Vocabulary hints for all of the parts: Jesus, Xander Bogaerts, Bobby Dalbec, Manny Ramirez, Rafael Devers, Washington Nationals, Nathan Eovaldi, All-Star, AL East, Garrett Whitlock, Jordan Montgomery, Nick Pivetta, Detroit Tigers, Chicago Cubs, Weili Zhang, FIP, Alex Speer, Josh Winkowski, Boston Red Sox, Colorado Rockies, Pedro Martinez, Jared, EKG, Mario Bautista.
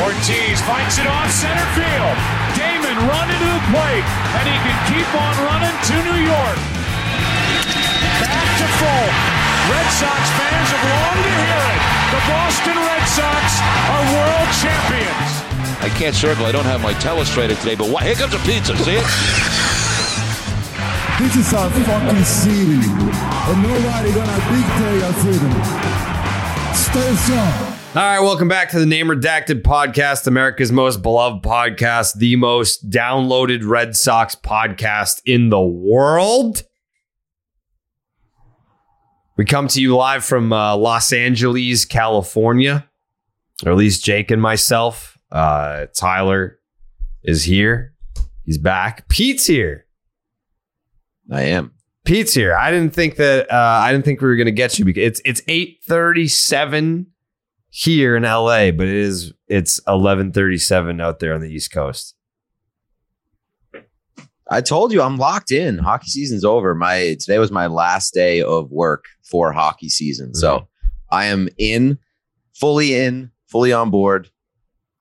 Ortiz fights it off center field. Damon run into the plate, and he can keep on running to New York. Back to full. Red Sox fans have longed to hear it. The Boston Red Sox are world champions. I can't circle. I don't have my telestrator today, but here comes a pizza, see it? This is our fucking city, and nobody gonna dictate our freedom. Stay strong. All right, welcome back to the Name Redacted podcast, America's most beloved podcast, the most downloaded Red Sox podcast in the world. We come to you live from Los Angeles, California, or at least Jake and myself. Tyler is here. He's back. Pete's here. I am. Pete's here. I didn't think we were going to get you because it's 8:37. Here in LA, but it's 11:37 out there on the East Coast. I told you I'm locked in. Hockey season's over. Today was my last day of work for hockey season. So I am in, fully on board.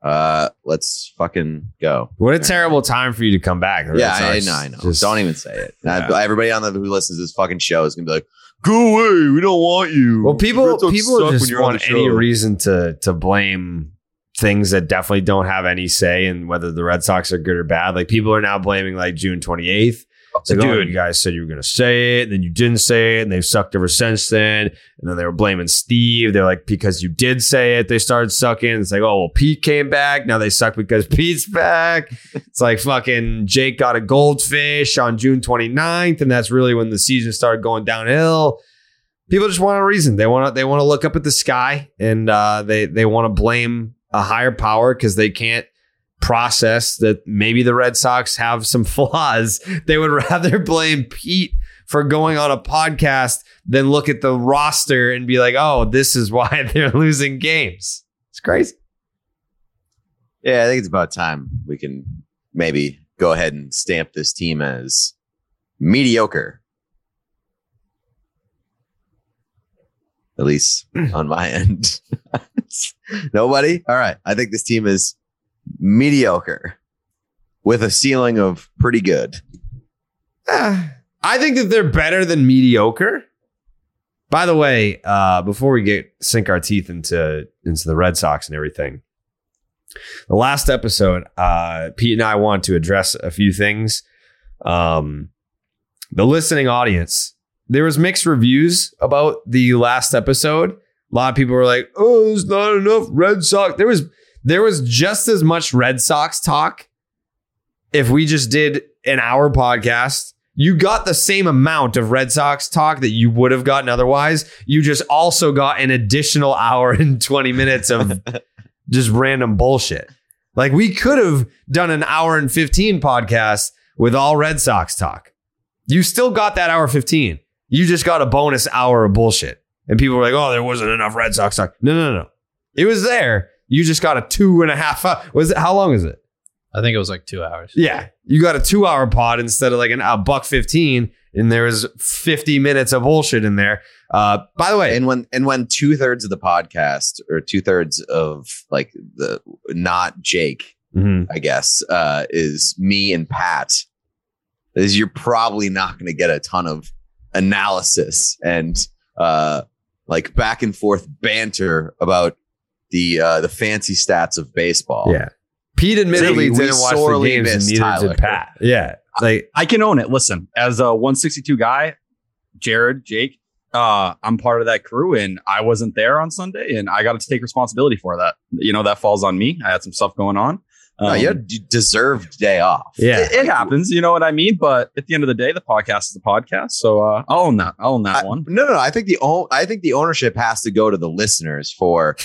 Let's fucking go. What a terrible time for you to come back. Yeah, I know. Just don't even say it. Yeah. Everybody on who listens to this fucking show is gonna be like, go away, we don't want you. Well, people just want any reason to blame things that definitely don't have any say in whether the Red Sox are good or bad. Like, people are now blaming like June 28th. So, dude, you guys said you were going to say it, and then you didn't say it, and they've sucked ever since then. And then they were blaming Steve. They're like, because you did say it, they started sucking. It's like, oh, well, Pete came back. Now they suck because Pete's back. It's like fucking Jake got a goldfish on June 29th, and that's really when the season started going downhill. People just want a reason. They want to look up at the sky, and they want to blame a higher power because they can't process that maybe the Red Sox have some flaws. They would rather blame Pete for going on a podcast than look at the roster and be like, oh, this is why they're losing games. It's crazy. Yeah, I think it's about time we can maybe go ahead and stamp this team as mediocre. At least on my end. Nobody? All right. I think this team is mediocre with a ceiling of pretty good. I think that they're better than mediocre. By the way, before we sink our teeth into the Red Sox and everything, the last episode, Pete and I want to address a few things. The listening audience, there was mixed reviews about the last episode. A lot of people were like, oh, there's not enough Red Sox. There was just as much Red Sox talk if we just did an hour podcast. You got the same amount of Red Sox talk that you would have gotten otherwise. You just also got an additional hour and 20 minutes of just random bullshit. Like, we could have done an hour and 15 podcast with all Red Sox talk. You still got that hour 15. You just got a bonus hour of bullshit. And people were like, oh, there wasn't enough Red Sox talk. No. It was there. You just got a 2.5 hour. How long is it? I think it was like 2 hours. Yeah. You got a 2 hour pod instead of like a $1.15, and there was 50 minutes of bullshit in there. By the way, and when 2/3 of the podcast, or 2/3 of like the not Jake, I guess, is me and Pat, is you're probably not going to get a ton of analysis and like back and forth banter about the fancy stats of baseball. Yeah. Pete admittedly didn't watch the games, and neither did Pat. Yeah. Like, I can own it. Listen, as a 162 guy, Jared, Jake, I'm part of that crew, and I wasn't there on Sunday, and I got to take responsibility for that. You know, that falls on me. I had some stuff going on. No, you had deserved day off. Yeah, it happens. You know what I mean? But at the end of the day, the podcast is a podcast. So I'll own that. I'll own that one. No. I think the ownership has to go to the listeners for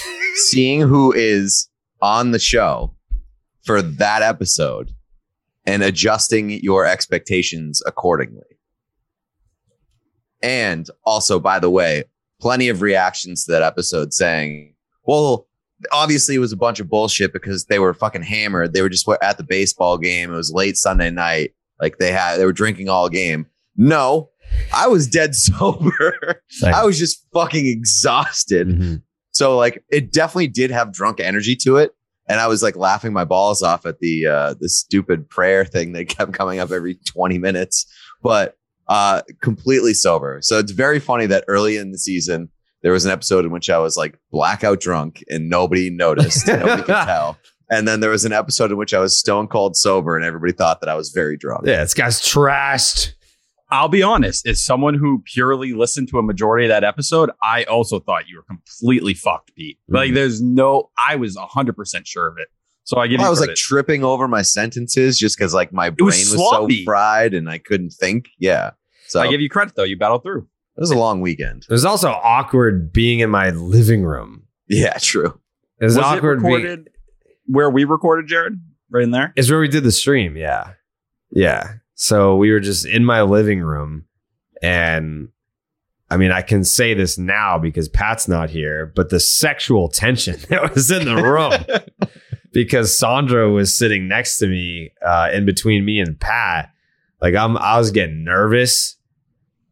seeing who is on the show for that episode and adjusting your expectations accordingly. And also, by the way, plenty of reactions to that episode saying, well, obviously it was a bunch of bullshit because they were fucking hammered. They were just at the baseball game. It was late Sunday night. Like, they were drinking all game. No, I was dead sober. I was just fucking exhausted. Mm-hmm. So like, it definitely did have drunk energy to it. And I was like laughing my balls off at the stupid prayer thing that kept coming up every 20 minutes, but completely sober. So it's very funny that early in the season, there was an episode in which I was like blackout drunk and nobody noticed. Nobody could tell. And then there was an episode in which I was stone cold sober and everybody thought that I was very drunk. Yeah, this guy's trashed. I'll be honest, as someone who purely listened to a majority of that episode, I also thought you were completely fucked, Pete. Mm-hmm. Like, I was 100% sure of it. So I was like tripping over my sentences just because like my brain was so fried and I couldn't think. Yeah. So I give you credit though. You battled through. It was a long weekend. It was also awkward being in my living room. Yeah, true. It was awkward. Where we recorded, Jared? Right in there? It's where we did the stream. Yeah. Yeah. So we were just in my living room, and I mean, I can say this now because Pat's not here, but the sexual tension that was in the room because Sandra was sitting next to me in between me and Pat. Like, I was getting nervous.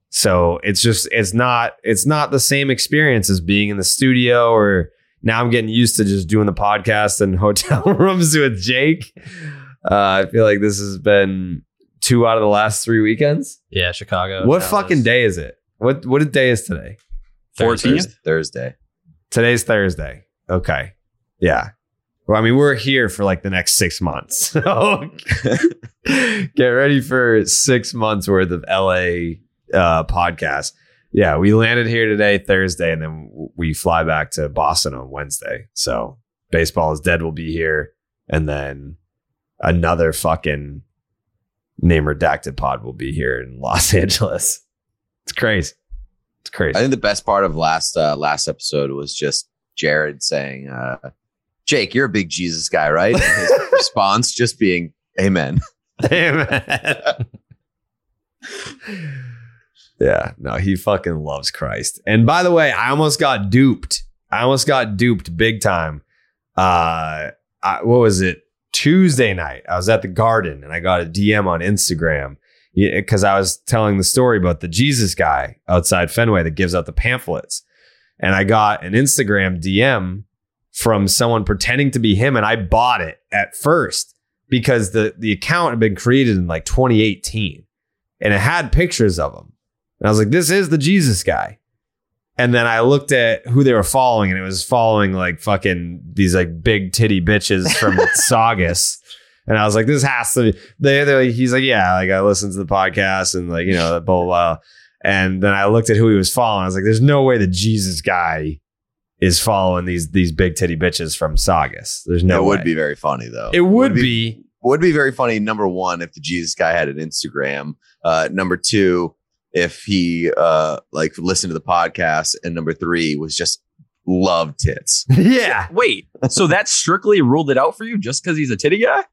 So it's not the same experience as being in the studio, or now I'm getting used to just doing the podcast in hotel rooms with Jake. I feel like this has been 2 out of the last 3 weekends. Yeah, Chicago. What fucking day is it? What day is today? 14th? Thursday. Today's Thursday. Okay. Yeah. Well, I mean, we're here for like the next 6 months. So get ready for 6 months worth of LA podcasts. Yeah, we landed here today, Thursday, and then we fly back to Boston on Wednesday. So Baseball is Dead will be here, and then another fucking Name Redacted pod will be here in Los Angeles. It's crazy. I think the best part of last episode was just Jared saying, Jake, you're a big Jesus guy, right? And his response just being, Amen. Yeah, no, he fucking loves Christ. And by the way, I almost got duped. Big time. What was it? Tuesday night, I was at the Garden and I got a DM on Instagram because I was telling the story about the Jesus guy outside Fenway that gives out the pamphlets. And I got an Instagram DM from someone pretending to be him. And I bought it at first because the account had been created in like 2018 and it had pictures of him. And I was like, this is the Jesus guy. And then I looked at who they were following, and it was following like fucking these like big titty bitches from Saugus. And I was like, this has to be. He's like, yeah, like I listened to the podcast and like, you know, blah, blah, blah. And then I looked at who he was following. I was like, there's no way the Jesus guy is following these big titty bitches from Saugus. There's no way. It would be very funny, though. It would be. Would be very funny, number one, if the Jesus guy had an Instagram. Number two, if he listened to the podcast. And number three was just love tits. Yeah. Wait, so that strictly ruled it out for you just because he's a titty guy?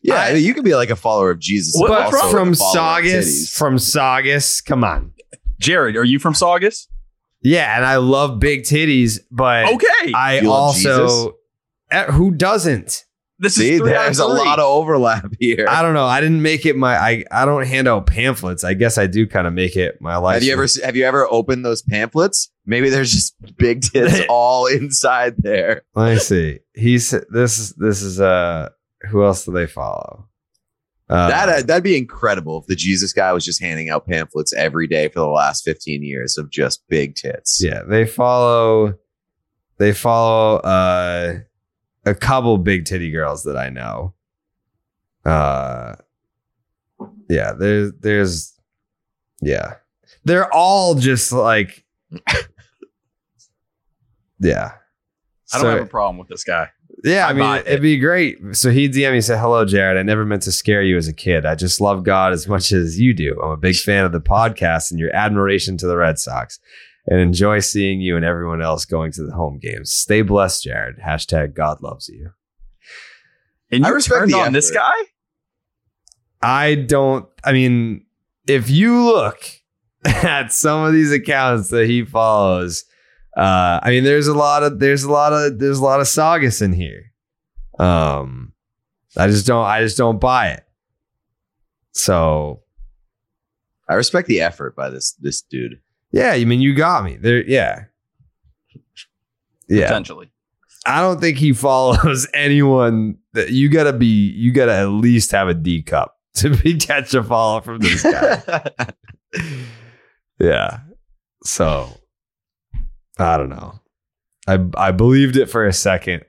Yeah, I mean, you could be like a follower of Jesus. But from Saugus, come on. Jared, are you from Saugus? Yeah, and I love big titties, but okay. I also... who doesn't? There's a lot of overlap here. I don't know. I didn't make it my... I don't hand out pamphlets. I guess I do kind of make it my life. Have you ever opened those pamphlets? Maybe there's just big tits all inside there. Let me see. This is who else do they follow? That'd be incredible if the Jesus guy was just handing out pamphlets every day for the last 15 years of just big tits. Yeah, they follow a couple big titty girls that I know. Yeah, there's they're all just like, yeah. I don't have a problem with this guy. Yeah, I mean, it'd be great. So he DM'd me, said, hello, Jared. I never meant to scare you as a kid. I just love God as much as you do. I'm a big fan of the podcast and your admiration to the Red Sox, and enjoy seeing you and everyone else going to the home games. Stay blessed, Jared. # God loves you. And you turned on this guy? I mean, if you look at some of these accounts that he follows, I mean, there's a lot of Saugus in here. I just don't buy it. So I respect the effort by this dude. Yeah. I mean, you got me there. Yeah. Yeah. Potentially. I don't think he follows anyone that you gotta at least have a D cup to be catch a follow from this guy. Yeah. So. I don't know. I believed it for a second,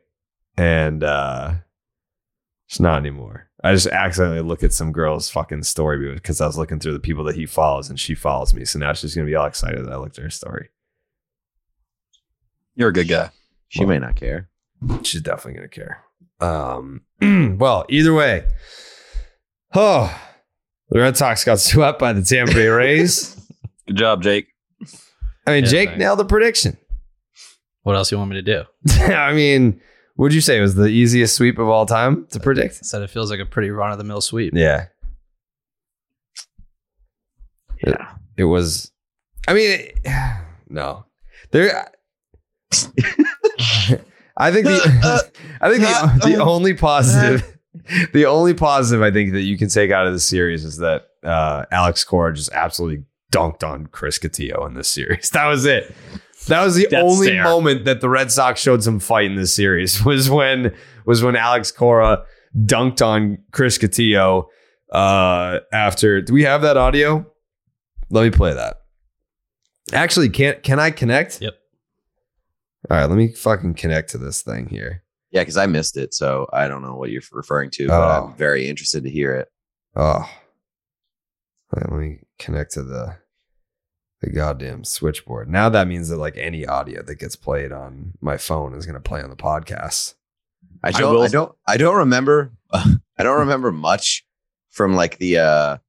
and it's not anymore. I just accidentally look at some girl's fucking story because I was looking through the people that he follows, and she follows me. So now she's going to be all excited that I looked at her story. You're a good guy. She may not care. She's definitely going to care. Well, either way. Oh, the Red Sox got swept by the Tampa Bay Rays. Good job, Jake. I mean, yeah, Jake nailed the prediction. What else you want me to do? I mean, would you say it was the easiest sweep of all time to predict? I said it feels like a pretty run-of-the-mill sweep. Yeah. Yeah. It was... I mean, no. There... I think the only positive I think that you can take out of the series is that Alex Cora just absolutely dunked on Chris Cotillo in this series. That was it. That was the only moment that the Red Sox showed some fight in this series was when Alex Cora dunked on Chris Cotillo. After, do we have that audio? Let me play that. Actually, can I connect? Yep. All right, let me fucking connect to this thing here. Yeah, because I missed it, so I don't know what you're referring to, but I'm very interested to hear it. Oh. Let me connect to the goddamn switchboard. Now that means that like any audio that gets played on my phone is going to play on the podcast. I don't remember much from like the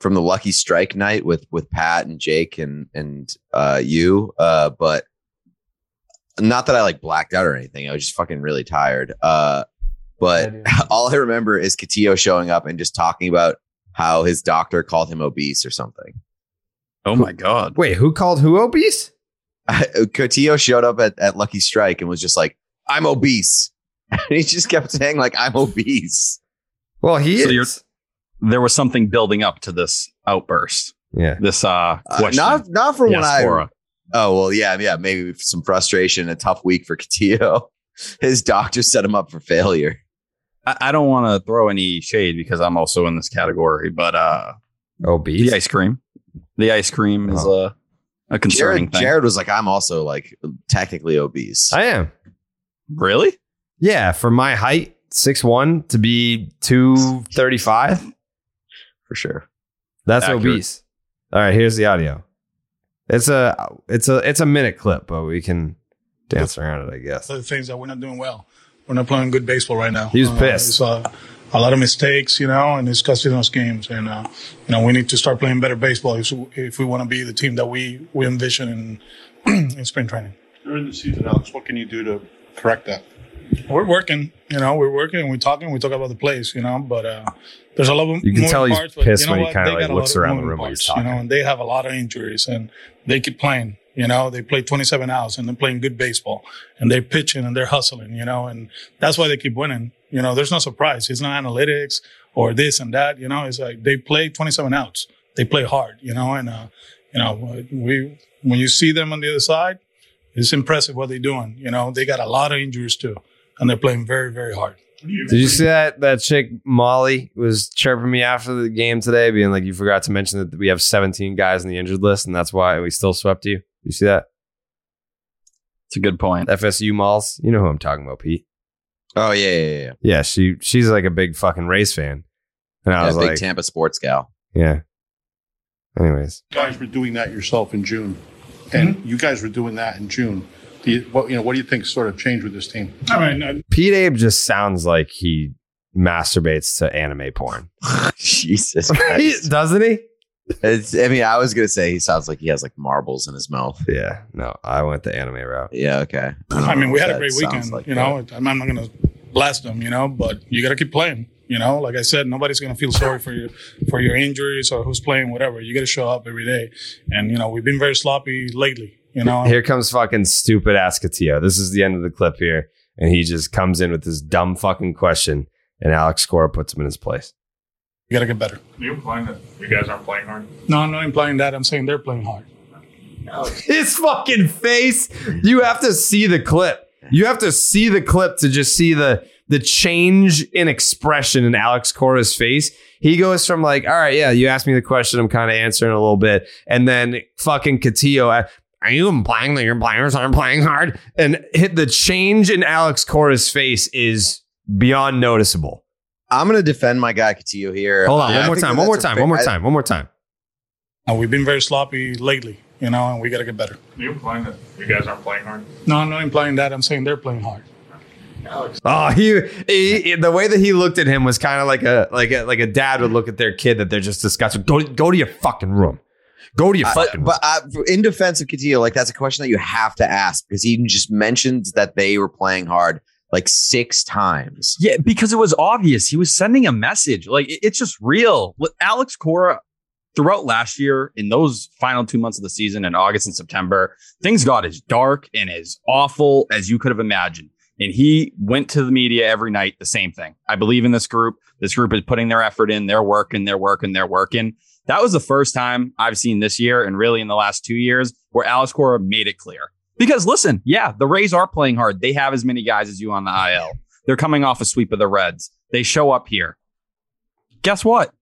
from the Lucky Strike night with Pat and Jake and you. But not that I like blacked out or anything. I was just fucking really tired. But all I remember is Cotillo showing up and just talking about how his doctor called him obese or something. Oh, my God. Wait, who called who obese? Cotillo showed up at Lucky Strike and was just like, I'm obese. And he just kept saying, like, I'm obese. Well, he is. There was something building up to this outburst. Yeah. This question. Not from when I... Cora. Oh, well, yeah. Maybe some frustration, a tough week for Cotillo. His doctor set him up for failure. I don't want to throw any shade because I'm also in this category, but obese. The ice cream is a concerning thing. Jared was like, I'm also like technically obese. I am. Really? Yeah. For my height, 6'1", to be 235. For sure. That's accurate. Obese. All right. Here's the audio. It's a minute clip, but we can dance around it, I guess. One of the things that we're not doing well. We're not playing good baseball right now. He's pissed. A lot of mistakes, you know, and it's costing us games. And, you know, we need to start playing better baseball if we want to be the team that we envision in spring training. During the season, Alex, what can you do to correct that? We're working, you know, we're talking about the plays, you know, but there's a lot of you can tell he's parts, pissed when he kind of like looks around the room when you're talking. You know, and they have a lot of injuries and they keep playing. You know, they play 27 outs and they're playing good baseball and they're pitching and they're hustling, you know, and that's why they keep winning. You know, there's no surprise. It's not analytics or this and that, you know, it's like they play 27 outs. They play hard, you know, and, you know, when you see them on the other side, it's impressive what they're doing. You know, they got a lot of injuries too and they're playing very, very hard. Did you see that chick Molly was chirping me after the game today being like, you forgot to mention that we have 17 guys on the injured list and that's why we still swept you? You see that? It's a good point. FSU Malls. You know who I'm talking about, Pete. Oh, yeah. Yeah, she's like a big fucking Rays fan. And I was like... a big Tampa sports gal. Yeah. Anyways. You guys were doing that yourself in June. And you guys were doing that in June. What do you think sort of changed with this team? I mean, Pete Abe just sounds like he masturbates to anime porn. Jesus Christ. Doesn't he? I was going to say he sounds like he has like marbles in his mouth. Yeah. No, I went the anime route. Yeah. Okay. I mean, we had a great weekend, like you know, that. I'm not going to blast them, you know, but you got to keep playing, you know, like I said, nobody's going to feel sorry for your injuries or who's playing, whatever. You got to show up every day. And, you know, we've been very sloppy lately, you know. Here comes fucking stupid ass Cotillo. This is the end of the clip here. And he just comes in with this dumb fucking question and Alex Cora puts him in his place. You gotta get better. Are you implying that you guys aren't playing hard? No, I'm not implying that. I'm saying they're playing hard. His fucking face. You have to see the clip. You have to see the clip to just see the change in expression in Alex Cora's face. He goes from like, all right, yeah, you asked me the question. I'm kind of answering a little bit. And then fucking Cotillo, are you implying that your players aren't playing hard? And the change in Alex Cora's face is beyond noticeable. I'm going to defend my guy Cotillo here. Hold on. One more time. We've been very sloppy lately, you know, and we got to get better. Are you implying that you guys aren't playing hard? No, I'm not implying that. I'm saying they're playing hard. Alex. Oh, he the way that he looked at him was kind of like a dad would look at their kid that they're just disgusted. Go to your fucking room. Go to your fucking But in defense of Cotillo, like that's a question that you have to ask because he just mentioned that they were playing hard. Like 6 times. Yeah, because it was obvious. He was sending a message. Like, it's just real. With Alex Cora, throughout last year, in those final 2 months of the season, in August and September, things got as dark and as awful as you could have imagined. And he went to the media every night, the same thing. I believe in this group. This group is putting their effort in. They're working, they're working, they're working. That was the first time I've seen this year, and really in the last 2 years, where Alex Cora made it clear. Because listen, yeah, the Rays are playing hard. They have as many guys as you on the IL. They're coming off a sweep of the Reds. They show up here. Guess what?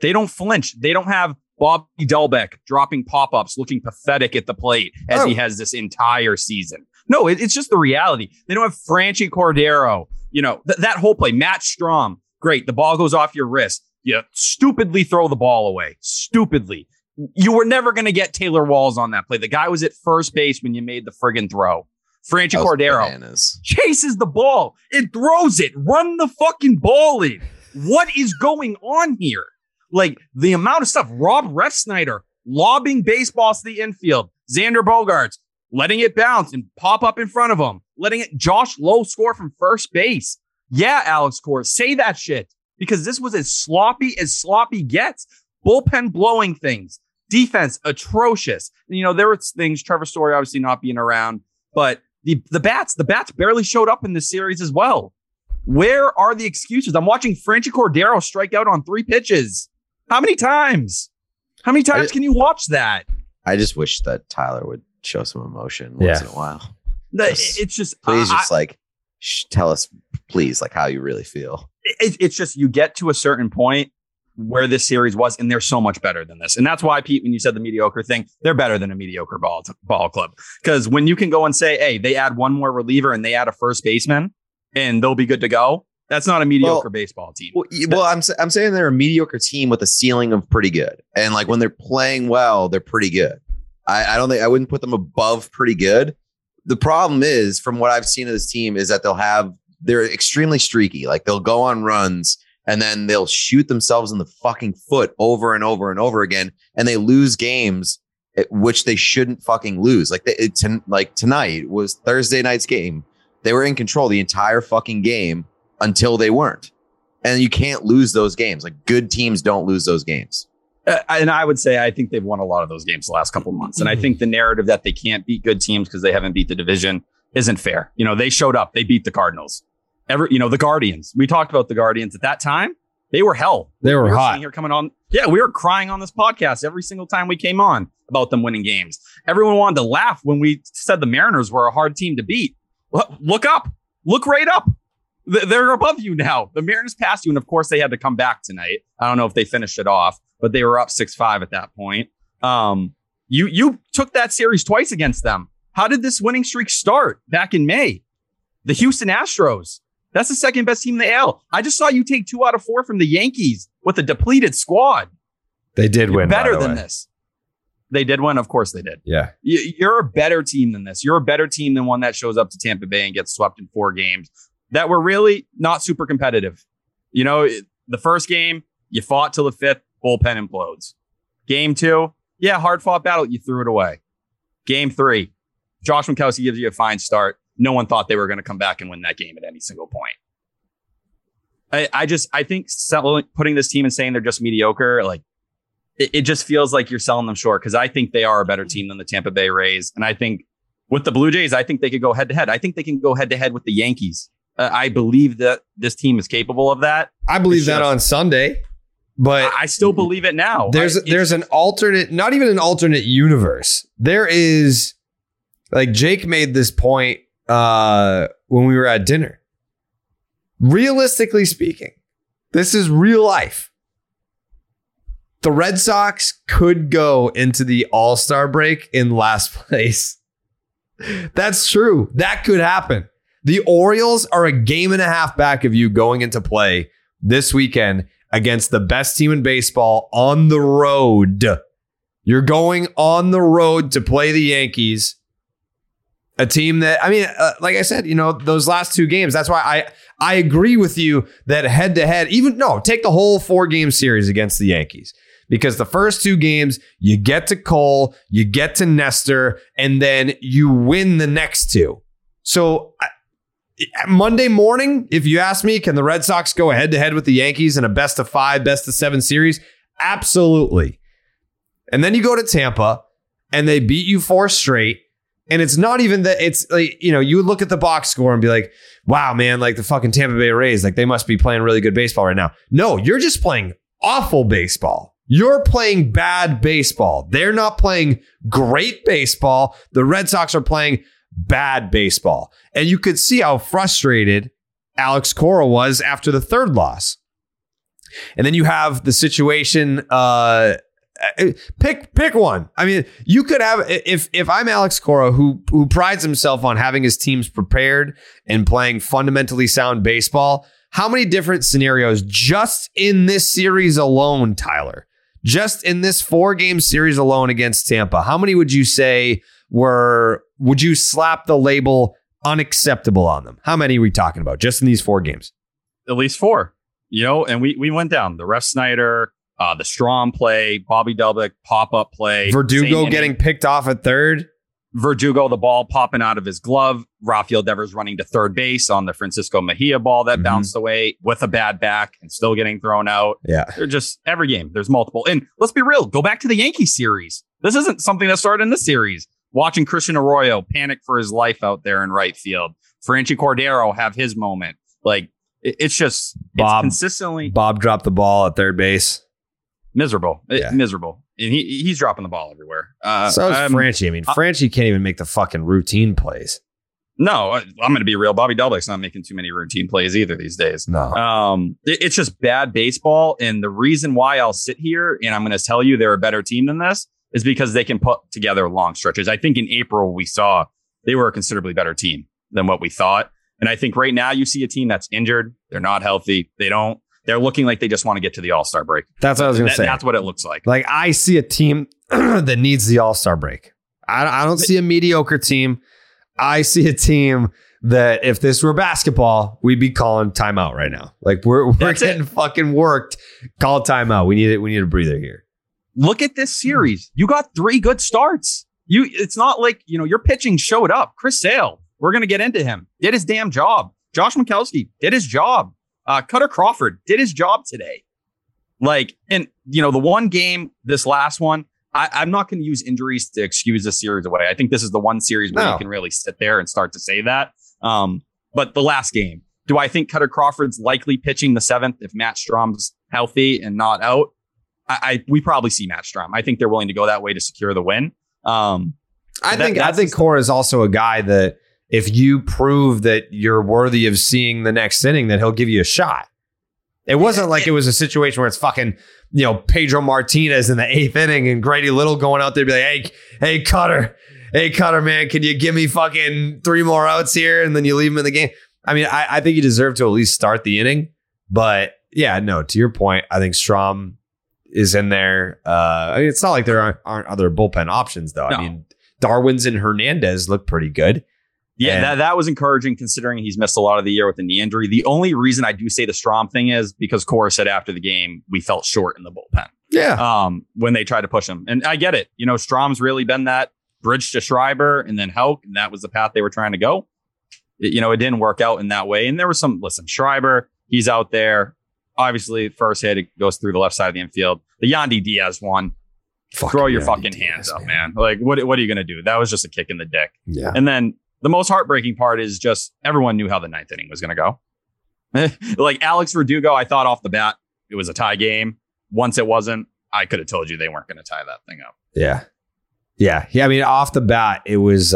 They don't flinch. They don't have Bobby Dalbec dropping pop-ups, looking pathetic at the plate as he has this entire season. No, it's just the reality. They don't have Franchi Cordero. You know, that whole play. Matt Strahm. Great. The ball goes off your wrist. You stupidly throw the ball away. Stupidly. You were never going to get Taylor Walls on that play. The guy was at first base when you made the friggin' throw. Franchi Cordero chases the ball and throws it. Run the fucking ball in. What is going on here? Like the amount of stuff. Rob Refsnyder lobbing baseballs to the infield. Xander Bogaerts letting it bounce and pop up in front of him. Letting it. Josh Lowe score from first base. Yeah, Alex Cora, say that shit. Because this was as sloppy gets. Bullpen blowing things. Defense, atrocious. You know, there were things, Trevor Story obviously not being around, but the bats barely showed up in this series as well. Where are the excuses? I'm watching Franchi Cordero strike out on 3 pitches. How many times? Can you watch that? I just wish that Tyler would show some emotion once in a while. Tell us, please, like how you really feel. It's just you get to a certain point where this series was, and they're so much better than this. And that's why, Pete, when you said the mediocre thing, they're better than a mediocre ball club. Because when you can go and say, hey, they add one more reliever and they add a first baseman and they'll be good to go. That's not a mediocre baseball team. Well, I'm saying they're a mediocre team with a ceiling of pretty good. And like when they're playing well, they're pretty good. I wouldn't put them above pretty good. The problem is, from what I've seen of this team, is that they're extremely streaky. Like, they'll go on runs and then they'll shoot themselves in the fucking foot over and over and over again. And they lose games which they shouldn't fucking lose. Like, tonight was Thursday night's game. They were in control the entire fucking game until they weren't. And you can't lose those games. Like, good teams don't lose those games. And I would say I think they've won a lot of those games the last couple of months. And I think the narrative that they can't beat good teams because they haven't beat the division isn't fair. You know, they showed up. They beat the Cardinals. The Guardians. We talked about the Guardians at that time. They were hell. They were hot. Here coming on. Yeah, we were crying on this podcast every single time we came on about them winning games. Everyone wanted to laugh when we said the Mariners were a hard team to beat. Look up. Look right up. They're above you now. The Mariners passed you. And of course, they had to come back tonight. I don't know if they finished it off, but they were up 6-5 at that point. You took that series twice against them. How did this winning streak start back in May? The Houston Astros. That's the second best team in the AL. I just saw you take 2 out of 4 from the Yankees with a depleted squad. They did win. Better than this. They did win. Of course they did. Yeah. You're a better team than this. You're a better team than one that shows up to Tampa Bay and gets swept in 4 games that were really not super competitive. You know, the first game, you fought till the 5th, bullpen implodes. Game 2, hard fought battle. You threw it away. Game 3, Josh Winkowski gives you a fine start. No one thought they were going to come back and win that game at any single point. I think putting this team and saying they're just mediocre, like, it just feels like you're selling them short, because I think they are a better team than the Tampa Bay Rays. And I think with the Blue Jays, I think they could go head to head. I think they can go head to head with the Yankees. I believe that this team is capable of that. I believe that on Sunday, but I still believe it now. There's an alternate, not even an alternate universe. There is, like, Jake made this point when we were at dinner. Realistically speaking, this is real life. The Red Sox could go into the All-Star break in last place. That's true. That could happen. The Orioles are a 1.5 games back of you going into play this weekend against the best team in baseball on the road. You're going on the road to play the Yankees, a team that, I mean, like I said, you know, those last 2 games, that's why I agree with you that head to head, take the whole 4-game series against the Yankees. Because the first 2 games, you get to Cole, you get to Nestor, and then you win the next 2. So Monday morning, if you ask me, can the Red Sox go head to head with the Yankees in a best-of-5, best-of-7 series? Absolutely. And then you go to Tampa, and they beat you 4 straight. And it's not even that, it's like, you know, you look at the box score and be like, wow, man, like the fucking Tampa Bay Rays, like they must be playing really good baseball right now. No, you're just playing awful baseball. You're playing bad baseball. They're not playing great baseball. The Red Sox are playing bad baseball. And you could see how frustrated Alex Cora was after the 3rd loss. And then you have the situation. Pick one. I mean, you could have, if I'm Alex Cora, who prides himself on having his teams prepared and playing fundamentally sound baseball, how many different scenarios just in this series alone, Tyler? Just in this 4-game series alone against Tampa, how many would you say would you slap the label unacceptable on them? How many are we talking about just in these 4 games? At least 4, you know, and we went down the Ref Snyder, the Strahm play, Bobby Dalbec pop-up play. Verdugo getting picked off at 3rd. Verdugo, the ball popping out of his glove. Rafael Devers running to 3rd base on the Francisco Mejia ball that bounced away with a bad back and still getting thrown out. Yeah, they're just every game. There's multiple. And let's be real. Go back to the Yankees series. This isn't something that started in this series. Watching Christian Arroyo panic for his life out there in right field. Franchi Cordero have his moment. Like, it's just Bob dropped the ball at 3rd base. Miserable. Yeah. Miserable. And he's dropping the ball everywhere. So is Franchi. I mean, Franchi can't even make the fucking routine plays. No, I'm going to be real. Bobby Dalbec's not making too many routine plays either these days. No. It's just bad baseball. And the reason why I'll sit here and I'm going to tell you they're a better team than this is because they can put together long stretches. I think in April we saw they were a considerably better team than what we thought. And I think right now you see a team that's injured. They're not healthy. They're looking like they just want to get to the All-Star break. That's what I was going to say. That's what it looks like. Like, I see a team that needs the All-Star break. I don't see a mediocre team. I see a team that if this were basketball, we'd be calling timeout right now. Like we're getting fucking worked. Call timeout. We need it. We need a breather here. Look at this series. You got three good starts. It's not like, you know, your pitching showed up. Chris Sale, we're going to get into him, did his damn job. Josh Winkowski did his job. Cutter Crawford did his job today. Like, and you know, the one game, this last one, I'm not going to use injuries to excuse this series away. I think this is the one series where you can really sit there and start to say that. But the last game, do I think Cutter Crawford's likely pitching the seventh if Matt Strahm's healthy and not out? We probably see Matt Strahm. I think they're willing to go that way to secure the win. I think Cora is also a guy that if you prove that you're worthy of seeing the next inning, that he'll give you a shot. It wasn't like it was a situation where it's fucking, you know, Pedro Martinez in the eighth inning and Grady Little going out there and be like, hey, Cutter, man, can you give me fucking three more outs here? And then you leave him in the game. I mean, I think you deserve to at least start the inning. But yeah, no, to your point, I think Strahm is in there. I mean, it's not like there aren't other bullpen options, though. No. I mean, Darwinzon Hernandez looked pretty good. Yeah, that was encouraging considering he's missed a lot of the year with a knee injury. The only reason I do say the Strahm thing is because Cora said after the game, we felt short in the bullpen. Yeah. When they tried to push him. And I get it. You know, Strahm's really been that bridge to Schreiber and then Houck. And that was the path they were trying to go. It didn't work out in that way. And there was Schreiber, he's out there. Obviously, first hit, it goes through the left side of the infield. The Yandy Diaz one. Throw your hands up, man. Like, what are you going to do? That was just a kick in the dick. Yeah. And then the most heartbreaking part is just everyone knew how the ninth inning was going to go. Like Alex Rodriguez, I thought off the bat, it was a tie game. Once it wasn't, I could have told you they weren't going to tie that thing up. Yeah. I mean, off the bat, it was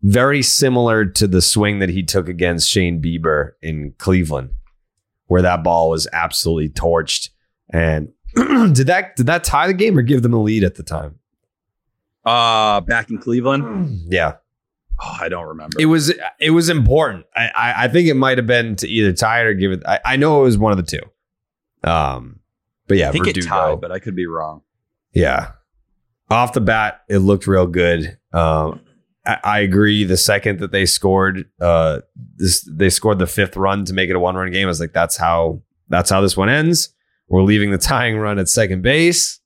very similar to the swing that he took against Shane Bieber in Cleveland, where that ball was absolutely torched. And did that tie the game or give them a lead at the time? Back in Cleveland? Yeah. Oh, I don't remember. It was important. I think it might have been to either tie it or give it. I know it was one of the two. But yeah, I think Verdugo, it tied, but I could be wrong. Yeah, off the bat, it looked real good. I agree. The second that they scored, they scored the fifth run to make it a 1-run game. I was like, that's how this one ends. We're leaving the tying run at second base,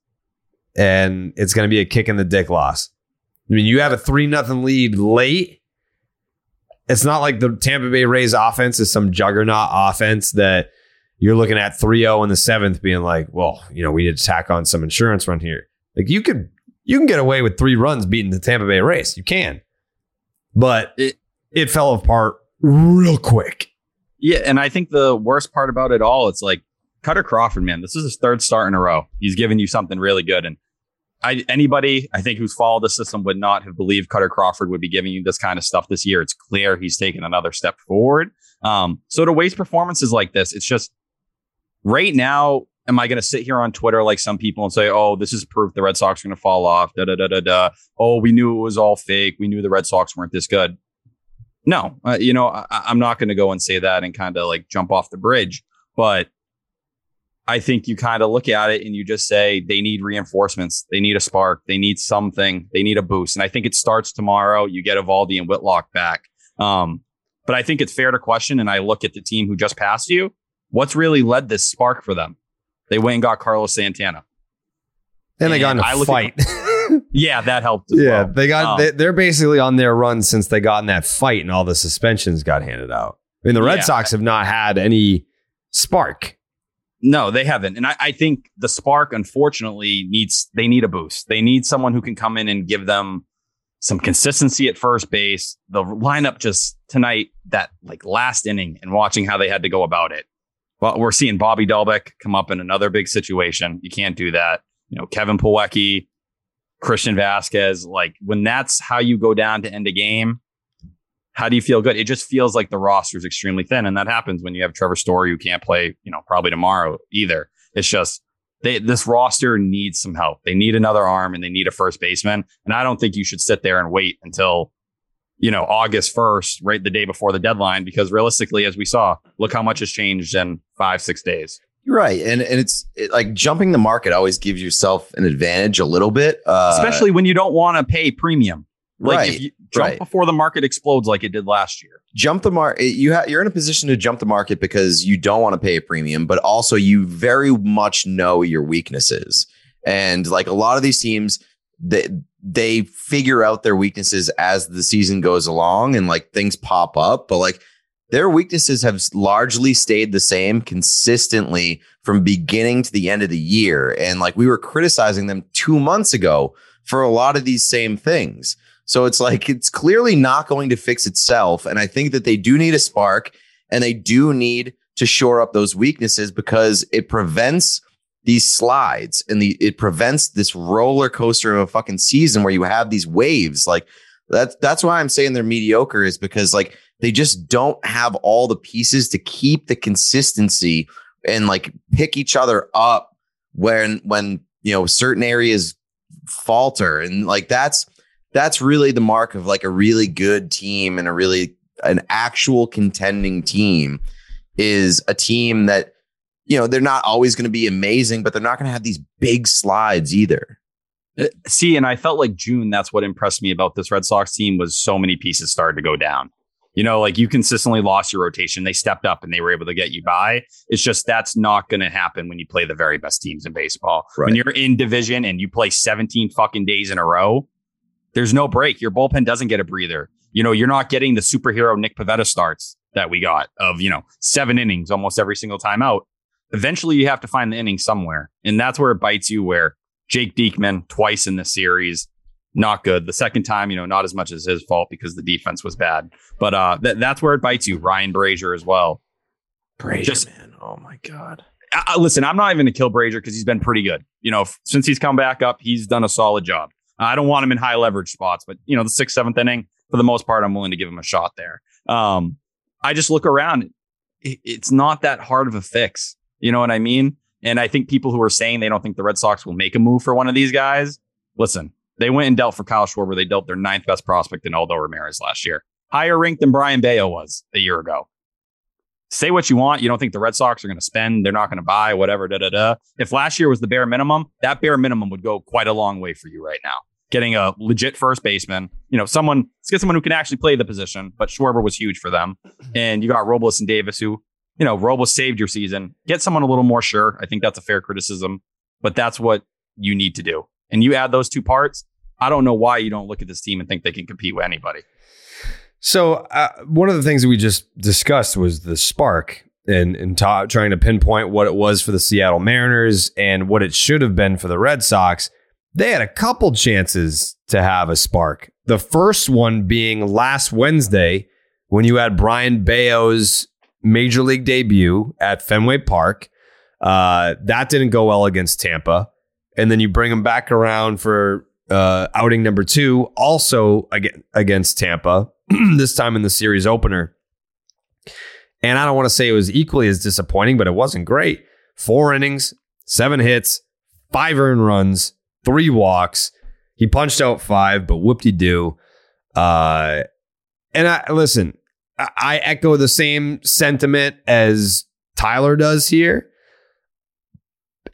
and it's going to be a kick in the dick loss. I mean, you have a 3-0 lead late. It's not like the Tampa Bay Rays offense is some juggernaut offense that you're looking at 3-0 in the seventh being like, well, you know, we need to tack on some insurance run here. Like you can get away with 3 runs beating the Tampa Bay Rays. You can. But it fell apart real quick. Yeah, and I think the worst part about it all, it's like Cutter Crawford, man, this is his 3rd start in a row. He's giving you something really good. And anybody, I think, who's followed the system would not have believed Cutter Crawford would be giving you this kind of stuff this year. It's clear he's taken another step forward. So to waste performances like this, it's just right now, am I going to sit here on Twitter like some people and say, oh, this is proof the Red Sox are going to fall off. Oh, we knew it was all fake. We knew the Red Sox weren't this good. No, I'm not going to go and say that and kind of like jump off the bridge. But I think you kind of look at it and you just say they need reinforcements. They need a spark. They need something. They need a boost. And I think it starts tomorrow. You get Eovaldi and Whitlock back. But I think it's fair to question. And I look at the team who just passed you. What's really led this spark for them? They went and got Carlos Santana. Then they got in a fight. Yeah, that helped. Yeah, well. They're basically on their run since they got in that fight and all the suspensions got handed out. I mean, the Red Sox have not had any spark. No, they haven't. And I think the spark, unfortunately, they need a boost. They need someone who can come in and give them some consistency at first base. The lineup just tonight, that like last inning and watching how they had to go about it. Well, we're seeing Bobby Dalbec come up in another big situation. You can't do that. You know, Kevin Plawecki, Christian Vasquez, like when that's how you go down to end a game. How do you feel good? It just feels like the roster is extremely thin. And that happens when you have Trevor Story, who can't play, you know, probably tomorrow either. It's just this roster needs some help. They need another arm and they need a first baseman. And I don't think you should sit there and wait until, you know, August 1st, right the day before the deadline, because realistically, as we saw, look how much has changed in 5-6 days. Right. And it's like jumping the market always gives yourself an advantage a little bit, especially when you don't want to pay premium. Like if you jump before the market explodes like it did last year. Jump the market. You're in a position to jump the market because you don't want to pay a premium, but also you very much know your weaknesses. And like a lot of these teams, they figure out their weaknesses as the season goes along and like things pop up. But like their weaknesses have largely stayed the same consistently from beginning to the end of the year. And like we were criticizing them 2 months ago for a lot of these same things. So it's like, it's clearly not going to fix itself. And I think that they do need a spark and they do need to shore up those weaknesses because it prevents these slides and it prevents this roller coaster of a fucking season where you have these waves. Like that's why I'm saying they're mediocre, is because like they just don't have all the pieces to keep the consistency and like pick each other up when, you know, certain areas falter. And like, that's really the mark of like a really good team and an actual contending team is a team that, you know, they're not always going to be amazing, but they're not going to have these big slides either. See, and I felt like June, that's what impressed me about this Red Sox team was so many pieces started to go down. You know, like you consistently lost your rotation. They stepped up and they were able to get you by. It's just that's not going to happen when you play the very best teams in baseball. Right. When you're in division and you play 17 fucking days in a row, there's no break. Your bullpen doesn't get a breather. You know, you're not getting the superhero Nick Pivetta starts that we got of, you know, 7 innings almost every single time out. Eventually, you have to find the inning somewhere. And that's where it bites you, where Jake Diekman twice in the series, not good. The second time, you know, not as much as his fault because the defense was bad. But that's where it bites you. Ryan Brazier as well. Brazier, man. Oh, my God. Listen, I'm not even going to kill Brazier because he's been pretty good. You know, since he's come back up, he's done a solid job. I don't want him in high leverage spots, but, you know, the 6th, 7th inning, for the most part, I'm willing to give him a shot there. I just look around. It's not that hard of a fix. You know what I mean? And I think people who are saying they don't think the Red Sox will make a move for one of these guys. Listen, they went and dealt for Kyle Schwarber. They dealt their 9th best prospect in Aldo Ramirez last year. Higher ranked than Brian Bello was a year ago. Say what you want. You don't think the Red Sox are going to spend. They're not going to buy, whatever, da-da-da. If last year was the bare minimum, that bare minimum would go quite a long way for you right now. Getting a legit first baseman, you know, let's get someone who can actually play the position. But Schwarber was huge for them. And you got Robles and Davis who, you know, Robles saved your season. Get someone a little more sure. I think that's a fair criticism, but that's what you need to do. And you add those two parts. I don't know why you don't look at this team and think they can compete with anybody. So one of the things that we just discussed was the spark and trying to pinpoint what it was for the Seattle Mariners and what it should have been for the Red Sox. They had a couple chances to have a spark. The first one being last Wednesday when you had Brian Bello's Major League debut at Fenway Park. That didn't go well against Tampa. And then you bring him back around for outing number 2, also against Tampa, this time in the series opener. And I don't want to say it was equally as disappointing, but it wasn't great. 4 innings, 7 hits, 5 earned runs, 3 walks. He punched out 5, but whoop-de-doo. Listen, I echo the same sentiment as Tyler does here.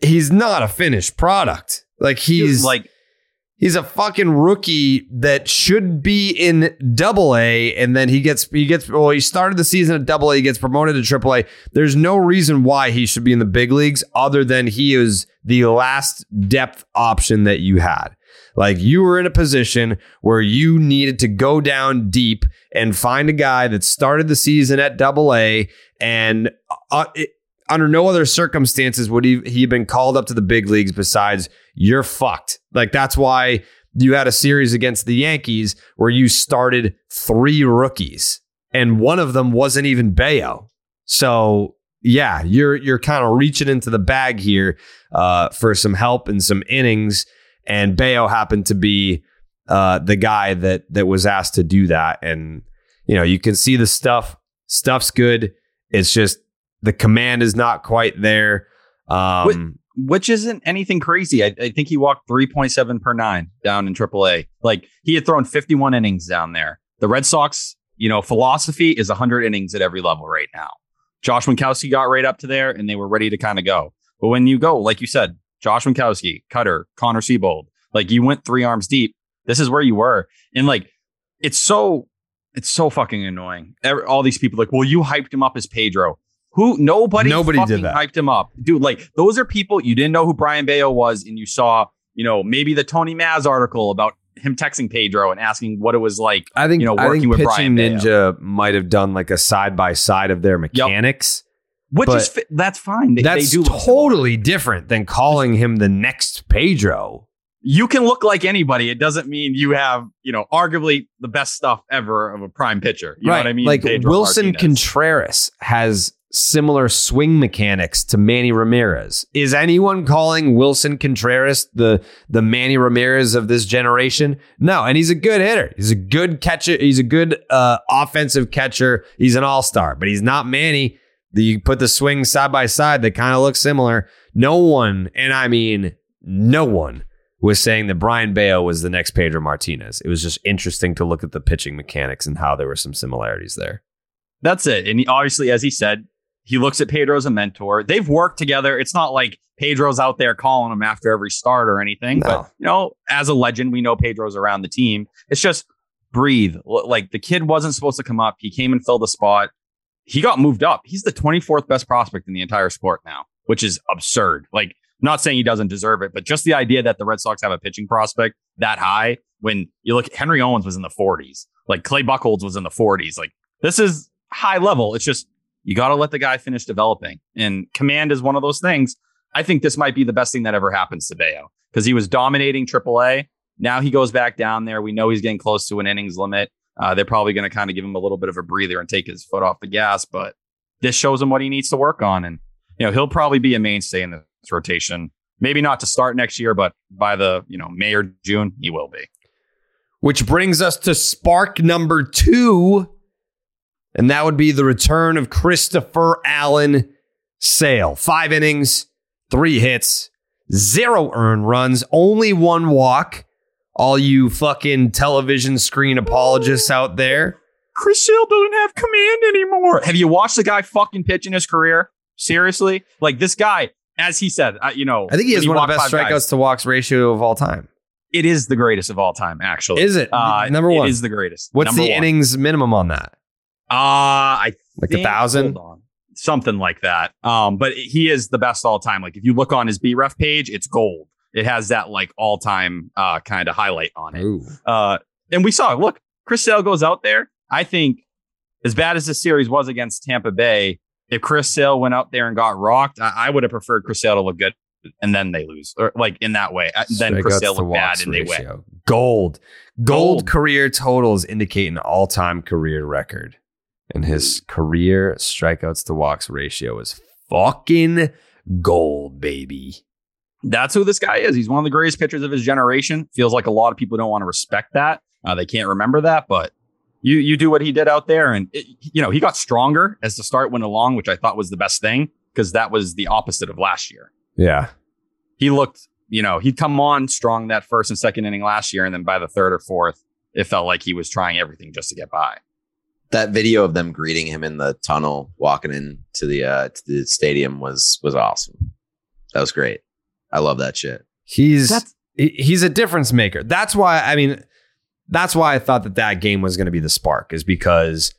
He's not a finished product. Like he's a fucking rookie that should be in AA, and then he started the season at AA, he gets promoted to AAA. There's no reason why he should be in the big leagues other than he is the last depth option that you had. Like you were in a position where you needed to go down deep and find a guy that started the season at AA, and under no other circumstances would he been called up to the big leagues besides you're fucked. Like that's why you had a series against the Yankees where you started 3 rookies and one of them wasn't even Bello. So yeah, you're kind of reaching into the bag here for some help and some innings. And Bello happened to be the guy that was asked to do that. And, you know, you can see the stuff's good. It's just the command is not quite there. Which isn't anything crazy. I think he walked 3.7 per 9 down in AAA. Like he had thrown 51 innings down there. The Red Sox, you know, philosophy is 100 innings at every level right now. Josh Winkowski got right up to there and they were ready to kind of go. But when you go, like you said, Josh Winkowski, Cutter, Connor Siebold, like you went 3 arms deep. This is where you were. And like It's so fucking annoying. All these people like, well, you hyped him up as Pedro. Who? Nobody fucking did that. Hyped him up. Dude, like, those are people you didn't know who Brian Bello was, and you saw, you know, maybe the Tony Maz article about him texting Pedro and asking what it was like. I think, you know, working with Brian Bello. Pitching Ninja might have done like a side by side of their mechanics. Yep. Which is, that's fine. That's totally different than calling him the next Pedro. You can look like anybody. It doesn't mean you have, you know, arguably the best stuff ever of a prime pitcher. You know what I mean? Like Pedro Wilson Martinez. Contreras has similar swing mechanics to Manny Ramirez. Is anyone calling Wilson Contreras the Manny Ramirez of this generation? No. And he's a good hitter. He's a good catcher. He's a good offensive catcher. He's an all-star, but he's not Manny. You put the swing side by side, they kind of look similar. No one, and I mean no one, was saying that Brian Bello was the next Pedro Martinez. It was just interesting to look at the pitching mechanics and how there were some similarities there. That's it. And he, obviously, as he said, he looks at Pedro as a mentor. They've worked together. It's not like Pedro's out there calling him after every start or anything. No. But, you know, as a legend, we know Pedro's around the team. It's just breathe. Like, the kid wasn't supposed to come up. He came and filled the spot. He got moved up. He's the 24th best prospect in the entire sport now, which is absurd. Like, I'm not saying he doesn't deserve it, but just the idea that the Red Sox have a pitching prospect that high, when you look, Henry Owens was in the 40s. Like, Clay Buchholz was in the 40s. Like, this is high level. It's just, you got to let the guy finish developing. And command is one of those things. I think this might be the best thing that ever happens to Bello, because he was dominating AAA. Now he goes back down there. We know he's getting close to an innings limit. They're probably going to kind of give him a little bit of a breather and take his foot off the gas, but this shows him what he needs to work on. And, you know, he'll probably be a mainstay in this rotation. Maybe not to start next year, but by the, you know, May or June, he will be. Which brings us to spark number 2. And that would be the return of Christopher Allen Sale. 5 innings, 3 hits, 0 earned runs, only 1 walk. All you fucking television screen apologists out there. Chris Sale doesn't have command anymore. Have you watched the guy fucking pitch in his career? Seriously? Like, this guy, as he said, you know, I think he has one of the best strikeouts to walks ratio of all time. It is the greatest of all time, actually. Is it? Number one. It is the greatest. What's the innings minimum on that? I like think 1,000? Something like that. But he is the best all time. Like, if you look on his BREF page, it's gold. It has that like all time kind of highlight on it. And we saw, look, Chris Sale goes out there. I think as bad as this series was against Tampa Bay, if Chris Sale went out there and got rocked, I would have preferred Chris Sale to look good and then they lose, or like in that way. Then Chris Sale looked bad and they win. Gold career totals indicate an all time career record. And his career strikeouts to walks ratio is fucking gold, baby. That's who this guy is. He's one of the greatest pitchers of his generation. Feels like a lot of people don't want to respect that. They can't remember that, but you do what he did out there. And, you know, he got stronger as the start went along, which I thought was the best thing, because that was the opposite of last year. Yeah. He looked, you know, he'd come on strong that first and second inning last year. And then by the third or fourth, it felt like he was trying everything just to get by. That video of them greeting him in the tunnel, walking into the stadium was awesome. That was great. I love that shit. He's a difference maker. That's why I thought that game was going to be the spark, is because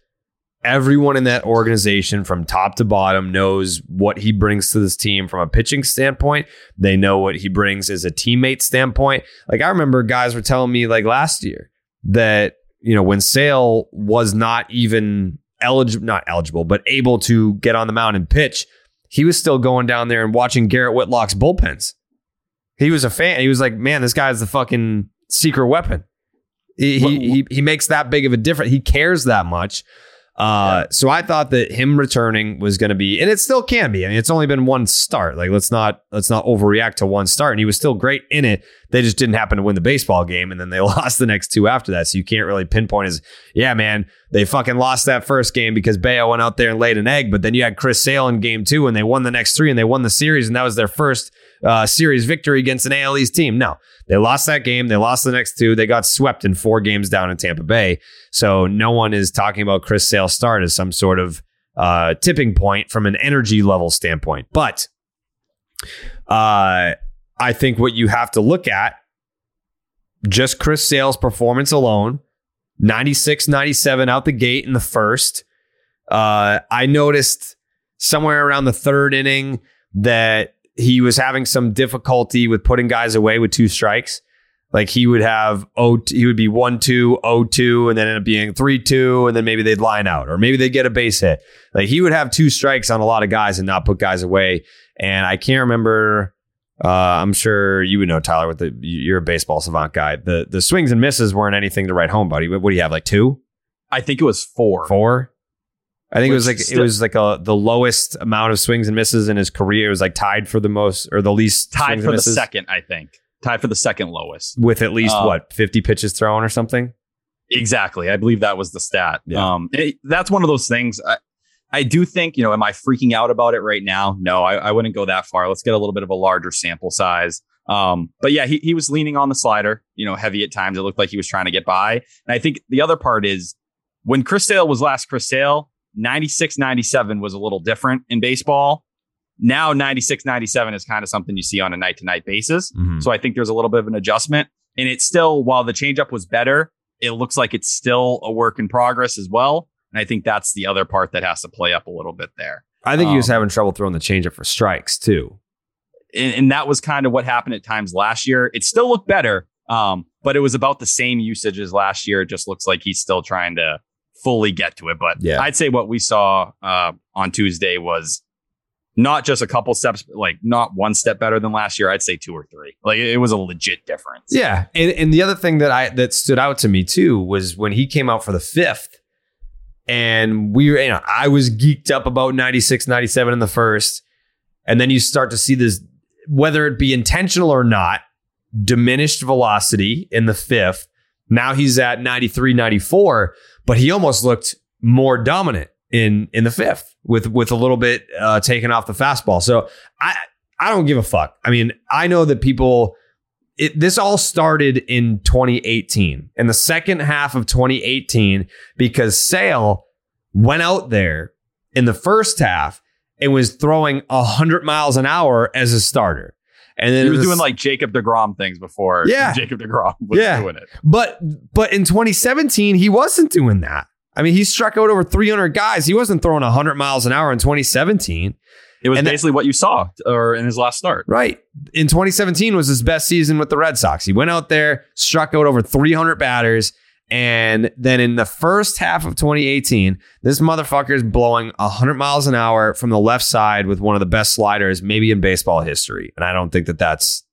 everyone in that organization from top to bottom knows what he brings to this team from a pitching standpoint. They know what he brings as a teammate standpoint. Like, I remember guys were telling me like last year that, you know, when Sale was not even not eligible, but able to get on the mound and pitch, he was still going down there and watching Garrett Whitlock's bullpens. He was a fan. He was like, man, this guy's the fucking secret weapon. He makes that big of a difference. He cares that much. So I thought that him returning was going to be, and it still can be. I mean, it's only been one start. Like, let's not overreact to one start. And he was still great in it. They just didn't happen to win the baseball game. And then they lost the next 2 after that. So you can't really pinpoint as, yeah, man, they fucking lost that first game because Bello went out there and laid an egg. But then you had Chris Sale in game 2 and they won the next 3 and they won the series. And that was their first series victory against an AL East team. No, they lost that game. They lost the next 2. They got swept in 4 games down in Tampa Bay. So no one is talking about Chris Sale's start as some sort of tipping point from an energy level standpoint. But I think what you have to look at, just Chris Sale's performance alone, 96, 97 out the gate in the first. I noticed somewhere around the third inning that he was having some difficulty with putting guys away with two strikes. Like he would have, he would be 1-2, 0-2, and then end up being 3-2, and then maybe they'd line out, or maybe they'd get a base hit. Like he would have two strikes on a lot of guys and not put guys away. And I can't remember, I'm sure you would know, Tyler, with the, you're a baseball savant guy. The swings and misses weren't anything to write home about. What do you have, like two? I think it was four. Four? I think it was the lowest amount of swings and misses in his career. It was like tied for the most, or the least. Tied for the second, I think. Tied for the second lowest. With at least 50 pitches thrown or something? Exactly. I believe that was the stat. Yeah. That's one of those things. I do think, am I freaking out about it right now? No, I wouldn't go that far. Let's get a little bit of a larger sample size. But yeah, he was leaning on the slider, heavy at times. It looked like he was trying to get by. And I think the other part is when Chris Sale was last Chris Sale, 96, 97 was a little different in baseball. Now 96, 97 is kind of something you see on a night to night basis. Mm-hmm. So I think there's a little bit of an adjustment, and it's still, while the changeup was better, it looks like it's still a work in progress as well. And I think that's the other part that has to play up a little bit there. I think he was having trouble throwing the changeup for strikes too. And that was kind of what happened at times last year. It still looked better, but it was about the same usage as last year. It just looks like he's still trying to fully get to it. But yeah, I'd say what we saw on Tuesday was not just a couple steps, like not one step better than last year. I'd say two or three. Like it was a legit difference. Yeah. And the other thing that stood out to me too was when he came out for the fifth, and I was geeked up about 96, 97 in the first. And then you start to see this, whether it be intentional or not, diminished velocity in the fifth. Now he's at 93, 94, but he almost looked more dominant in the fifth with a little bit taken off the fastball. So I don't give a fuck. I mean, I know that this all started in 2018, in the second half of 2018, because Sale went out there in the first half and was throwing 100 miles an hour as a starter. And then he was doing like Jacob deGrom things before. Yeah. Jacob deGrom was doing it. But in 2017, he wasn't doing that. I mean, he struck out over 300 guys. He wasn't throwing 100 miles an hour in 2017. It was basically what you saw in his last start. Right. In 2017 was his best season with the Red Sox. He went out there, struck out over 300 batters. And then in the first half of 2018, this motherfucker is blowing 100 miles an hour from the left side with one of the best sliders maybe in baseball history. And I don't think that that's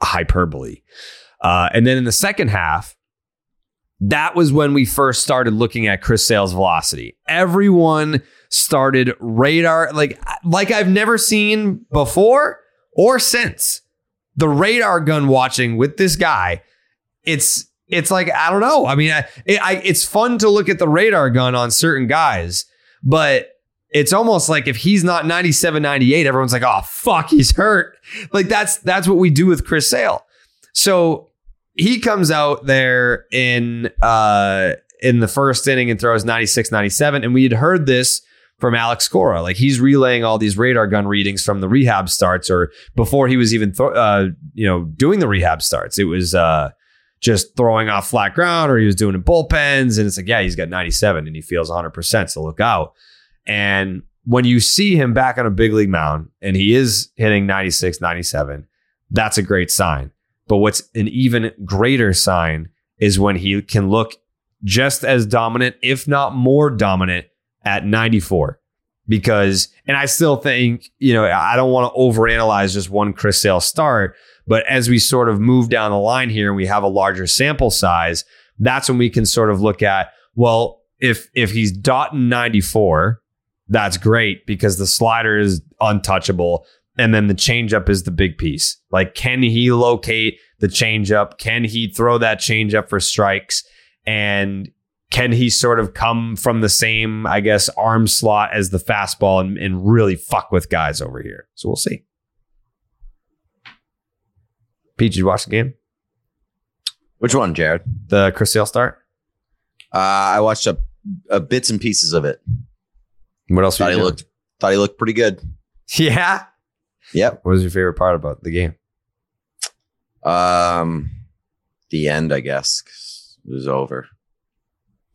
hyperbole. And then in the second half, that was when we first started looking at Chris Sale's velocity. Everyone started radar, like I've never seen before or since. The radar gun watching with this guy, it's like, I don't know. I mean, it's fun to look at the radar gun on certain guys, but it's almost like if he's not 97, 98, everyone's like, oh, fuck, he's hurt. Like that's what we do with Chris Sale. So he comes out there in the first inning and throws 96, 97. And we had heard this from Alex Cora. Like he's relaying all these radar gun readings from the rehab starts, or before he was even doing the rehab starts. It was just throwing off flat ground, or he was doing it in bullpens. And it's like, yeah, he's got 97 and he feels 100%. So look out. And when you see him back on a big league mound and he is hitting 96, 97, that's a great sign. But what's an even greater sign is when he can look just as dominant, if not more dominant, at 94. Because, and I still think, I don't want to overanalyze just one Chris Sale start, but as we sort of move down the line here and we have a larger sample size, that's when we can sort of look at, well, if he's dotting 94, that's great because the slider is untouchable. And then the changeup is the big piece. Like, can he locate the changeup? Can he throw that changeup for strikes? And can he sort of come from the same, I guess, arm slot as the fastball and really fuck with guys over here? So we'll see. Pete, did you watch the game? Which one, Jared? The Chris Sale start? I watched a bits and pieces of it. What else? Thought he looked pretty good. Yeah. Yep. What was your favorite part about the game? The end, I guess. It was over.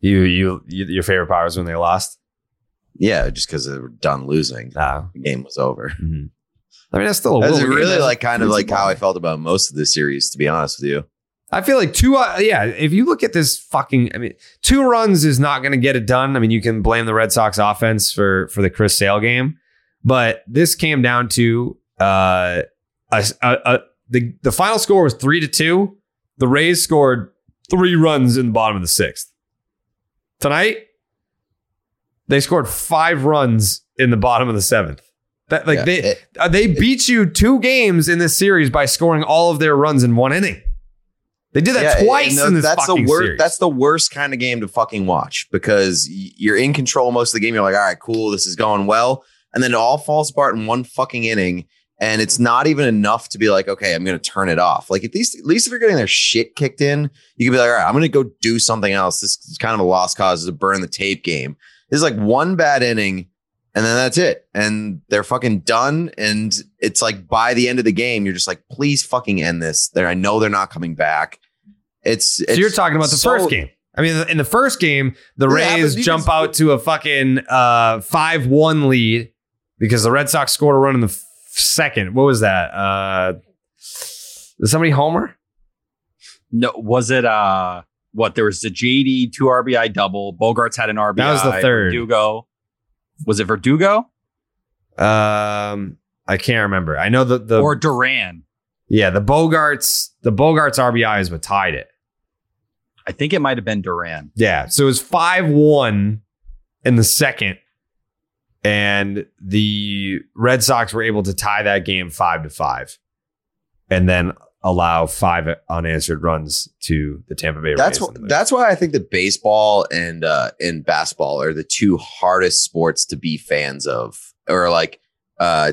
Your favorite part was when they lost? Yeah, just because they were done losing. Oh. The game was over. Mm-hmm. I mean, that's still a win. That's really like kind of like how I felt about most of this series, to be honest with you. I feel like if you look at this two runs is not going to get it done. I mean, you can blame the Red Sox offense for the Chris Sale game, but this came down to the final score was 3-2. The Rays scored 3 runs in the bottom of the 6th. Tonight, they scored 5 runs in the bottom of the 7th. They beat you 2 games in this series by scoring all of their runs in one inning. They did that twice in this fucking series. That's the worst kind of game to fucking watch because you're in control most of the game. You're like, all right, cool, this is going well. And then it all falls apart in one fucking inning. And it's not even enough to be like, okay, I'm going to turn it off. Like, at least if you're getting their shit kicked in, you can be like, all right, I'm going to go do something else. This is kind of a lost cause. It's a burn the tape game. There's like one bad inning, and then that's it. And they're fucking done. And it's like by the end of the game, you're just like, please fucking end this. I know they're not coming back. So you're talking about the first game. I mean, in the first game, the Rays jump out to a fucking 5-1 lead because the Red Sox scored a run in the second. What was that? Did somebody homer? No, was it what? There was the JD 2 RBI double. Bogarts had an RBI. That was the third. Verdugo. Was it Verdugo? I can't remember. I know the or Duran. Yeah, the Bogarts RBI is what tied it. I think it might have been Duran. Yeah, so it was 5-1 in the second, and the Red Sox were able to tie that game 5-5, and then allow 5 unanswered runs to the Tampa Bay Rays. That's why I think that baseball and basketball are the 2 hardest sports to be fans of, or like.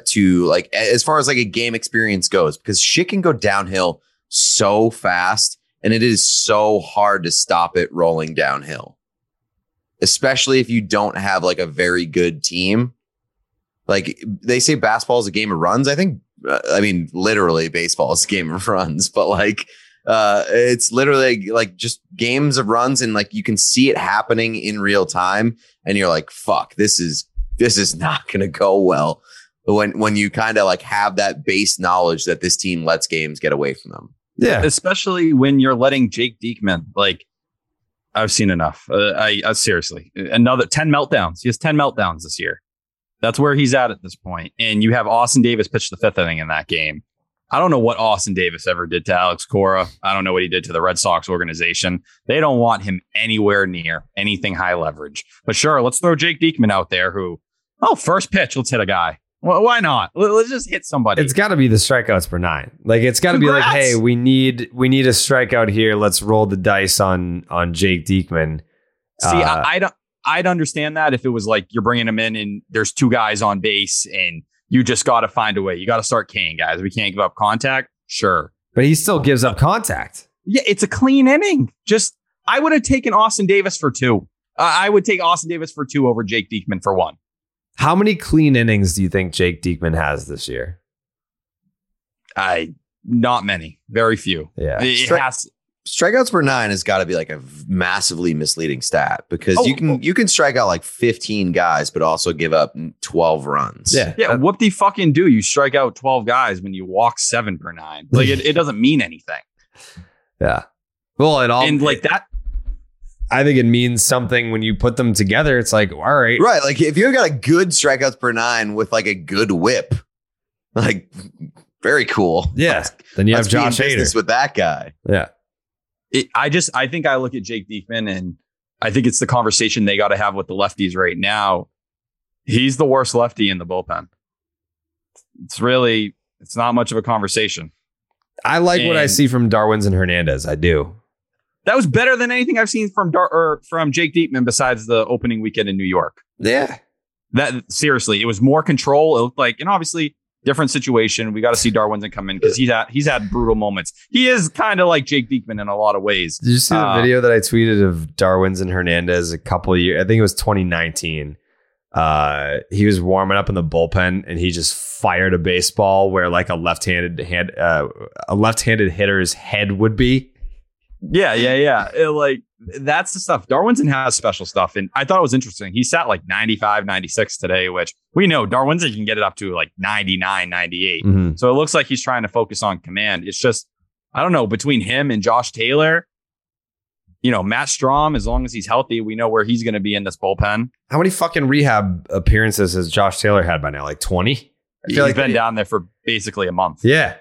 To like as far as like a game experience goes, because shit can go downhill so fast and it is so hard to stop it rolling downhill, especially if you don't have like a very good team. Like they say basketball is a game of runs. I think literally baseball is a game of runs, but like it's literally like just games of runs, and like you can see it happening in real time and you're like, fuck, this is not gonna go well. When you kind of like have that base knowledge that this team lets games get away from them. Yeah. Especially when you're letting Jake Diekman, like, I've seen enough. I seriously, another 10 meltdowns. He has 10 meltdowns this year. That's where he's at this point. And you have Austin Davis pitch the 5th inning in that game. I don't know what Austin Davis ever did to Alex Cora. I don't know what he did to the Red Sox organization. They don't want him anywhere near anything high leverage. But sure, let's throw Jake Diekman out there first pitch, let's hit a guy. Well, why not? Let's just hit somebody. It's got to be the strikeouts per 9. Like it's got to be like, hey, we need a strikeout here. Let's roll the dice on Jake Diekman. See, I'd understand that if it was like you're bringing him in and there's 2 guys on base and you just got to find a way. You got to start Kane, guys. We can't give up contact. Sure, but he still gives up contact. Yeah, it's a clean inning. Just I would have taken Austin Davis for 2. I would take Austin Davis for 2 over Jake Diekman for 1. How many clean innings do you think Jake Diekman has this year? Not many, very few. Yeah, strikeouts per 9 has got to be like a massively misleading stat because you can strike out like 15 guys, but also give up 12 runs. Yeah. What the fucking do you strike out 12 guys when you walk 7 per 9? Like it doesn't mean anything. Yeah. Well, I think it means something when you put them together. It's like, all right. Right. Like if you've got a good strikeouts per 9 with like a good whip, like very cool. Yeah. Then you have Josh Taylor with that guy. Yeah. I think I look at Jake Diekman and I think it's the conversation they got to have with the lefties right now. He's the worst lefty in the bullpen. It's not much of a conversation. I like what I see from Darwinzon Hernandez. I do. That was better than anything I've seen from Jake Diekman besides the opening weekend in New York. Yeah. Seriously, it was more control. It looked like, and obviously, different situation. We got to see Darwinzon come in because he's had brutal moments. He is kind of like Jake Diekman in a lot of ways. Did you see the video that I tweeted of Darwinzon Hernandez a couple of years? I think it was 2019. He was warming up in the bullpen and he just fired a baseball where like a left-handed hitter's head would be. Yeah. Like, that's the stuff. Darwinzon has special stuff. And I thought it was interesting. He sat like 95, 96 today, which we know Darwinzon can get it up to like 99, 98. Mm-hmm. So it looks like he's trying to focus on command. It's just, I don't know, between him and Josh Taylor, you know, Matt Strahm, as long as he's healthy, we know where he's going to be in this bullpen. How many fucking rehab appearances has Josh Taylor had by now? Like 20? He's been down there for basically a month. Yeah.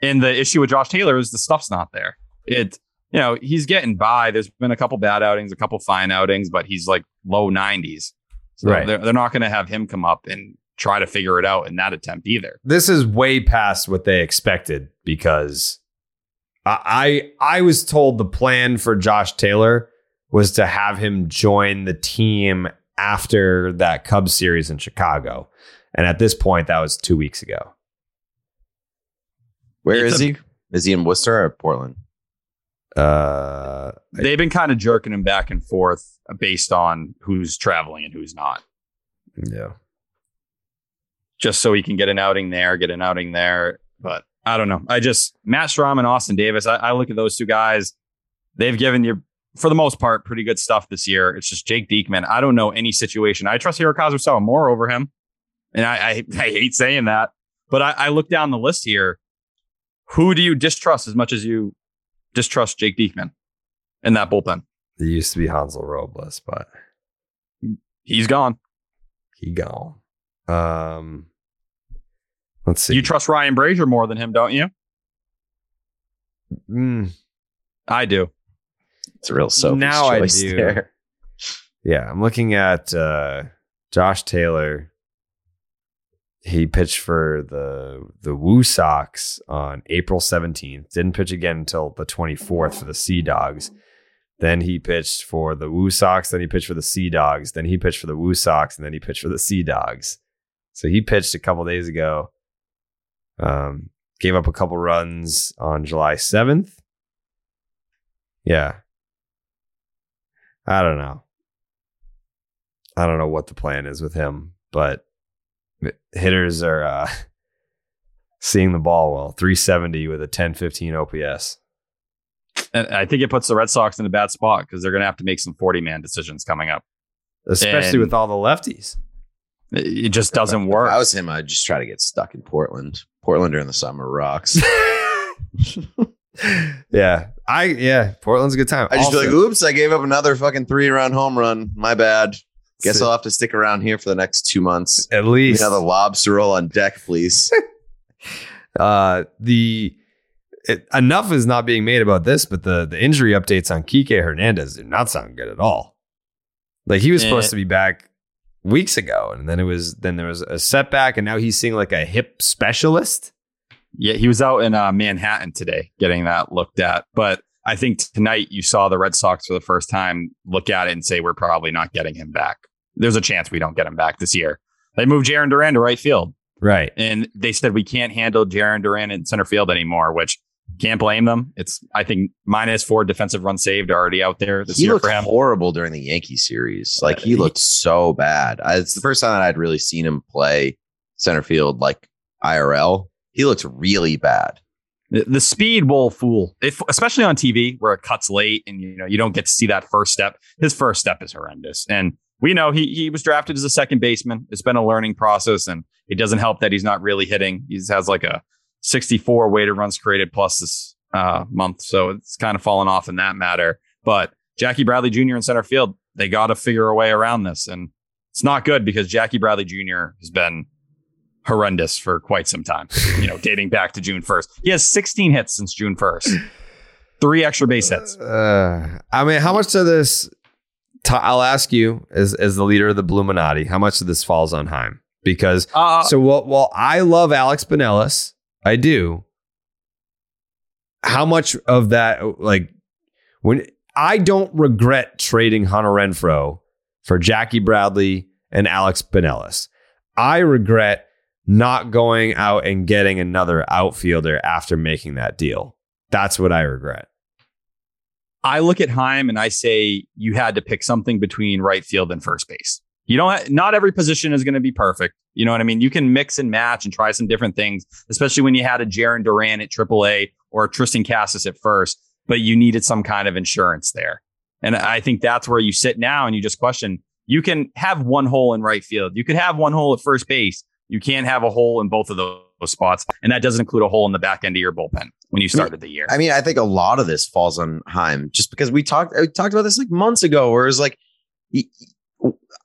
And the issue with Josh Taylor is the stuff's not there. You know, he's getting by. There's been a couple bad outings, a couple fine outings, but he's like low 90s. So right. They're not going to have him come up and try to figure it out in that attempt either. This is way past what they expected, because I was told the plan for Josh Taylor was to have him join the team after that Cubs series in Chicago. And at this point, that was 2 weeks ago. Where is he? Is he in Worcester or Portland? They've been kind of jerking him back and forth based on who's traveling and who's not. Yeah. Just so he can get an outing there. But I don't know. Matt Strahm and Austin Davis, I look at those two guys. They've given you, for the most part, pretty good stuff this year. It's just Jake Diekman. I don't know any situation. I trust Hirokazu Sawa more over him. And I hate saying that, but I look down the list here. Who do you distrust as much as you distrust Jake Diekman in that bullpen? It used to be Hansel Robles, but he's gone. Let's see. You trust Ryan Brazier more than him, don't you? Mm. I do. It's a real selfish choice. I do. There. Yeah, I'm looking at Josh Taylor. He pitched for the Woo Sox on April 17th. Didn't pitch again until the 24th for the Sea Dogs. Then he pitched for the Woo Sox. Then he pitched for the Sea Dogs. Then he pitched for the Woo Sox. And then he pitched for the Sea Dogs. So he pitched a couple days ago. Gave up a couple runs on July 7th. Yeah. I don't know what the plan is with him, but hitters are seeing the ball well. 370 with a 1015 OPS. And I think it puts the Red Sox in a bad spot because they're going to have to make some 40-man decisions coming up. Especially with all the lefties. It just doesn't work. If I was him, I'd just try to get stuck in Portland. Portland during the summer rocks. Yeah, Portland's a good time. I just feel like, oops, I gave up another fucking three-run home run. My bad. Guess I'll have to stick around here for the next 2 months. At least. Another lobster roll on deck, please. Enough is not being made about this, but the injury updates on Kike Hernandez do not sound good at all. Like, he was supposed to be back weeks ago, and then there was a setback, and now he's seeing like a hip specialist. Yeah, he was out in Manhattan today getting that looked at, but I think tonight you saw the Red Sox for the first time look at it and say, we're probably not getting him back. There's a chance we don't get him back this year. They moved Jarren Duran to right field. Right. And they said, we can't handle Jarren Duran in center field anymore, which can't blame them. It's, I think, -4 defensive runs saved already out there this year for him. He looked horrible during the Yankee series. Like, he looked so bad. It's the first time that I'd really seen him play center field, like IRL. He looked really bad. The speed will fool, especially on TV where it cuts late and, you know, you don't get to see that first step. His first step is horrendous. And we know he was drafted as a second baseman. It's been a learning process, and it doesn't help that he's not really hitting. He has like a 64 weighted runs created plus this month. So it's kind of fallen off in that matter. But Jackie Bradley Jr. in center field, they got to figure a way around this. And it's not good because Jackie Bradley Jr. has been horrendous for quite some time, you know, dating back to June 1st. He has 16 hits since June 1st, 3 extra base hits. I mean, how much of this, I'll ask you as the leader of the Bluminati, how much of this falls on Heim? Because while I love Alex Benelis, I do. How much of that, like, when I don't regret trading Hunter Renfroe for Jackie Bradley and Alex Benelis, I regret not going out and getting another outfielder after making that deal. That's what I regret. I look at Heim and I say, you had to pick something between right field and first base. You don't, not every position is going to be perfect. You know what I mean? You can mix and match and try some different things, especially when you had a Jarren Duran at AAA or a Tristan Casas at first. but you needed some kind of insurance there. And I think that's where you sit now and you just question, you can have one hole in right field. You could have one hole at first base. You can't have a hole in both of those spots. And that doesn't include a hole in the back end of your bullpen when you started the year. I mean, I think a lot of this falls on Heim just because we talked about this like months ago, where it's like,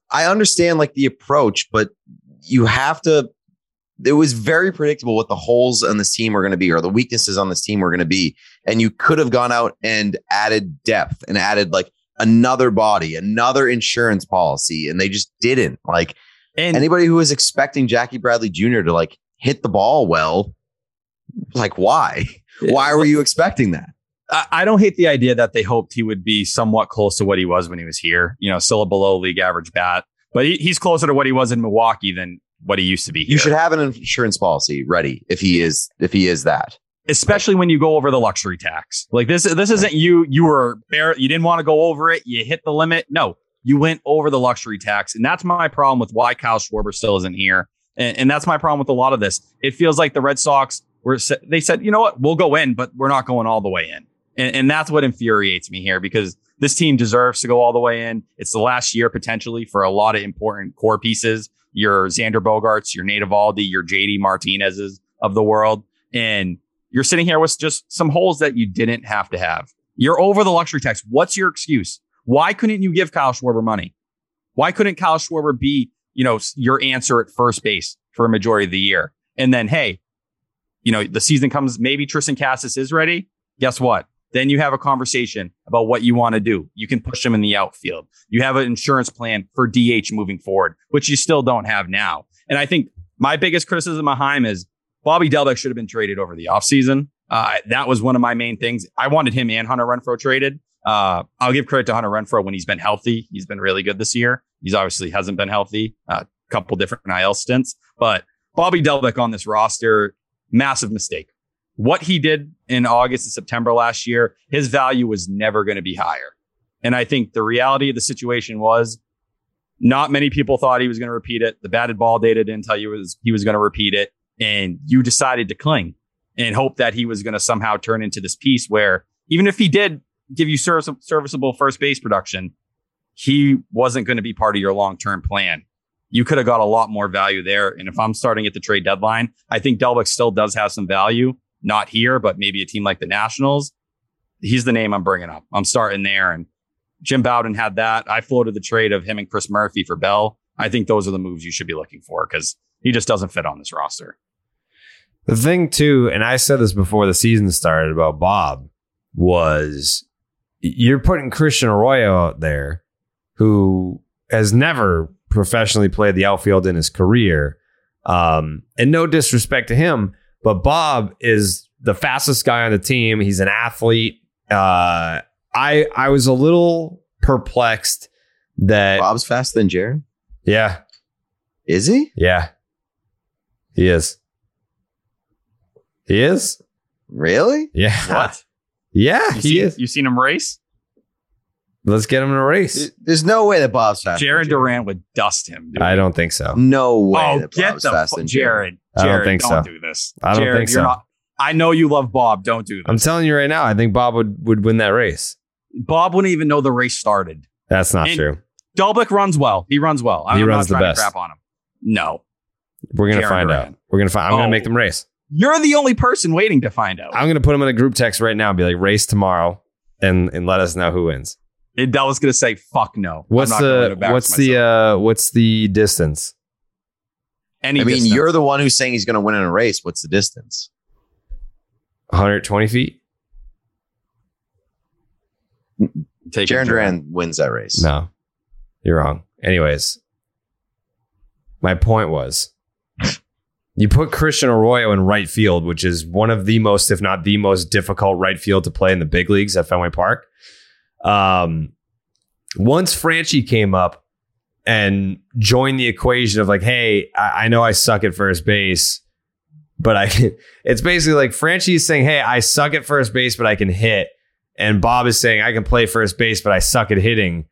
I understand like the approach, but you have to, it was very predictable what the holes on this team were going to be or the weaknesses on this team were going to be. And you could have gone out and added depth and added like another body, another insurance policy. And they just didn't. Like, and anybody who was expecting Jackie Bradley Jr. to like hit the ball well, like why? Why were you expecting that? I don't hate the idea that they hoped he would be somewhat close to what he was when he was here. You know, still a below league average bat, but he's closer to what he was in Milwaukee than what he used to be here. You should have an insurance policy ready if he is that. Especially when you go over the luxury tax. Like this isn't you were bare, you didn't want to go over it, you hit the limit. No, you went over the luxury tax. And that's my problem with why Kyle Schwarber still isn't here. And that's my problem with a lot of this. It feels like the Red Sox they said, you know what, we'll go in, but we're not going all the way in. And that's what infuriates me here, because this team deserves to go all the way in. It's the last year potentially for a lot of important core pieces. Your Xander Bogarts, your Nate Eovaldi, your JD Martinez's of the world. And you're sitting here with just some holes that you didn't have to have. You're over the luxury tax. What's your excuse? Why couldn't you give Kyle Schwarber money? Why couldn't Kyle Schwarber be, you know, your answer at first base for a majority of the year? And then, hey, you know, the season comes, maybe Tristan Casas is ready. Guess what? Then you have a conversation about what you want to do. You can push him in the outfield. You have an insurance plan for DH moving forward, which you still don't have now. And I think my biggest criticism of Heim is Bobby Dalbec should have been traded over the offseason. That was one of my main things. I wanted him and Hunter Renfroe traded. I'll give credit to Hunter Renfroe when he's been healthy. He's been really good this year. He's obviously hasn't been healthy. A couple different IL stints. But Bobby Dalbec on this roster, massive mistake. What he did in August and September last year, his value was never going to be higher. And I think the reality of the situation was not many people thought he was going to repeat it. The batted ball data didn't tell you he was going to repeat it. And you decided to cling and hope that he was going to somehow turn into this piece where even if he did give you serviceable first base production, he wasn't going to be part of your long-term plan. You could have got a lot more value there. And if I'm starting at the trade deadline, I think Dalbec still does have some value. Not here, but maybe a team like the Nationals. He's the name I'm bringing up. I'm starting there. And Jim Bowden had that. I floated the trade of him and Chris Murphy for Bell. I think those are the moves you should be looking for because he just doesn't fit on this roster. The thing, too, and I said this before the season started about Bob, was you're putting Christian Arroyo out there who has never professionally played the outfield in his career. And no disrespect to him, but Bob is the fastest guy on the team. He's an athlete. I was a little perplexed that Bob's faster than Jared. Yeah. Is he? Yeah. He is. He is? Really? Yeah. What? Yeah, he is. You seen him race? Let's get him in a race. There's no way that Bob's faster. Jared Durant would dust him. Dude. I don't think so. No way. Oh, that get Bob's the faster than Jared. I don't think so. Don't do this. I don't Jared, think so. You're not, I know you love Bob. Don't do this. I'm telling you right now. I think Bob would win that race. Bob wouldn't even know the race started. That's not true. Dalbec runs well. He runs well. He runs the best. To crap on him. No. We're gonna find out. We're gonna find. I'm gonna make them race. You're the only person waiting to find out. I'm gonna put him in a group text right now and be like, race tomorrow, and let us know who wins. That was gonna say, fuck no. What's the distance? Any distance. You're the one who's saying he's gonna win in a race. What's the distance? 120 feet. Jarren Duran wins that race. No, you're wrong. Anyways, my point was, you put Christian Arroyo in right field, which is one of the most, if not the most difficult right field to play in the big leagues at Fenway Park. Once Franchi came up and joined the equation of like, hey, I know I suck at first base, but it's basically like Franchi is saying, hey, I suck at first base, but I can hit. And Bob is saying, I can play first base, but I suck at hitting.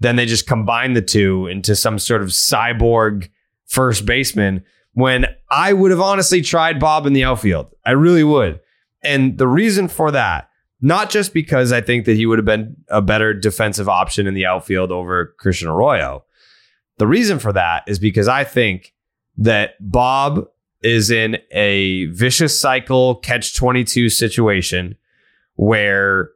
Then they just combine the two into some sort of cyborg first baseman when I would have honestly tried Bob in the outfield. I really would. And the reason for that Not just because I think that he would have been a better defensive option in the outfield over Christian Arroyo. The reason for that is because I think that Bob is in a vicious cycle catch-22 situation where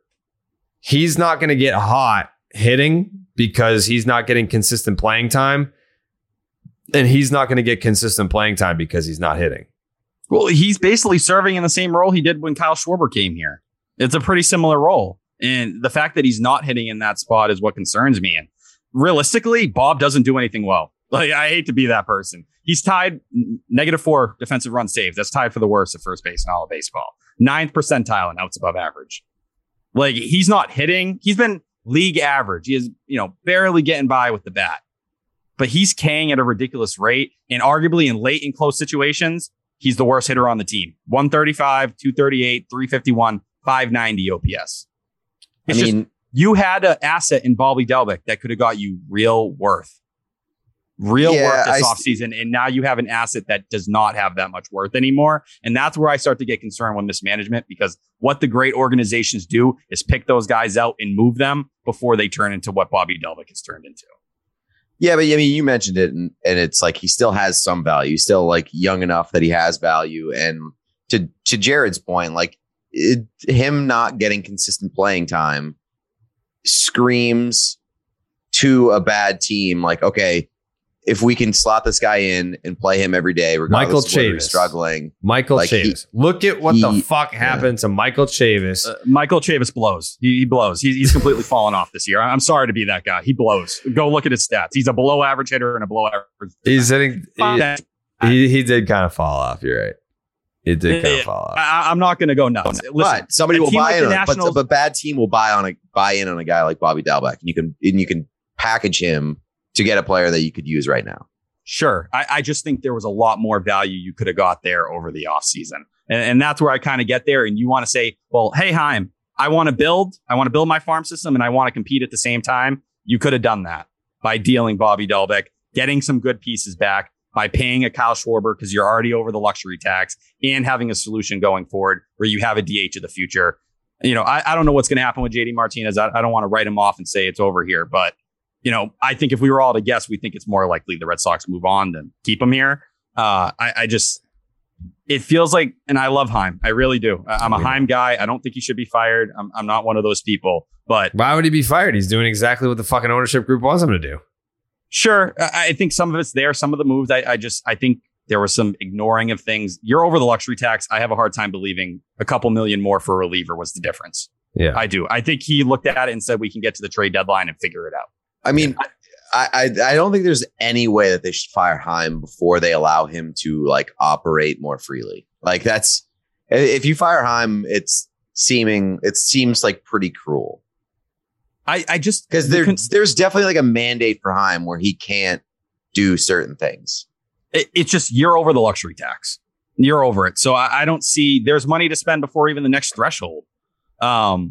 he's not going to get hot hitting because he's not getting consistent playing time. And he's not going to get consistent playing time because he's not hitting. Well, he's basically serving in the same role he did when Kyle Schwarber came here. It's a pretty similar role. And the fact that he's not hitting in that spot is what concerns me. And realistically, Bob doesn't do anything well. Like, I hate to be that person. He's tied -4 defensive run saved. That's tied for the worst at first base in all of baseball. 9th percentile in outs above average. Like, he's not hitting. He's been league average. He is, you know, barely getting by with the bat. But he's K'ing at a ridiculous rate. And arguably in late and close situations, he's the worst hitter on the team. 135, 238, 351. 590 OPS. It's just, you had an asset in Bobby Dalbec that could have got you real worth this offseason. And now you have an asset that does not have that much worth anymore. And that's where I start to get concerned with mismanagement, because what the great organizations do is pick those guys out and move them before they turn into what Bobby Dalbec has turned into. Yeah, but I mean, you mentioned it, and it's like he still has some value. He's still like young enough that he has value. And to Jared's point, like, him not getting consistent playing time screams to a bad team, like, okay, if we can slot this guy in and play him every day, regardless of whether he's struggling. Michael Chavis. Look at what the fuck happened to Michael Chavis. Michael Chavis blows. He blows. He's completely fallen off this year. I'm sorry to be that guy. He blows. Go look at his stats. He's a below average hitter and a below average. He's hitting. He did kind of fall off. You're right. It did kind of fall off. I'm not going to go nuts. Listen, but somebody will buy in. But a bad team will buy in on a guy like Bobby Dalbec, and you can package him to get a player that you could use right now. Sure, I just think there was a lot more value you could have got there over the offseason. and that's where I kind of get there. And you want to say, well, hey, Haim, I want to build my farm system, and I want to compete at the same time. You could have done that by dealing Bobby Dalbec, getting some good pieces back, by paying a Kyle Schwarber because you're already over the luxury tax, and having a solution going forward where you have a DH of the future. You know, I don't know what's going to happen with JD Martinez. I don't want to write him off and say it's over here. But, you know, I think if we were all to guess, we think it's more likely the Red Sox move on than keep him here. It feels like, and I love Haim. I really do. I'm a Haim guy. I don't think he should be fired. I'm not one of those people. But why would he be fired? He's doing exactly what the fucking ownership group wants him to do. Sure. I think some of it's there. Some of the moves, I think there was some ignoring of things. You're over the luxury tax. I have a hard time believing a couple million more for a reliever was the difference. Yeah, I do. I think he looked at it and said, we can get to the trade deadline and figure it out. I mean, I don't think there's any way that they should fire Haim before they allow him to like operate more freely. Like, that's, if you fire Haim, it seems like pretty cruel. I just, because there's definitely like a mandate for Haim where he can't do certain things. It's just, you're over the luxury tax. You're over it. So I don't see, there's money to spend before even the next threshold. I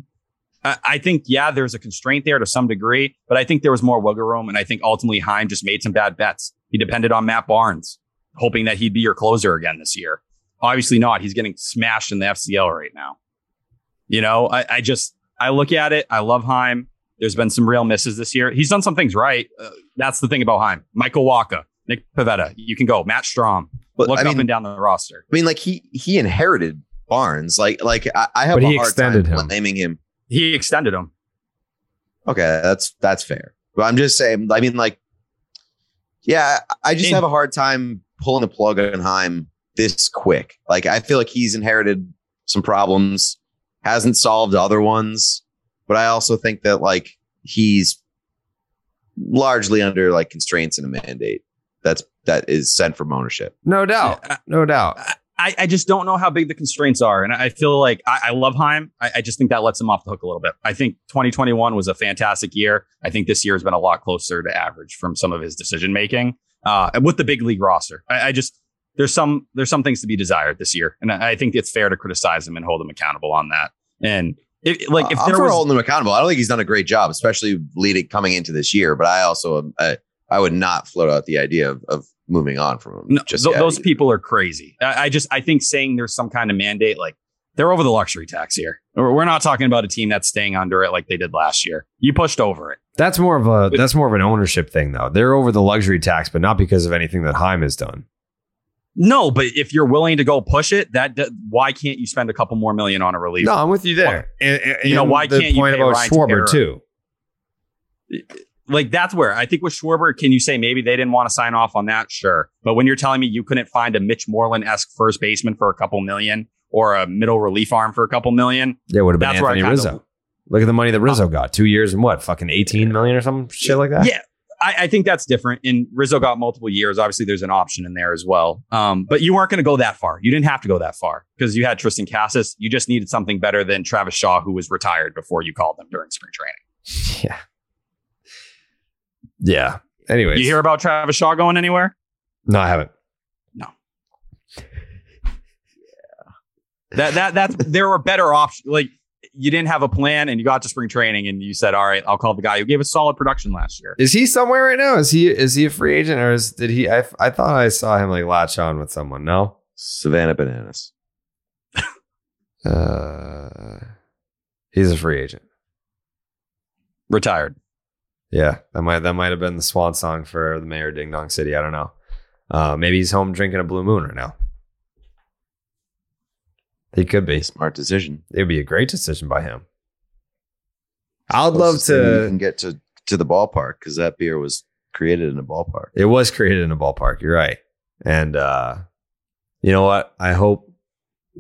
think, yeah, there's a constraint there to some degree, but I think there was more wiggle room. And I think ultimately Haim just made some bad bets. He depended on Matt Barnes, hoping that he'd be your closer again this year. Obviously not. He's getting smashed in the FCL right now. You know, I look at it. I love Haim. There's been some real misses this year. He's done some things right. That's the thing about Haim. Michael Wacha, Nick Pivetta, you can go. Matt Strahm. Up and down the roster. I mean, like, he inherited Barnes. Like I have a hard time blaming him. He extended him. Okay, that's fair. But I'm just saying, I mean, like, yeah, I just have a hard time pulling a plug on Haim this quick. Like, I feel like he's inherited some problems, hasn't solved other ones. But I also think that, like, he's largely under like constraints and a mandate that is sent from ownership. No doubt. Yeah, no doubt. I just don't know how big the constraints are. And I feel like I love Haim. I just think that lets him off the hook a little bit. I think 2021 was a fantastic year. I think this year has been a lot closer to average from some of his decision making and with the big league roster. I just, there's some things to be desired this year. And I think it's fair to criticize him and hold him accountable on that. And If holding him accountable, I don't think he's done a great job, especially coming into this year. But I also I would not float out the idea of moving on from him. No, those people are crazy. I think saying there's some kind of mandate, like They're over the luxury tax here. We're not talking about a team that's staying under it like they did last year. You pushed over it. That's more of an ownership thing, though. They're over the luxury tax, but not because of anything that Heim has done. No, but if you're willing to go push it, why can't you spend a couple more million on a reliever? No, I'm with you there. Why can't you pay about Ryan Schwarber too? Like, that's where I think with Schwarber, can you say maybe they didn't want to sign off on that? Sure. But when you're telling me you couldn't find a Mitch Moreland-esque first baseman for a couple million or a middle relief arm for a couple million. Yeah, it would have been Anthony Rizzo. Look at the money that Rizzo got. 2 years and what? Fucking 18 million or something shit like that? Yeah. I think that's different. And Rizzo got multiple years. Obviously, there's an option in there as well. But you weren't going to go that far. You didn't have to go that far because you had Tristan Casas. You just needed something better than Travis Shaw, who was retired before you called them during spring training. Yeah. Yeah. Anyways. You hear about Travis Shaw going anywhere? No, I haven't. No. Yeah. That's there were better options. Like, you didn't have a plan and you got to spring training and you said, all right, I'll call the guy who gave us solid production last year. Is he somewhere right now? Is he a free agent or did he? I thought I saw him like latch on with someone. No, Savannah Bananas. He's a free agent. Retired. Yeah, that might have been the swan song for the mayor of Ding Dong City. I don't know. Maybe he's home drinking a Blue Moon right now. He could be. Smart decision. It would be a great decision by him. I'd love to... You can get to the ballpark because that beer was created in a ballpark. It was created in a ballpark. You're right. And you know what? I hope,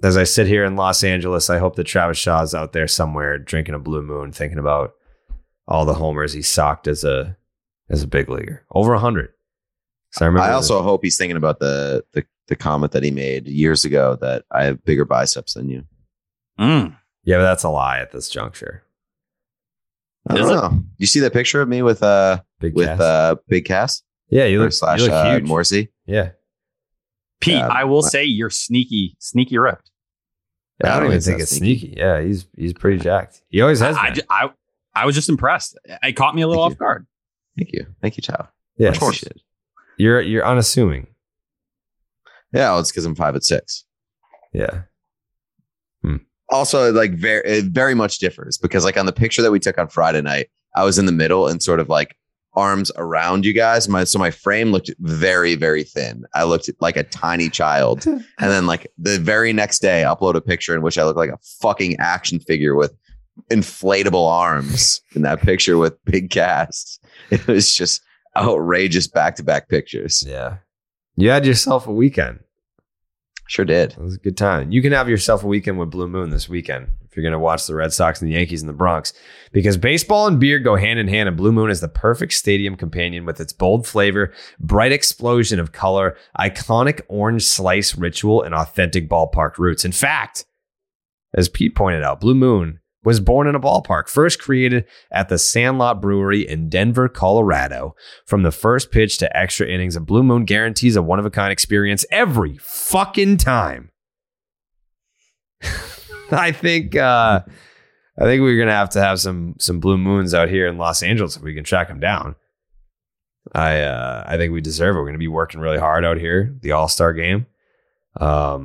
as I sit here in Los Angeles, I hope that Travis Shaw's out there somewhere drinking a Blue Moon, thinking about all the homers he socked as a big leaguer. Over 100. I also hope he's thinking about the comment that he made years ago that I have bigger biceps than you. Mm. Yeah, but that's a lie at this juncture. I don't know. You see that picture of me with Big Cass? Yeah, you look huge. Morrissey. Yeah. Pete, I will say you're sneaky ripped. I don't even think it's sneaky. Yeah, he's pretty jacked. He always has been. I was just impressed. It caught me a little off guard. Thank you, Chow. Yeah, of course. You're unassuming. Yeah, well, it's because I'm 5'6". Yeah. Hmm. Also, like it very much differs because, like, on the picture that we took on Friday night, I was in the middle and sort of like arms around you guys. So my frame looked very, very thin. I looked like a tiny child, and then like the very next day, upload a picture in which I look like a fucking action figure with inflatable arms in that picture with big casts. It was just outrageous back-to-back pictures. Yeah. You had yourself a weekend. Sure did. It was a good time. You can have yourself a weekend with Blue Moon this weekend if you're going to watch the Red Sox and the Yankees in the Bronx, because baseball and beer go hand in hand, and Blue Moon is the perfect stadium companion with its bold flavor, bright explosion of color, iconic orange slice ritual, and authentic ballpark roots. In fact, as Pete pointed out, Blue Moon was born in a ballpark, first created at the Sandlot Brewery in Denver, Colorado. From the first pitch to extra innings, a Blue Moon guarantees a one-of-a-kind experience every fucking time. I think we're going to have some Blue Moons out here in Los Angeles if we can track them down. I think we deserve it. We're going to be working really hard out here, the All-Star Game. I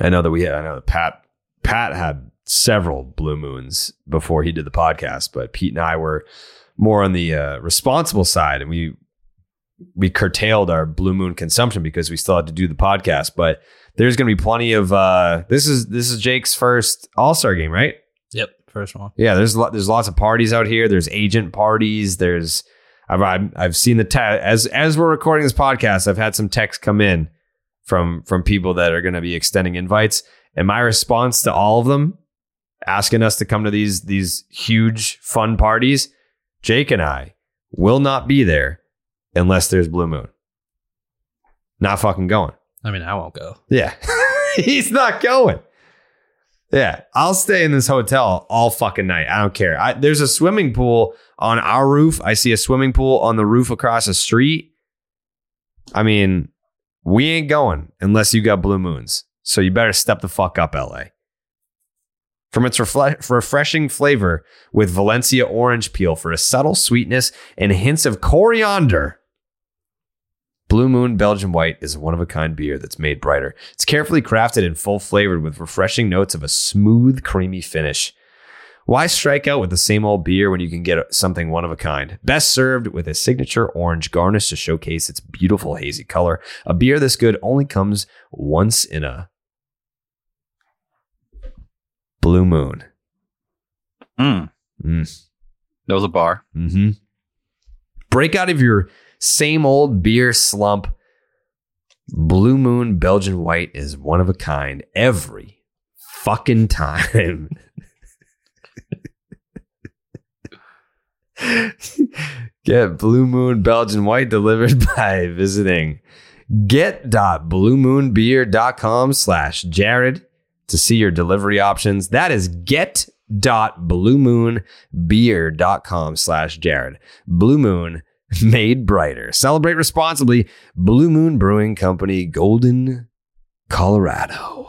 know that Pat had several Blue Moons before he did the podcast, but Pete and I were more on the responsible side, and we curtailed our Blue Moon consumption because we still had to do the podcast. But there's going to be plenty of this is Jake's first All-Star Game, right? Yep, first one. Yeah, there's lots of parties out here. There's agent parties. There's I've seen as we're recording this podcast, I've had some texts come in from people that are going to be extending invites, and my response to all of them, asking us to come to these huge fun parties, Jake and I will not be there unless there's Blue Moon. Not fucking going. I mean, I won't go. Yeah. He's not going. Yeah. I'll stay in this hotel all fucking night. I don't care. There's a swimming pool on our roof. I see a swimming pool on the roof across the street. I mean, we ain't going unless you got Blue Moons. So you better step the fuck up, LA. From its refreshing flavor with Valencia orange peel for a subtle sweetness and hints of coriander Blue Moon Belgian White is a one-of-a-kind beer that's made brighter. It's carefully crafted and full-flavored with refreshing notes of a smooth, creamy finish. Why strike out with the same old beer when you can get something one-of-a-kind? Best served with a signature orange garnish to showcase its beautiful hazy color. A beer this good only comes once in a blue moon. That was a bar. Mm-hmm. Break out of your same old beer slump. Blue Moon Belgian White is one of a kind every fucking time. Get Blue Moon Belgian White delivered by visiting get.bluemoonbeer.com/Jared to see your delivery options. That is get.bluemoonbeer.com/Jared. Blue Moon, made brighter. Celebrate responsibly. Blue Moon Brewing Company, Golden, Colorado.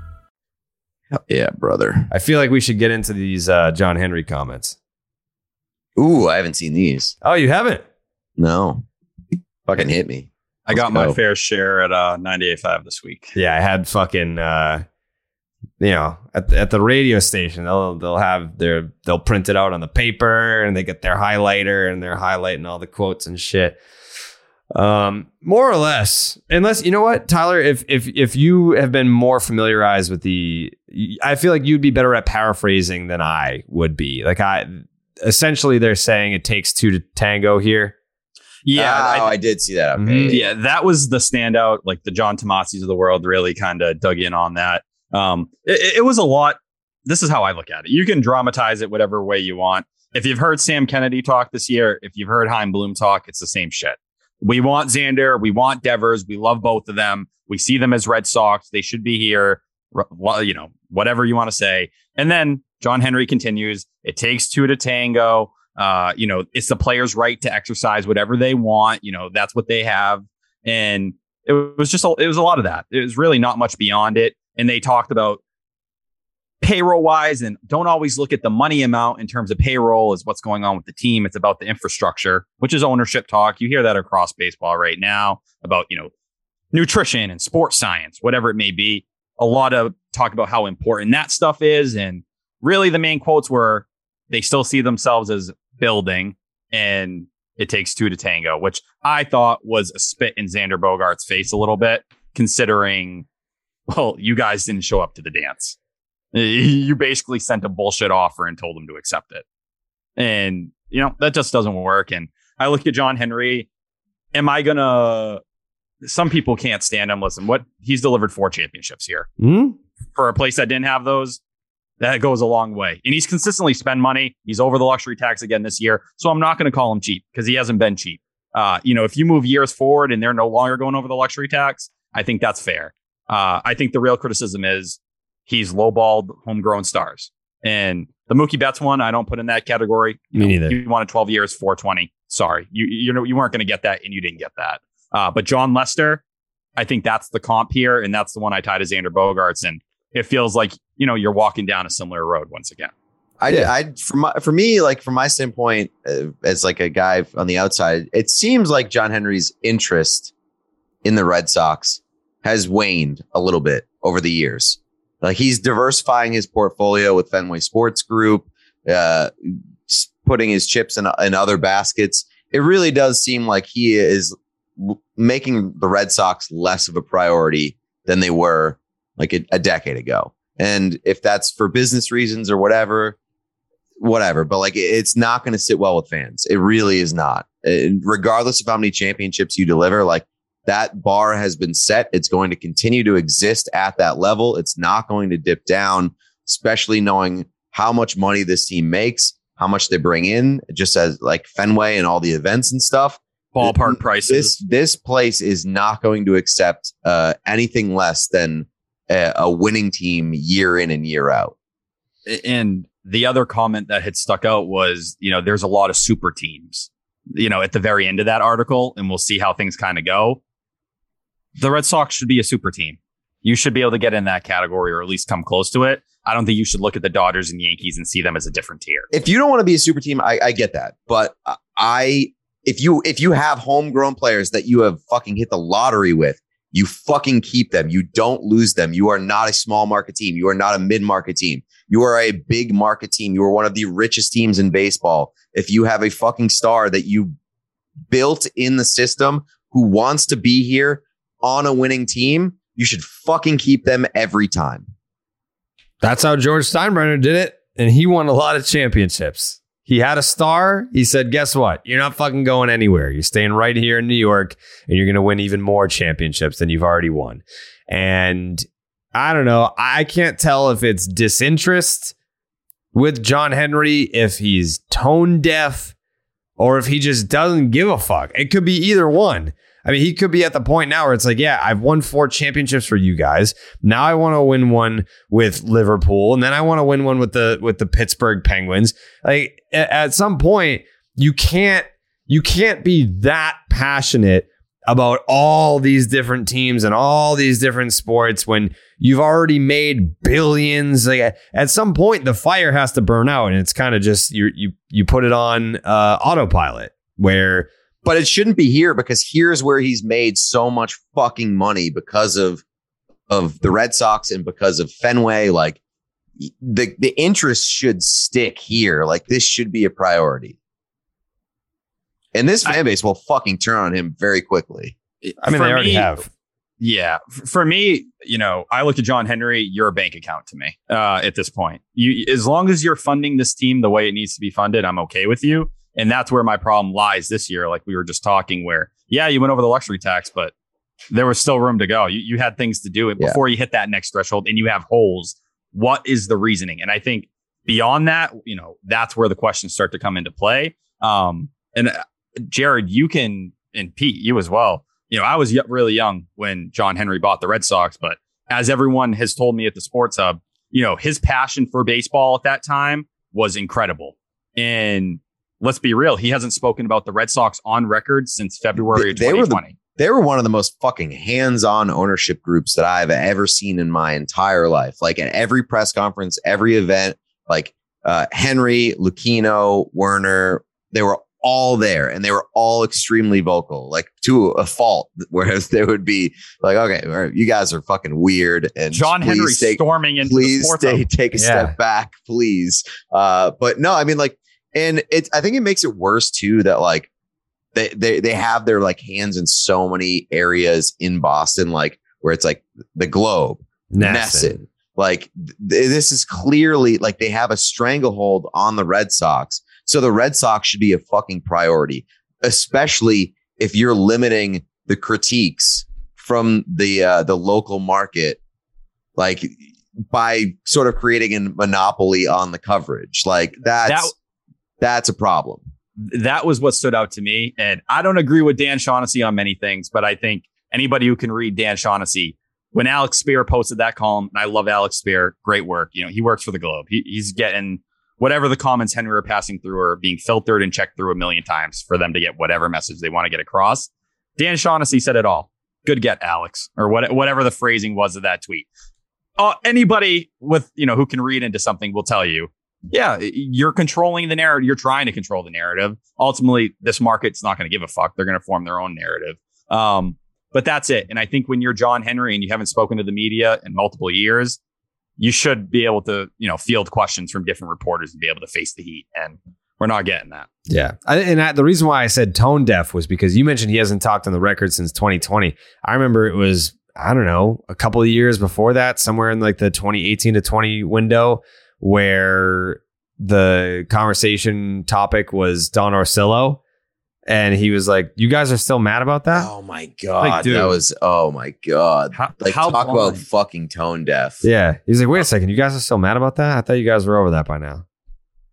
Yeah, brother. I feel like we should get into these John Henry comments. Ooh, I haven't seen these. Oh, you haven't? No. Fucking hit me. I got my fair share at 98.5 this week. Yeah, I had fucking, at the radio station, they'll print it out on the paper and they get their highlighter and they're highlighting all the quotes and shit. More or less, unless, you know what, Tyler, if you have been more familiarized with I feel like you'd be better at paraphrasing than I would be. Like, essentially they're saying it takes two to tango here. Yeah. I did see that. Okay. Yeah. That was the standout. Like the John Tomassi's of the world really kind of dug in on that. It was a lot. This is how I look at it. You can dramatize it whatever way you want. If you've heard Sam Kennedy talk this year, if you've heard Chaim Bloom talk, it's the same shit. We want Xander. We want Devers. We love both of them. We see them as Red Sox. They should be here. You know, whatever you want to say. And then John Henry continues. It takes two to tango. You know, it's the player's right to exercise whatever they want. You know, that's what they have. And it was just it was a lot of that. It was really not much beyond it. And they talked about payroll wise and don't always look at the money amount in terms of payroll is what's going on with the team. It's about the infrastructure, which is ownership talk. You hear that across baseball right now about, you know, nutrition and sports science, whatever it may be. A lot of talk about how important that stuff is. And really the main quotes were they still see themselves as building and it takes two to tango, which I thought was a spit in Xander Bogaerts's face a little bit, considering, well, you guys didn't show up to the dance. You basically sent a bullshit offer and told them to accept it. And, you know, that just doesn't work. And I look at John Henry. Am I going to... Some people can't stand him. Listen, what he's delivered 4 championships here. Mm-hmm. For a place that didn't have those, that goes a long way. And he's consistently spent money. He's over the luxury tax again this year. So I'm not going to call him cheap because he hasn't been cheap. You know, if you move years forward and they're no longer going over the luxury tax, I think that's fair. I think the real criticism is he's lowballed homegrown stars. And the Mookie Betts one, I don't put in that category. Me neither. You wanted 12 years, 420. Sorry. You weren't going to get that, and you didn't get that. But John Lester, I think that's the comp here, and that's the one I tied to Xander Bogaerts. And it feels like, you know, you're walking down a similar road once again. From my standpoint, as like a guy on the outside, it seems like John Henry's interest in the Red Sox has waned a little bit over the years. Like he's diversifying his portfolio with Fenway Sports Group, putting his chips in other baskets. It really does seem like he is making the Red Sox less of a priority than they were like a decade ago. And if that's for business reasons or whatever, but like it's not going to sit well with fans. It really is not. Regardless of how many championships you deliver, like, that bar has been set. It's going to continue to exist at that level. It's not going to dip down, especially knowing how much money this team makes, how much they bring in, just as like Fenway and all the events and stuff. ballpark prices. This place is not going to accept anything less than a winning team year in and year out. And the other comment that had stuck out was, you know, there's a lot of super teams, you know, at the very end of that article, and we'll see how things kind of go. The Red Sox should be a super team. You should be able to get in that category or at least come close to it. I don't think you should look at the Dodgers and Yankees and see them as a different tier. If you don't want to be a super team, I get that. But if you have homegrown players that you have fucking hit the lottery with, you fucking keep them. You don't lose them. You are not a small market team. You are not a mid-market team. You are a big market team. You are one of the richest teams in baseball. If you have a fucking star that you built in the system who wants to be here on a winning team, you should fucking keep them every time. That's how George Steinbrenner did it. And he won a lot of championships. He had a star. He said, guess what? You're not fucking going anywhere. You're staying right here in New York, and you're going to win even more championships than you've already won. And I don't know. I can't tell if it's disinterest with John Henry, if he's tone deaf, or if he just doesn't give a fuck. It could be either one. I mean, he could be at the point now where it's like, yeah, I've won 4 championships for you guys. Now I want to win one with Liverpool, and then I want to win one with the Pittsburgh Penguins. Like, at some point, you can't be that passionate about all these different teams and all these different sports when you've already made billions. Like, at some point, the fire has to burn out, and it's kind of just you put it on autopilot where. But it shouldn't be here, because here's where he's made so much fucking money because of the Red Sox and because of Fenway. Like, the interest should stick here. Like, this should be a priority. And this fan base will fucking turn on him very quickly. I mean, they already have. Yeah. For me, you know, I look at John Henry, you're a bank account to me at this point. As long as you're funding this team the way it needs to be funded, I'm okay with you. And that's where my problem lies this year. Like we were just talking where, yeah, you went over the luxury tax, but there was still room to go. You had things to do before you hit that next threshold, and you have holes. What is the reasoning? And I think beyond that, you know, that's where the questions start to come into play. And Jared, you can, and Pete, you as well. You know, I was really young when John Henry bought the Red Sox, but as everyone has told me at the Sports Hub, you know, his passion for baseball at that time was incredible. And let's be real. He hasn't spoken about the Red Sox on record since February of 2020. They were one of the most fucking hands-on ownership groups that I've ever seen in my entire life. Like, at every press conference, every event, like Henry, Lucchino, Werner, they were all there, and they were all extremely vocal, like to a fault, whereas they would be like, okay, you guys are fucking weird. And John Henry storming into the Sports Hub. Please take a step back, please. But no, I mean, like, and I think it makes it worse too that like they have their like hands in so many areas in Boston, like where it's like the Globe, Nesson, like this is clearly like they have a stranglehold on the Red Sox. So the Red Sox should be a fucking priority, especially if you're limiting the critiques from the local market, like by sort of creating a monopoly on the coverage. Like that's a problem. That was what stood out to me. And I don't agree with Dan Shaughnessy on many things, but I think anybody who can read Dan Shaughnessy, when Alex Speer posted that column, and I love Alex Speer, great work. You know, he works for the Globe. He's getting whatever the comments Henry are passing through are being filtered and checked through a million times for them to get whatever message they want to get across. Dan Shaughnessy said it all. Good get, Alex, or whatever the phrasing was of that tweet. Anybody with, you know, who can read into something will tell you, yeah, you're controlling the narrative. You're trying to control the narrative. Ultimately, this market's not going to give a fuck. They're going to form their own narrative. But that's it. And I think when you're John Henry and you haven't spoken to the media in multiple years, you should be able to, you know, field questions from different reporters and be able to face the heat. And we're not getting that. Yeah. And the reason why I said tone deaf was because you mentioned he hasn't talked on the record since 2020. I remember it was, I don't know, a couple of years before that, somewhere in like the 2018 to 20 window, where the conversation topic was Don Orsillo, and he was like, you guys are still mad about that? Oh my God. Like, dude, that was, oh my God. How talk boring. About fucking tone deaf. Yeah. He's like, wait a second. You guys are still mad about that? I thought you guys were over that by now.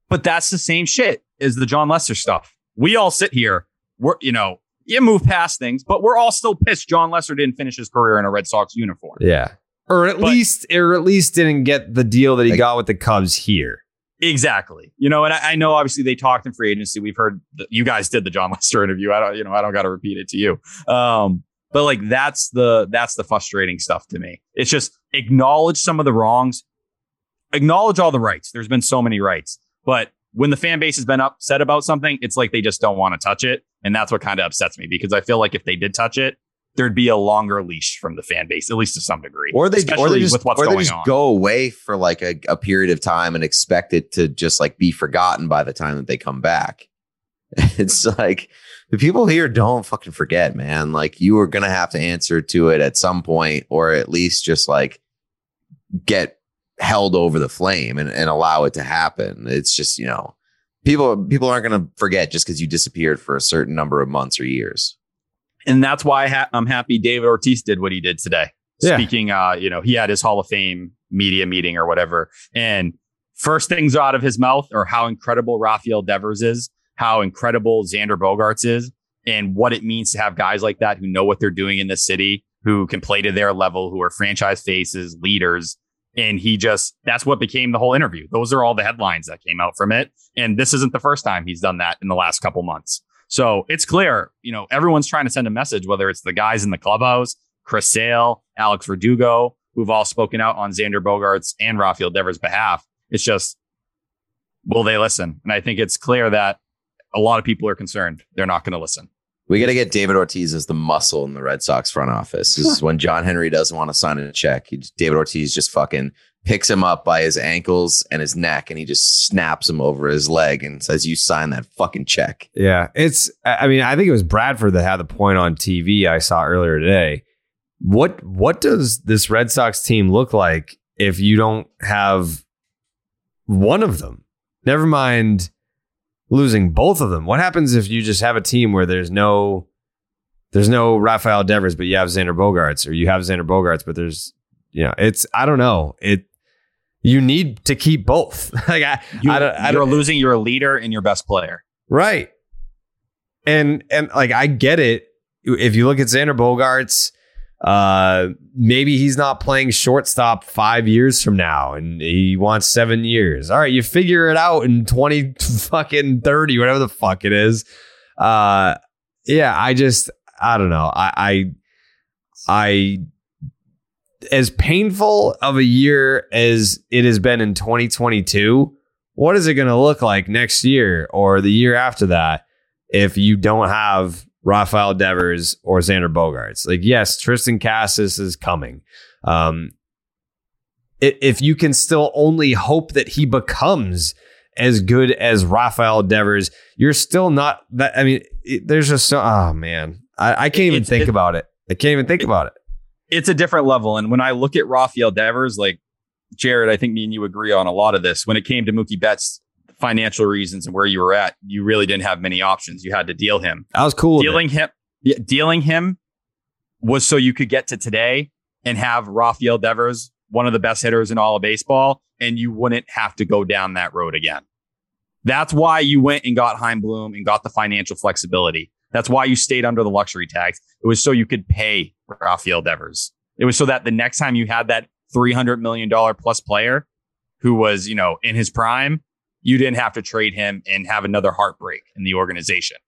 But that's the same shit as the John Lester stuff. We all sit here. We're, you know, you move past things, but we're all still pissed John Lester didn't finish his career in a Red Sox uniform. Yeah. Or at least didn't get the deal that he got with the Cubs here. Exactly. You know, and I know obviously they talked in free agency. We've heard that you guys did the John Lester interview. I don't got to repeat it to you. But that's the frustrating stuff to me. It's just acknowledge some of the wrongs, acknowledge all the rights. There's been so many rights, but when the fan base has been upset about something, it's like they just don't want to touch it. And that's what kind of upsets me, because I feel like if they did touch it, there'd be a longer leash from the fan base, at least to some degree. Or they just go away for like a period of time and expect it to just like be forgotten by the time that they come back. It's like the people here don't fucking forget, man. Like you are going to have to answer to it at some point, or at least just like get held over the flame and allow it to happen. It's just, you know, people aren't going to forget just because you disappeared for a certain number of months or years. And that's why I'm happy David Ortiz did what he did today. Yeah. Speaking, he had his Hall of Fame media meeting or whatever. And first things out of his mouth are how incredible Rafael Devers is, how incredible Xander Bogaerts is, and what it means to have guys like that who know what they're doing in the city, who can play to their level, who are franchise faces, leaders. And that's what became the whole interview. Those are all the headlines that came out from it. And this isn't the first time he's done that in the last couple months. So it's clear, you know, everyone's trying to send a message, whether it's the guys in the clubhouse, Chris Sale, Alex Verdugo, who've all spoken out on Xander Bogaerts and Rafael Devers' behalf. It's just, will they listen? And I think it's clear that a lot of people are concerned they're not going to listen. We got to get David Ortiz as the muscle in the Red Sox front office. This is when John Henry doesn't want to sign a check. David Ortiz just fucking picks him up by his ankles and his neck, and he just snaps him over his leg and says, "You sign that fucking check." Yeah, I think it was Bradford that had the point on TV I saw earlier today. What does this Red Sox team look like if you don't have one of them? Never mind losing both of them. What happens if you just have a team where there's no Rafael Devers, but you have Xander Bogaerts, or you have Xander Bogaerts, but there's, you know, it's, I don't know. You need to keep both. You're losing your leader and your best player. Right. And I get it. If you look at Xander Bogaerts, maybe he's not playing shortstop 5 years from now and he wants 7 years. All right, you figure it out in 2030, whatever the fuck it is. I don't know. I as painful of a year as it has been in 2022, what is it going to look like next year or the year after that if you don't have Rafael Devers or Xander Bogaerts? Like, yes, Tristan Cassis is coming. If you can still only hope that he becomes as good as Rafael Devers, you're still not that. I mean, there's just so, oh man, I can't even think about it. I can't even think about it. It's a different level. And when I look at Rafael Devers, like Jared, I think me and you agree on a lot of this. When it came to Mookie Betts, financial reasons and where you were at, you really didn't have many options. You had to deal him. I was cool. Dealing him was so you could get to today and have Rafael Devers, one of the best hitters in all of baseball, and you wouldn't have to go down that road again. That's why you went and got Chaim Bloom and got the financial flexibility. That's why you stayed under the luxury tax. It was so you could pay Rafael Devers. It was so that the next time you had that $300 million plus player who was, you know, in his prime, you didn't have to trade him and have another heartbreak in the organization.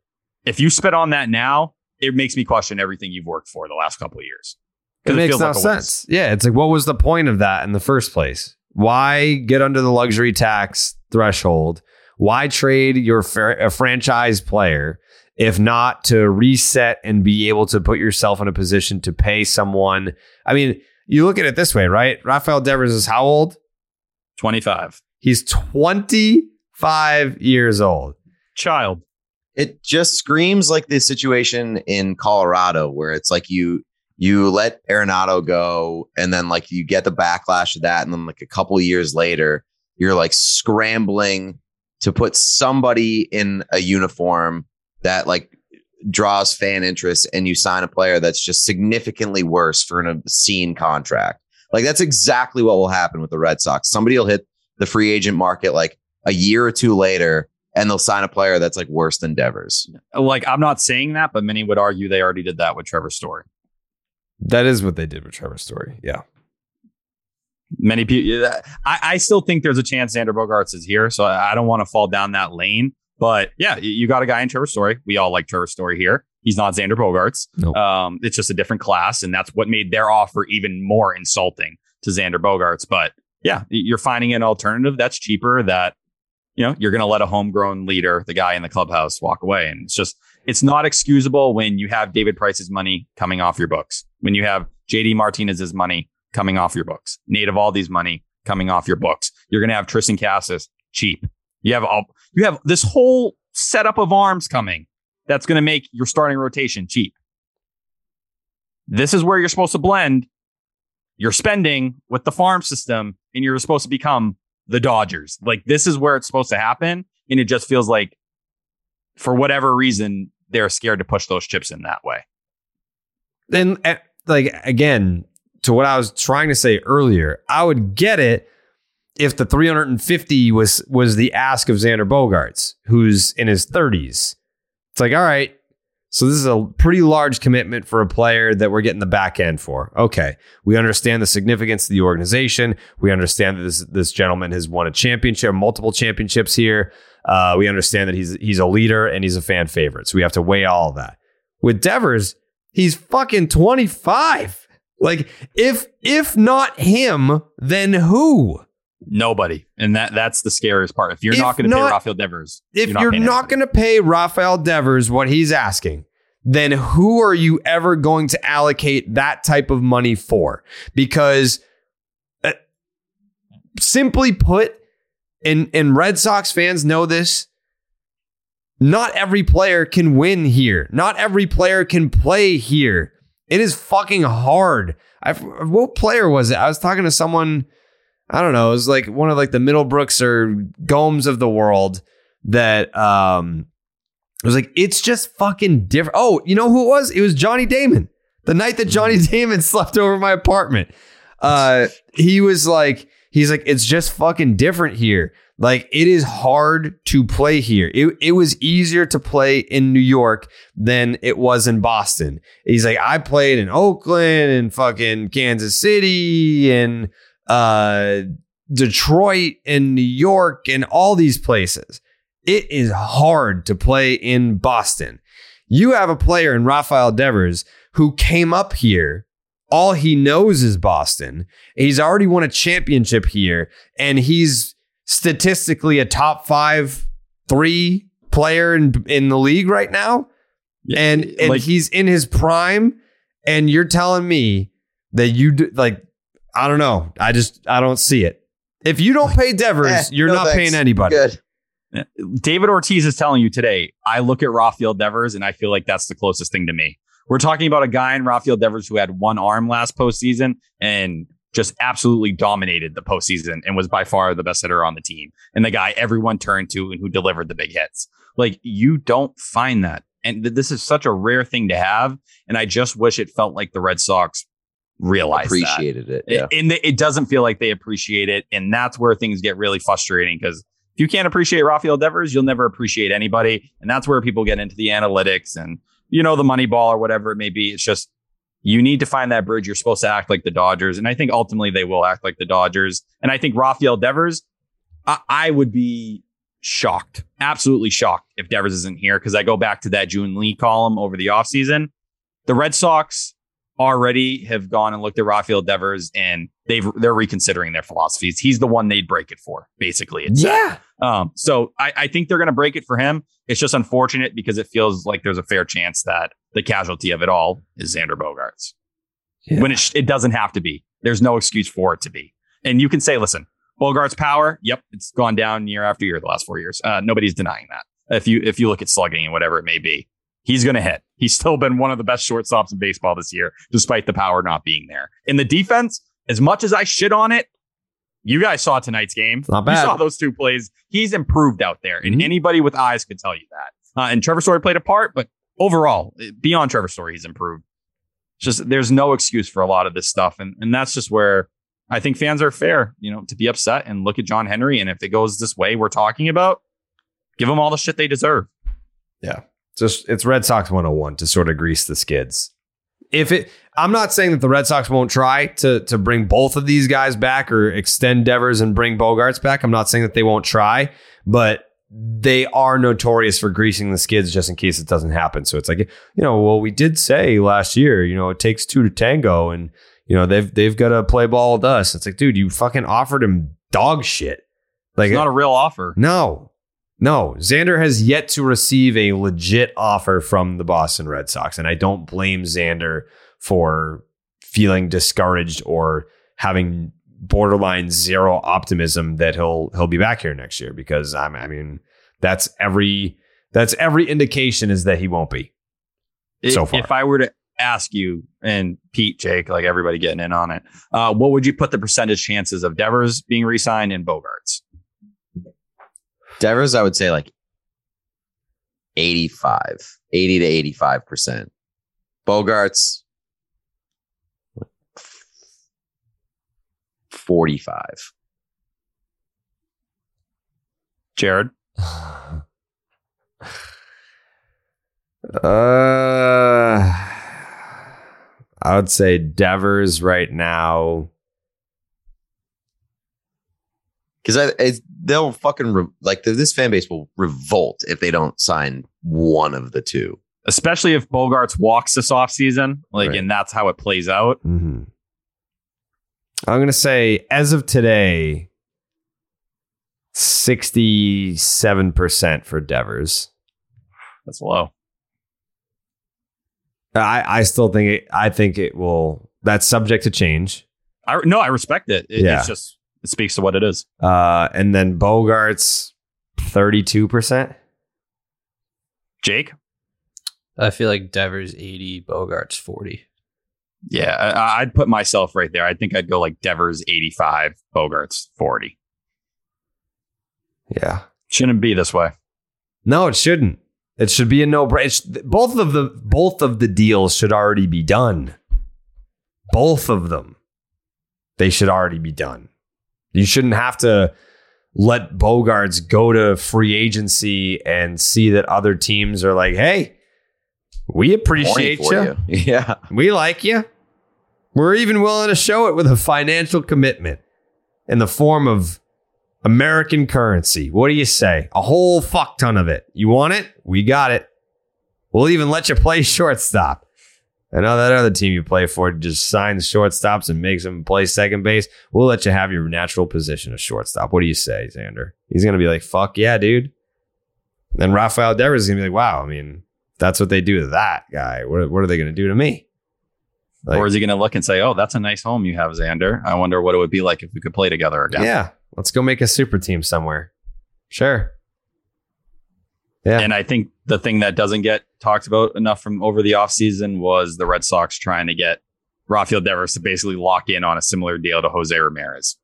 If you spit on that now, it makes me question everything you've worked for the last couple of years. It makes no sense. Yeah, it's like, what was the point of that in the first place? Why get under the luxury tax threshold? Why trade your franchise player if not to reset and be able to put yourself in a position to pay someone? I mean, you look at it this way, right? Rafael Devers is how old? 25. He's 25 years old. Child. It just screams like this situation in Colorado where it's like you let Arenado go and then like you get the backlash of that. And then like a couple of years later, you're like scrambling to put somebody in a uniform that like draws fan interest, and you sign a player that's just significantly worse for an obscene contract. Like that's exactly what will happen with the Red Sox. Somebody will hit the free agent market like a year or two later and they'll sign a player that's like worse than Devers. Like, I'm not saying that, but many would argue they already did that with Trevor Story. That is what they did with Trevor Story. Yeah. Many people, I still think there's a chance Xander Bogaerts is here, so I don't want to fall down that lane. But yeah, you got a guy in Trevor Story. We all like Trevor Story here. He's not Xander Bogaerts. Nope. It's just a different class, and that's what made their offer even more insulting to Xander Bogaerts. But yeah, you're finding an alternative that's cheaper, that, you know, you're going to let a homegrown leader, the guy in the clubhouse, walk away. And it's just, it's not excusable when you have David Price's money coming off your books, when you have JD Martinez's money coming off your books, Nate Eovaldi's money coming off your books. You're going to have Tristan Casas cheap. You have this whole setup of arms coming that's going to make your starting rotation cheap. This is where you're supposed to blend your spending with the farm system, and you're supposed to become the Dodgers. Like, this is where it's supposed to happen, and it just feels like, for whatever reason, they're scared to push those chips in that way. Then, like, again, to what I was trying to say earlier, I would get it if the 350 was the ask of Xander Bogaerts, who's in his 30s. It's like, all right, so this is a pretty large commitment for a player that we're getting the back end for. Okay, we understand the significance of the organization. We understand that this gentleman has won a championship, multiple championships here. We understand that he's a leader and he's a fan favorite. So we have to weigh all of that. With Devers, he's fucking 25. Like, if not him, then who? Nobody. And that's the scariest part. If you're not going to pay Rafael Devers, if you're not going to pay Rafael Devers what he's asking, then who are you ever going to allocate that type of money for? Because simply put, and Red Sox fans know this, not every player can win here. Not every player can play here. It is fucking hard. What player was it? I was talking to someone, I don't know, it was like one of like the Middlebrooks or Gomes of the world that was like, it's just fucking different. Oh, you know who it was? It was Johnny Damon. The night that Johnny Damon slept over my apartment. He's like, it's just fucking different here. Like, it is hard to play here. It was easier to play in New York than it was in Boston. He's like, I played in Oakland and fucking Kansas City and Detroit and New York and all these places. It is hard to play in Boston. You have a player in Rafael Devers who came up here. All he knows is Boston. He's already won a championship here, and he's statistically a top 5-3 player in the league right now. And like, he's in his prime, and you're telling me that you do, like, I don't know. I don't see it. If you don't pay Devers, you're not paying anybody. Good. David Ortiz is telling you today, I look at Rafael Devers and I feel like that's the closest thing to me. We're talking about a guy in Rafael Devers who had one arm last postseason and just absolutely dominated the postseason and was by far the best hitter on the team, and the guy everyone turned to and who delivered the big hits. Like, you don't find that. And this is such a rare thing to have. And I just wish it felt like the Red Sox realized appreciated it. Yeah. And it doesn't feel like they appreciate it. And that's where things get really frustrating, because if you can't appreciate Rafael Devers, you'll never appreciate anybody. And that's where people get into the analytics and, you know, the money ball or whatever it may be. It's just, you need to find that bridge. You're supposed to act like the Dodgers. And I think ultimately they will act like the Dodgers. And I think Rafael Devers, I would be shocked, absolutely shocked if Devers isn't here, because I go back to that June Lee column over the offseason. The Red Sox already have gone and looked at Rafael Devers, and they're reconsidering their philosophies. He's the one they'd break it for, basically. So I think they're going to break it for him. It's just unfortunate because it feels like there's a fair chance that the casualty of it all is Xander Bogaerts. Yeah. When it doesn't have to be. There's no excuse for it to be. And you can say, listen, Bogaerts' power, yep, it's gone down year after year the last 4 years. Nobody's denying that. If you look at slugging and whatever it may be, he's going to hit. He's still been one of the best shortstops in baseball this year, despite the power not being there. In the defense, as much as I shit on it, you guys saw tonight's game. Not bad. You saw those two plays. He's improved out there, and anybody with eyes could tell you that. And Trevor Story played a part, but overall, beyond Trevor Story, he's improved. Just, there's no excuse for a lot of this stuff, and that's just where I think fans are fair, you know, to be upset and look at John Henry. And if it goes this way we're talking about, Give them all the shit they deserve. Yeah. Just it's Red Sox 101 to sort of grease the skids. I'm not saying that the Red Sox won't try to bring both of these guys back or extend Devers and bring Bogarts back. I'm not saying that they won't try, but they are notorious for greasing the skids just in case it doesn't happen. So it's like, well, we did say last year, it takes two to tango, and they've got to play ball with us. It's like, dude, you fucking offered him dog shit. Like, it's not a real offer. No, Xander has yet to receive a legit offer from the Boston Red Sox. And I don't blame Xander for feeling discouraged or having borderline zero optimism that he'll be back here next year, because that's every indication is that he won't be. So far. If I were to ask you and Pete, Jake, like everybody getting in on it, what would you put the percentage chances of Devers being re-signed and Bogarts? Devers, I would say like 80 to 85%. Bogarts, 45. Jared? I would say Devers right now. Because they'll fucking this fan base will revolt if they don't sign one of the two, especially if Bogarts walks this offseason. Right. And that's how it plays out. Mm-hmm. I'm going to say, as of today, 67% for Devers. That's low. I still think it will. That's subject to change. I respect it. It's just. It speaks to what it is. And then Bogarts, 32%. Jake? I feel like Devers 80, Bogarts 40. Yeah, I'd put myself right there. I think I'd go like Devers 85, Bogarts 40. Yeah. Shouldn't be this way. No, it shouldn't. It should be a no-brainer. Both of the deals should already be done. Both of them. They should already be done. You shouldn't have to let Bogarts go to free agency and see that other teams are like, hey, we appreciate you. Yeah. We like you. We're even willing to show it with a financial commitment in the form of American currency. What do you say? A whole fuck ton of it. You want it? We got it. We'll even let you play shortstop. I know that other team you play for just signs shortstops and makes them play second base. We'll let you have your natural position of shortstop. What do you say, Xander? He's going to be like, fuck yeah, dude. And then Rafael Devers is going to be like, wow, that's what they do to that guy. What are they going to do to me? Like, or is he going to look and say, oh, that's a nice home you have, Xander. I wonder what it would be like if we could play together again. Yeah, let's go make a super team somewhere. Sure. Yeah. And I think the thing that doesn't get talked about enough from over the offseason was the Red Sox trying to get Rafael Devers to basically lock in on a similar deal to Jose Ramirez,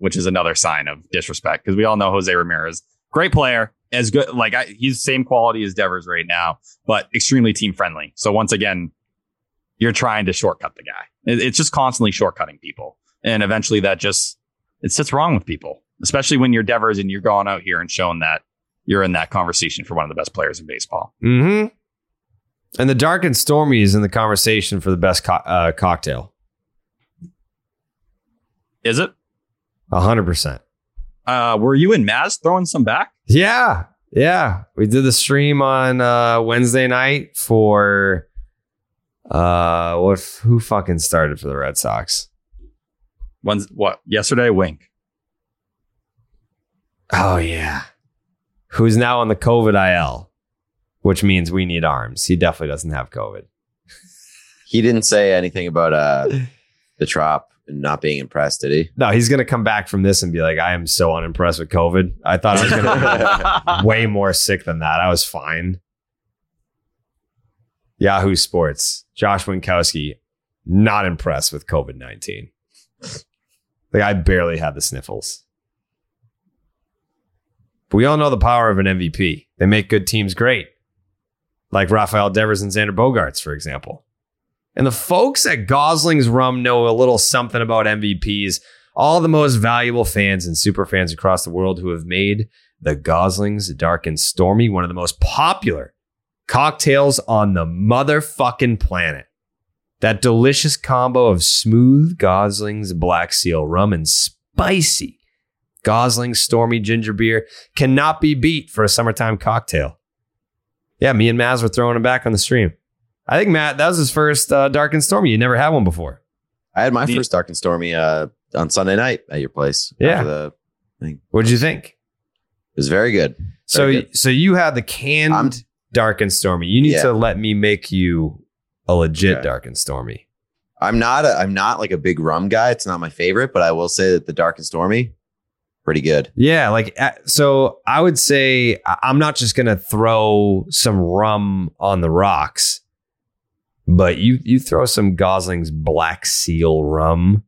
which is another sign of disrespect, because we all know Jose Ramirez, great player, as good. Like he's same quality as Devers right now, but extremely team friendly. So once again, you're trying to shortcut the guy. It's just constantly shortcutting people. And eventually it sits wrong with people, especially when you're Devers and you're going out here and showing that you're in that conversation for one of the best players in baseball. Mm-hmm. And the dark and stormy is in the conversation for the best cocktail. Is it? 100%. Were you and Maz throwing some back? Yeah. Yeah. We did the stream on Wednesday night for... who fucking started for the Red Sox? Yesterday, Wink. Oh, yeah. Who's now on the COVID IL, which means we need arms. He definitely doesn't have COVID. He didn't say anything about the Trop and not being impressed, did he? No, he's going to come back from this and be like, I am so unimpressed with COVID. I thought I was going to be way more sick than that. I was fine. Yahoo Sports. Josh Winkowski, not impressed with COVID-19. Like, I barely had the sniffles. We all know the power of an MVP. They make good teams great, like Rafael Devers and Xander Bogarts, for example. And the folks at Gosling's Rum know a little something about MVPs, all the most valuable fans and super fans across the world who have made the Goslings Dark and Stormy, one of the most popular cocktails on the motherfucking planet. That delicious combo of smooth Goslings Black Seal rum and spicy Goslings Stormy ginger beer cannot be beat for a summertime cocktail. Yeah, me and Maz were throwing it back on the stream. I think, Matt, that was his first Dark and Stormy. You never had one before. I had my first Dark and Stormy on Sunday night at your place. Yeah. The thing. What'd you think? It was very good. So you had the canned Dark and Stormy. You need to let me make you a legit Dark and Stormy. I'm not like a big rum guy. It's not my favorite, but I will say that the Dark and Stormy, pretty good. Yeah. Like, so I would say I'm not just going to throw some rum on the rocks. But you throw some Gosling's Black Seal rum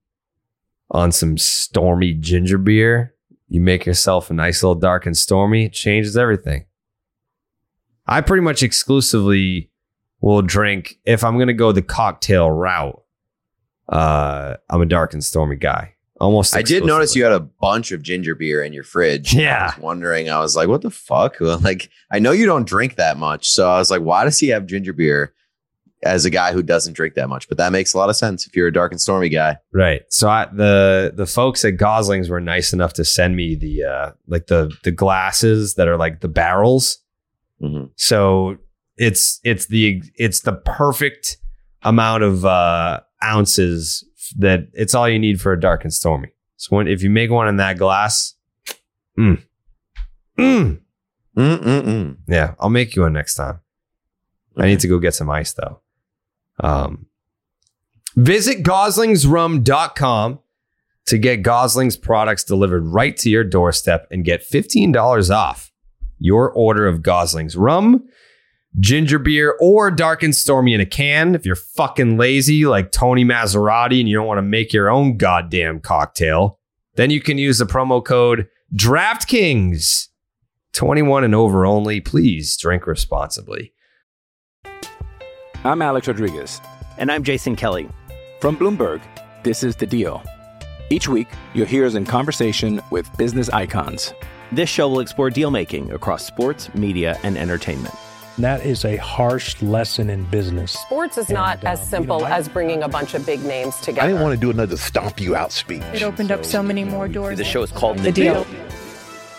on some Stormy ginger beer, you make yourself a nice little Dark and Stormy, it changes everything. I pretty much exclusively will drink, if I'm going to go the cocktail route, I'm a Dark and Stormy guy. Almost. I did notice you had a bunch of ginger beer in your fridge. Yeah. I was wondering, I was like, what the fuck? Well, like, I know you don't drink that much. So I was like, why does he have ginger beer? As a guy who doesn't drink that much, but that makes a lot of sense if you're a Dark and Stormy guy, right? So the folks at Goslings were nice enough to send me the like the glasses that are like the barrels. Mm-hmm. So it's the perfect amount of ounces that it's all you need for a Dark and Stormy. So if you make one in that glass, yeah, I'll make you one next time. I need to go get some ice though. Visit GoslingsRum.com to get Goslings products delivered right to your doorstep and get $15 off your order of Goslings rum, ginger beer, or Dark and Stormy in a can. If you're fucking lazy like Tony Maserati and you don't want to make your own goddamn cocktail, then you can use the promo code DraftKings. 21 and over only. Please drink responsibly. I'm Alex Rodriguez. And I'm Jason Kelly. From Bloomberg, this is The Deal. Each week, you'll hear us in conversation with business icons. This show will explore deal-making across sports, media, and entertainment. That is a harsh lesson in business. Sports is not as simple as bringing a bunch of big names together. I didn't want to do another stomp you out speech. It opened up so many more doors. The show is called The Deal.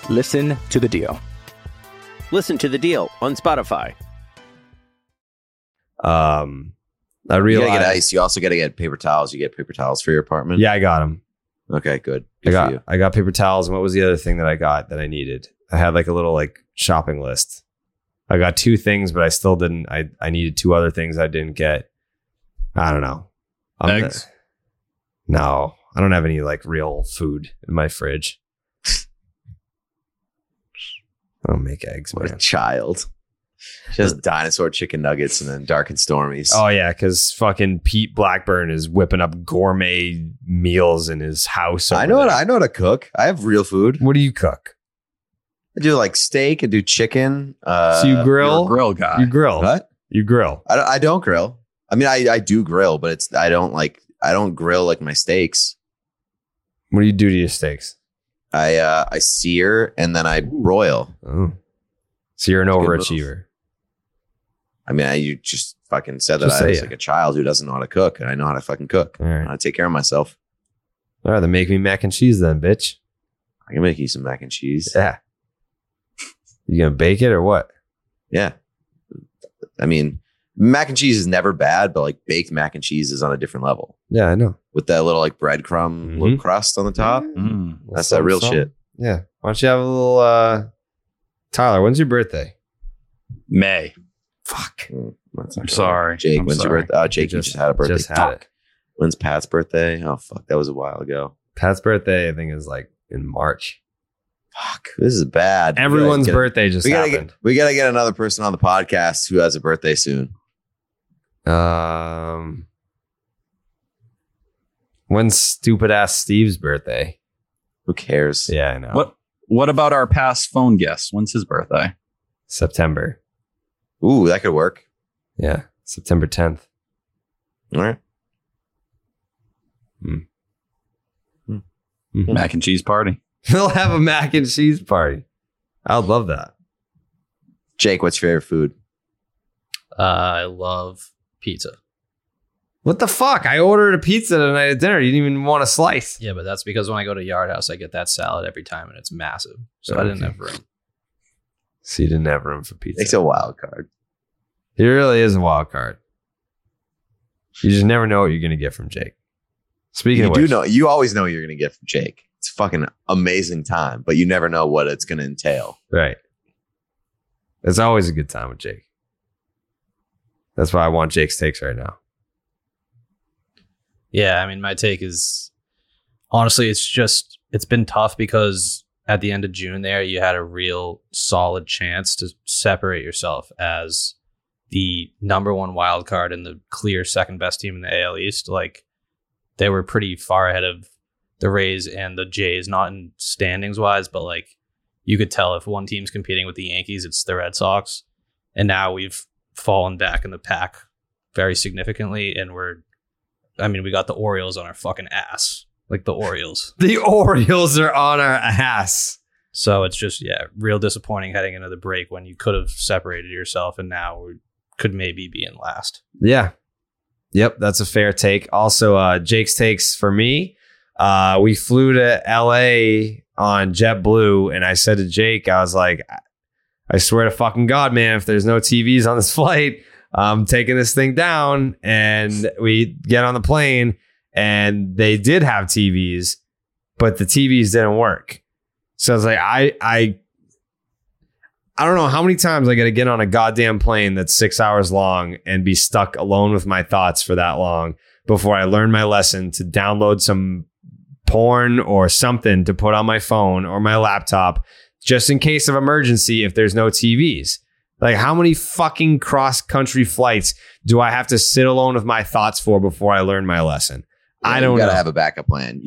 Listen to The Deal. Listen to The Deal on Spotify. I realized you gotta get ice. You also gotta get paper towels. You get paper towels for your apartment. Yeah, I got them. Okay, good I got paper towels. And what was the other thing that I got that I needed? I had like a little like shopping list. I got two things, but I still didn't. I needed two other things I didn't get. I don't know. Eggs? No, I don't have any like real food in my fridge. I don't make eggs. What a child. Just dinosaur chicken nuggets and then Dark and Stormies. Oh, yeah, because fucking Pete Blackburn is whipping up gourmet meals in his house. I know how to cook. I have real food. What do you cook? I do like steak. I do chicken. So you grill? You're a grill guy. You grill. What? You grill. I don't grill. I mean, I do grill, but it's I don't grill like my steaks. What do you do to your steaks? I sear and then I broil. Oh. So you're an overachiever. I mean, you just fucking said that I was like a child who doesn't know how to cook, and I know how to fucking cook. All right. I take care of myself. All right, then make me mac and cheese then, bitch. I can make you some mac and cheese. Yeah. You gonna bake it or what? Yeah. I mean, mac and cheese is never bad, but like baked mac and cheese is on a different level. Yeah, I know. With that little like breadcrumb little crust on the top. Mm-hmm. That's that real shit. Yeah. Why don't you have a little Tyler, when's your birthday? May. Fuck. I'm sorry. Jake, when's your birthday? Oh, Jake, you just had a birthday. Just had it. When's Pat's birthday? Oh, fuck. That was a while ago. Pat's birthday, I think, is like in March. Fuck. This is bad. Everyone's birthday just happened. We got to get another person on the podcast who has a birthday soon. When's stupid ass Steve's birthday? Who cares? Yeah, I know. What about our past phone guest? When's his birthday? September. Ooh, that could work. Yeah, September 10th. All right. Mac and cheese party. We'll have a mac and cheese party. I would love that. Jake, what's your favorite food? I love pizza. What the fuck? I ordered a pizza tonight at dinner. You didn't even want a slice. Yeah, but that's because when I go to Yard House, I get that salad every time, and it's massive. So okay. I didn't have room. So you didn't have room for pizza. It's a wild card. It really is a wild card. You just never know what you're going to get from Jake. Speaking of which, you always know what you're going to get from Jake. It's a fucking amazing time, but you never know what it's going to entail. Right. It's always a good time with Jake. That's why I want Jake's takes right now. Yeah, I mean, my take is, honestly, it's been tough because at the end of June there, you had a real solid chance to separate yourself as the number one wild card and the clear second best team in the AL East. Like, they were pretty far ahead of the Rays and the Jays, not in standings wise, but like you could tell if one team's competing with the Yankees, it's the Red Sox. And now we've fallen back in the pack very significantly, and we got the Orioles on our fucking ass. Like the Orioles. The Orioles are on our ass. So it's just, real disappointing heading into the break when you could have separated yourself, and now we could maybe be in last. Yeah. Yep, that's a fair take. Also, Jake's takes for me. We flew to LA on JetBlue, and I said to Jake, I was like, I swear to fucking God, man, if there's no TVs on this flight, I'm taking this thing down. And we get on the plane, and they did have TVs, but the TVs didn't work. So I was like, I don't know how many times I got to get on a goddamn plane that's 6 hours long and be stuck alone with my thoughts for that long before I learn my lesson to download some porn or something to put on my phone or my laptop just in case of emergency if there's no TVs. Like, how many fucking cross-country flights do I have to sit alone with my thoughts for before I learn my lesson? Yeah, I don't know. You got to have a backup plan.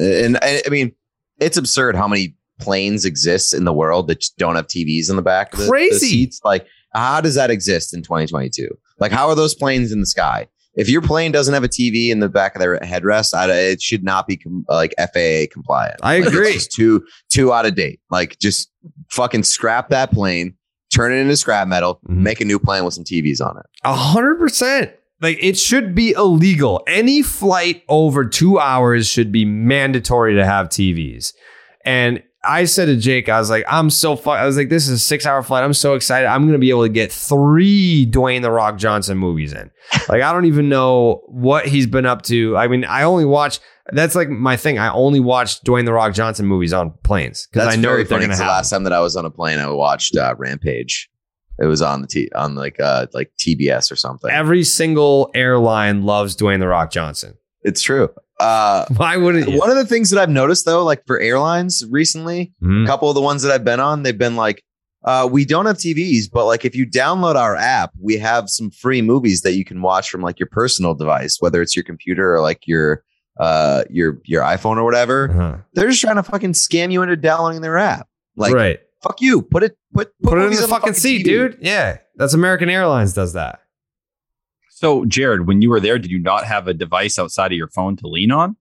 And I mean, it's absurd how many planes exist in the world that don't have TVs in the back of the seats. Like, how does that exist in 2022? Like, how are those planes in the sky? If your plane doesn't have a TV in the back of their headrest, it should not be like FAA compliant. I agree. It's just too out of date. Like, just fucking scrap that plane. Turn it into scrap metal, make a new plane with some TVs on it. 100%. Like, it should be illegal. Any flight over 2 hours should be mandatory to have TVs. And I said to Jake, I was like, this is a 6 hour flight. I'm so excited. I'm going to be able to get 3 Dwayne The Rock Johnson movies in. Like, I don't even know what he's been up to. I mean, that's like my thing. I only watched Dwayne The Rock Johnson movies on planes because I know they're going to happen. The last time that I was on a plane, I watched Rampage. It was on like TBS or something. Every single airline loves Dwayne The Rock Johnson. It's true. Why wouldn't you? One of the things that I've noticed, though, like for airlines recently, a couple of the ones that I've been on, they've been like, we don't have TVs, but like if you download our app, we have some free movies that you can watch from like your personal device, whether it's your computer or like your iPhone or whatever. They're just trying to fucking scam you into downloading their app. Like, right. Fuck you. Put it in the fucking seat, TV. Dude. Yeah. That's American Airlines does that. So Jared, when you were there, did you not have a device outside of your phone to lean on?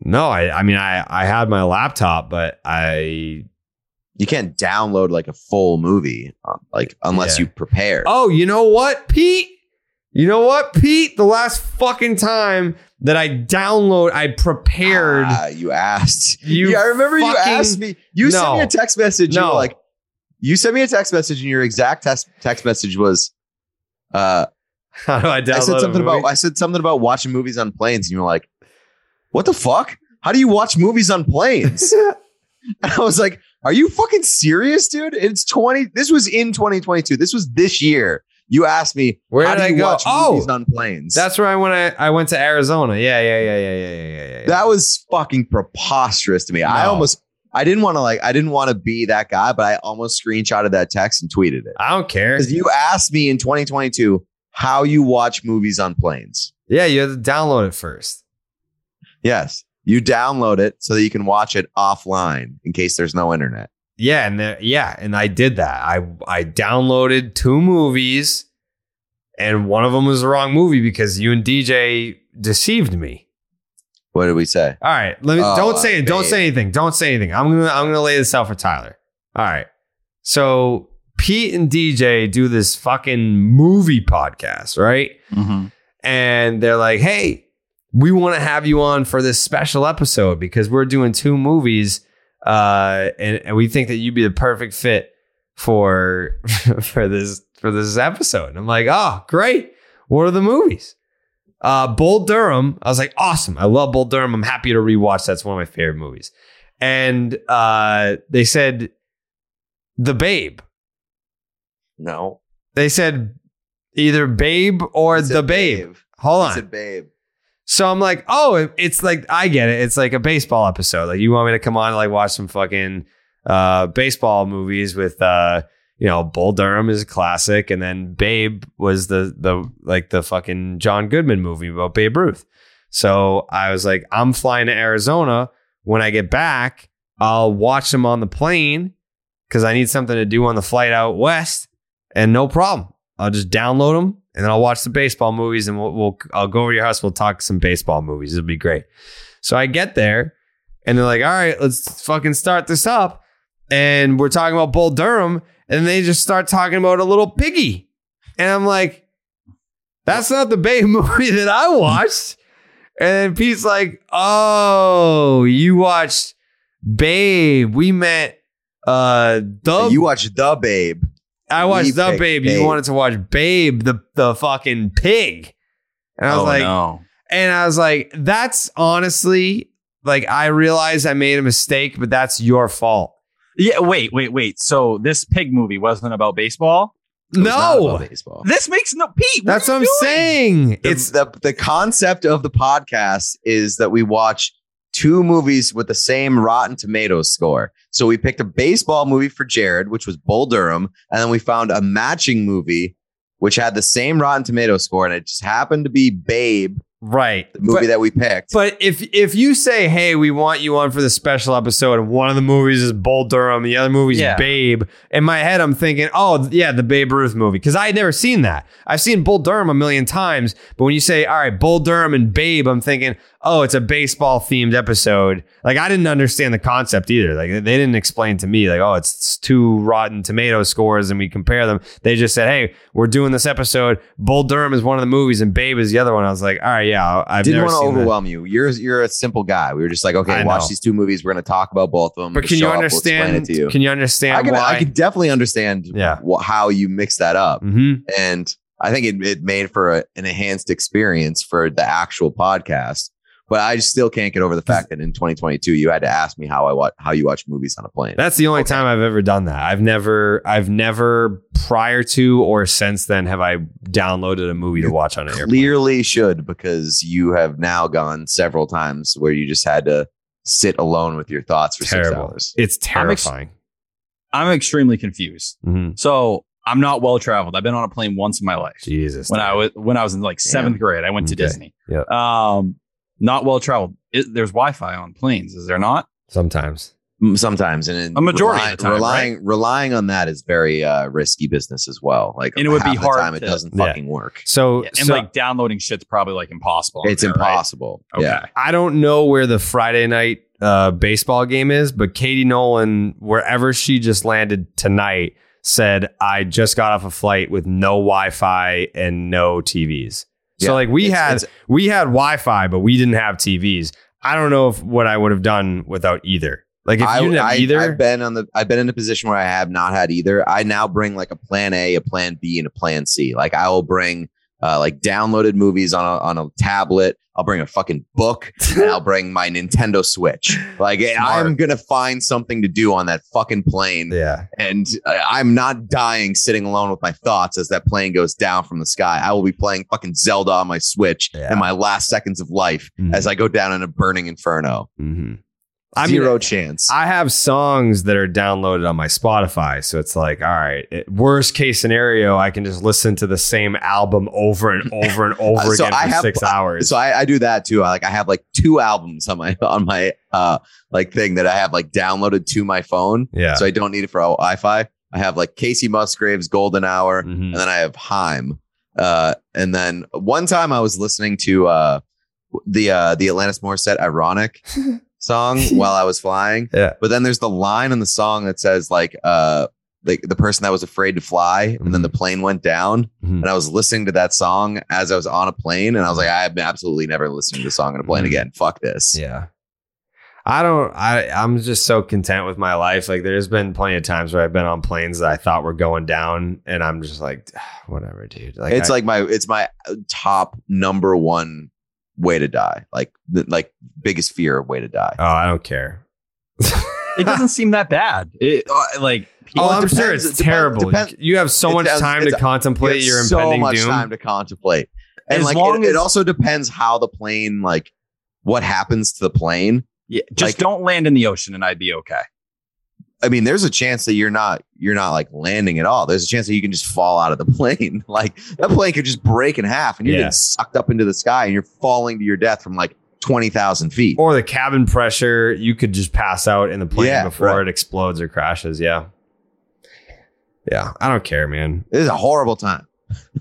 No, I mean, I had my laptop, but you can't download like a full movie, like unless you prepare. Oh, you know what, Pete? The last fucking time that I prepared. You asked. I remember you asked me. Sent me a text message. No. You sent me a text message, and your exact text message was, how do I download I said something about watching movies on planes, and you were like, what the fuck? How do you watch movies on planes? And I was like, are you fucking serious, dude? This was in 2022. This was this year. You asked me, where did I go? Movies on planes. That's where I went to Arizona. Yeah. That was fucking preposterous to me. No. I didn't want to be that guy, but I almost screenshotted that text and tweeted it. I don't care. Because you asked me in 2022 how you watch movies on planes. Yeah, you have to download it first. Yes, you download it so that you can watch it offline in case there's no internet. Yeah, and I did that. I downloaded 2 movies, and one of them was the wrong movie because you and DJ deceived me. What did we say? All right, don't say anything. I'm gonna lay this out for Tyler. All right. So Pete and DJ do this fucking movie podcast, right? Mm-hmm. And they're like, hey, we want to have you on for this special episode because we're doing two movies and we think that you'd be the perfect fit for this episode. And I'm like, oh, great. What are the movies? Bull Durham. I was like, awesome. I love Bull Durham. I'm happy to rewatch. That's one of my favorite movies. And they said The Babe. No. They said either Babe or The Babe. Hold on. It's a Babe. So I'm like, oh, it's like, I get it. It's like a baseball episode. Like, you want me to come on and like watch some fucking baseball movies with, you know, Bull Durham is a classic. And then Babe was the fucking John Goodman movie about Babe Ruth. So I was like, I'm flying to Arizona. When I get back, I'll watch them on the plane because I need something to do on the flight out west. And no problem. I'll just download them and then I'll watch the baseball movies and I'll go over to your house. We'll talk some baseball movies. It'll be great. So I get there and they're like, all right, let's fucking start this up. And we're talking about Bull Durham and they just start talking about a little piggy. And I'm like, that's not the Babe movie that I watched. And Pete's like, oh, you watched Babe. We met Dub. You watched The Babe. I watched The Babe. You wanted to watch Babe, the fucking pig. And I was like, that's honestly, like, I realized I made a mistake, but that's your fault. Yeah, wait. So this pig movie wasn't about baseball? No. About baseball. This makes no... Pete, that's what I'm saying. It's the concept of the podcast is that we watch two movies with the same Rotten Tomatoes score. So we picked a baseball movie for Jared, which was Bull Durham, and then we found a matching movie, which had the same Rotten Tomatoes score, and it just happened to be Babe. Right. The movie that we picked. But if you say, hey, we want you on for this special episode, and one of the movies is Bull Durham, the other movie's Babe, in my head, I'm thinking, oh, yeah, the Babe Ruth movie. Because I had never seen that. I've seen Bull Durham a million times. But when you say, all right, Bull Durham and Babe, I'm thinking, oh, it's a baseball themed episode. Like, I didn't understand the concept either. Like, they didn't explain to me, like, oh, it's two Rotten Tomato scores and we compare them. They just said, hey, we're doing this episode. Bull Durham is one of the movies and Babe is the other one. I was like, all right, yeah, I've never seen that. Didn't want to overwhelm you. You're a simple guy. We were just like, okay, watch these two movies. We're going to talk about both of them. But can you understand why? I can definitely understand how you mix that up. Mm-hmm. And I think it made for an enhanced experience for the actual podcast. But I just still can't get over the fact that in 2022, you had to ask me how you watch movies on a plane. That's the only time I've ever done that. I've never prior to or since then have I downloaded a movie to watch on an airplane. Clearly should, because you have now gone several times where you just had to sit alone with your thoughts for 6 hours. It's terrifying. I'm extremely confused. Mm-hmm. So I'm not well traveled. I've been on a plane once in my life. Jesus. When I was in like seventh grade, I went to Disney. Yeah. Not well traveled. There's Wi-Fi on planes, is there not? Sometimes, and a majority of the time, relying on that is very risky business as well. Like, and it would be hard. Time, it doesn't fucking work. So like downloading shit's probably like impossible. It's impossible. Right? Okay. Yeah, I don't know where the Friday night baseball game is, but Katie Nolan, wherever she just landed tonight, said I just got off a flight with no Wi-Fi and no TVs. So like we had Wi-Fi, but we didn't have TVs. I don't know what I would have done without either. Like if you didn't have either, I've been in a position where I have not had either. I now bring like a plan A, a plan B, and a plan C. Like I will bring like downloaded movies on a tablet. I'll bring a fucking book and I'll bring my Nintendo Switch. Like I'm going to find something to do on that fucking plane. Yeah. And I'm not dying sitting alone with my thoughts as that plane goes down from the sky. I will be playing fucking Zelda on my Switch in my last seconds of life as I go down in a burning inferno. Mm-hmm. Zero chance. I have songs that are downloaded on my Spotify. So it's like, all right, worst case scenario, I can just listen to the same album over and over and over again for 6 hours. So I do that too. I have like two albums on my like thing that I have like downloaded to my phone. Yeah. So I don't need it for Wi-Fi. I have like Casey Musgrave's Golden Hour and then I have Haim. And then one time I was listening to the Alanis Morissette Ironic. song while I was flying. Yeah. But then there's the line in the song that says like the person that was afraid to fly, and then the plane went down, and I was listening to that song as I was on a plane, and I was like, I have absolutely never listened to the song on a plane again. Fuck this. Yeah. I'm just so content with my life. Like, there's been plenty of times where I've been on planes that I thought were going down, and I'm just like, whatever, dude. Like, it's my top number one way to die. Like biggest fear of way to die. Oh, I don't care. It doesn't seem that bad. I'm sure it's terrible. You have so much time to contemplate your impending doom. So much time to contemplate. And it also depends how the plane, like what happens to the plane. Yeah, just don't land in the ocean and I'd be okay. I mean, there's a chance that you're not like landing at all. There's a chance that you can just fall out of the plane. Like, that plane could just break in half and you're getting sucked up into the sky and you're falling to your death from like 20,000 feet. Or the cabin pressure, you could just pass out in the plane before it explodes or crashes. Yeah. Yeah. I don't care, man. This is a horrible time.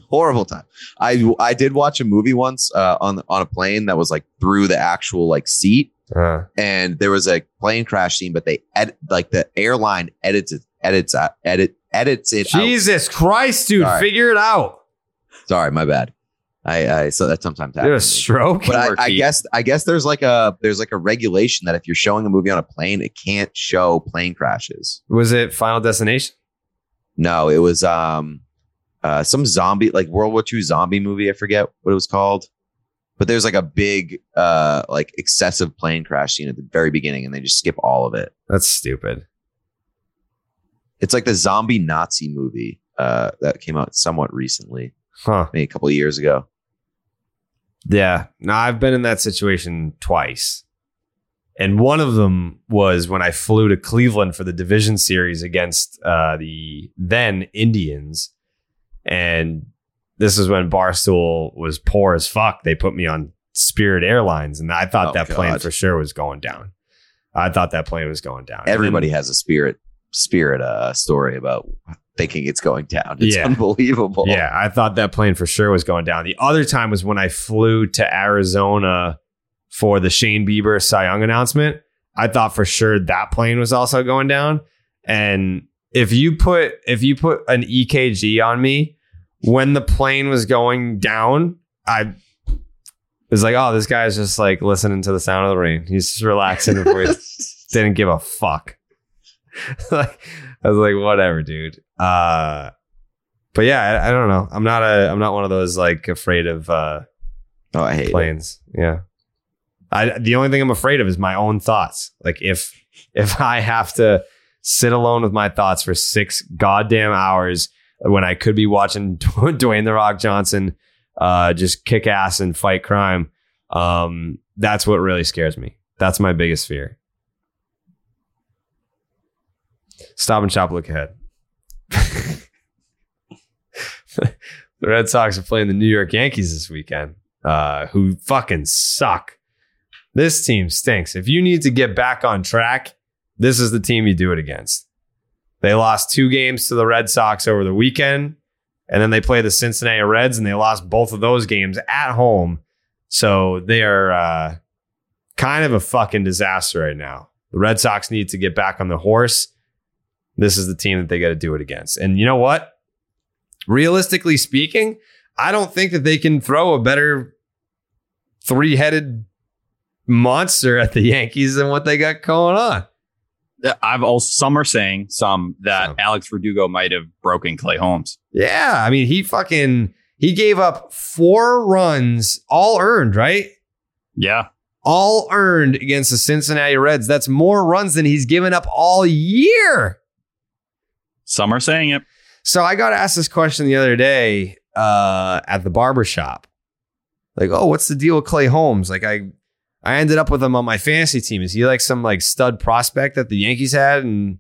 Horrible time. I did watch a movie once on a plane that was like through the actual like seat. And there was a plane crash scene, but they the airline edits it. Jesus out. Christ, dude, sorry. Figure it out. Sorry, my bad. I so that sometimes happens. You had a stroke, but I guess there's like a regulation that if you're showing a movie on a plane, it can't show plane crashes. Was it Final Destination? No, it was some zombie, like World War II zombie movie. I forget what it was called. But there's like a big, like excessive plane crash scene at the very beginning, and they just skip all of it. That's stupid. It's like the zombie Nazi movie that came out somewhat recently, maybe a couple of years ago. Yeah. No, I've been in that situation twice. And one of them was when I flew to Cleveland for the division series against the then Indians. And this is when Barstool was poor as fuck. They put me on Spirit Airlines, and I thought that plane for sure was going down. Everybody has a Spirit story about thinking it's going down. It's unbelievable. Yeah, I thought that plane for sure was going down. The other time was when I flew to Arizona for the Shane Bieber Cy Young announcement. I thought for sure that plane was also going down. And if you put an EKG on me, when the plane was going down, I was like, oh, this guy's just like listening to the sound of the rain. He's just relaxing before he didn't give a fuck. Like, I was like, whatever, dude. But yeah, I don't know. I'm not one of those like afraid of I hate planes. It. Yeah. The only thing I'm afraid of is my own thoughts. Like if I have to sit alone with my thoughts for 6 goddamn hours when I could be watching Dwayne The Rock Johnson just kick ass and fight crime. That's what really scares me. That's my biggest fear. Stop and Shop, look ahead. The Red Sox are playing the New York Yankees this weekend, who fucking suck. This team stinks. If you need to get back on track, this is the team you do it against. They lost 2 games to the Red Sox over the weekend, and then they play the Cincinnati Reds, and they lost both of those games at home. So they are kind of a fucking disaster right now. The Red Sox need to get back on the horse. This is the team that they got to do it against. And you know what? Realistically speaking, I don't think that they can throw a better 3-headed monster at the Yankees than what they got going on. Some are saying Alex Rodriguez might have broken Clay Holmes. Yeah, I mean, he gave up 4 runs, all earned, right? Yeah. All earned against the Cincinnati Reds. That's more runs than he's given up all year. Some are saying it. So I got asked this question the other day at the barbershop. Like, oh, what's the deal with Clay Holmes? Like, I ended up with him on my fantasy team. Is he like some like stud prospect that the Yankees had? And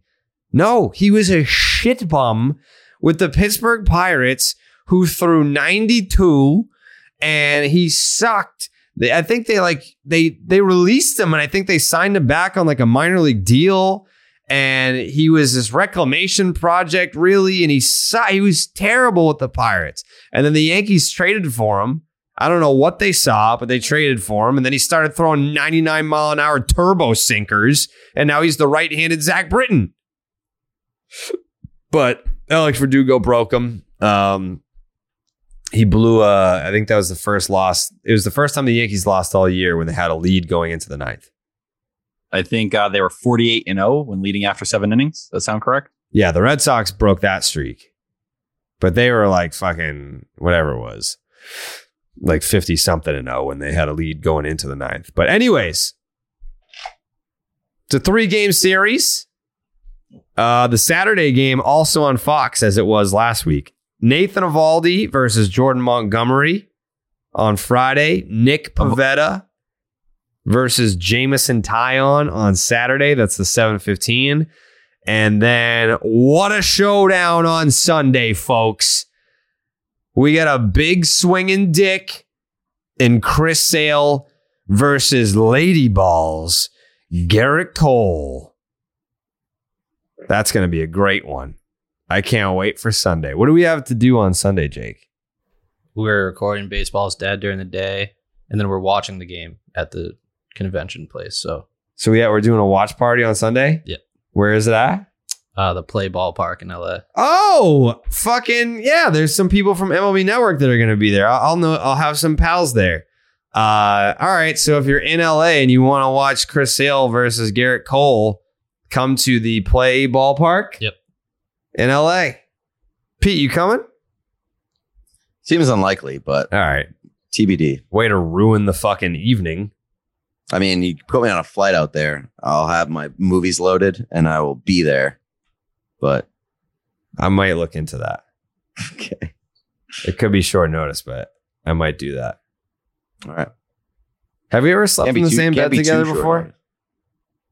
no, he was a shit bum with the Pittsburgh Pirates who threw 92 and he sucked. I think they released him, and I think they signed him back on like a minor league deal. And he was this reclamation project really. And he was terrible with the Pirates. And then the Yankees traded for him I don't know what they saw, but they traded for him. And then he started throwing 99-mile-an-hour turbo sinkers. And now he's the right-handed Zach Britton. But Alex Verdugo broke him. He blew, I think that was the first loss. It was the first time the Yankees lost all year when they had a lead going into the ninth. I think they were 48-0 when leading after 7 innings. Does that sound correct? Yeah, the Red Sox broke that streak. But they were like fucking whatever it was. Like 50-something-0 when they had a lead going into the ninth. But anyways, it's a 3-game series. The Saturday game also on Fox as it was last week. Nathan Eovaldi versus Jordan Montgomery on Friday. Nick Pivetta versus Jamison Taillon on Saturday. That's the 7:15. And then what a showdown on Sunday, folks. We got a big swinging dick in Chris Sale versus Lady Balls, Garrett Cole. That's going to be a great one. I can't wait for Sunday. What do we have to do on Sunday, Jake? We're recording Baseball's Dead during the day, and then we're watching the game at the convention place. So we're doing a watch party on Sunday? Yeah. Where is it at? The Play Ball Park in LA. Oh, fucking yeah! There's some people from MLB Network that are going to be there. I'll know. I'll have some pals there. All right. So if you're in LA and you want to watch Chris Sale versus Garrett Cole, come to the Play Ball Park. Yep. In LA, Pete, you coming? Seems unlikely, but all right. TBD. Way to ruin the fucking evening. I mean, you put me on a flight out there. I'll have my movies loaded, and I will be there. But I might look into that. Okay. It could be short notice, but I might do that. All right. Have you ever slept in the same bed together before?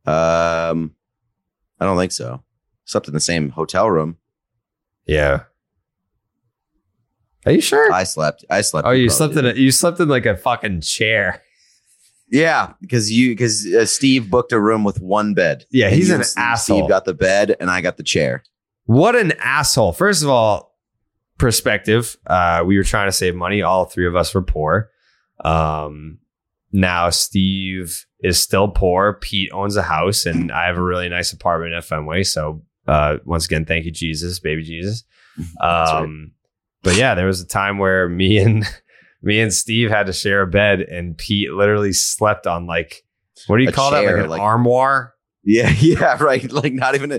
I don't think so. Slept in the same hotel room. Yeah. Are you sure? I slept. Oh, you slept in like a fucking chair. Yeah, because Steve booked a room with one bed. Yeah, he's an asshole. Steve got the bed and I got the chair. What an asshole. First of all, perspective. We were trying to save money. All three of us were poor. Now Steve is still poor. Pete owns a house and I have a really nice apartment at Fenway. So once again, thank you, Jesus, baby Jesus. Right. But yeah, there was a time where me and Steve had to share a bed, and Pete literally slept on like, what do you call that? Like an armoire? Yeah, right. Like not even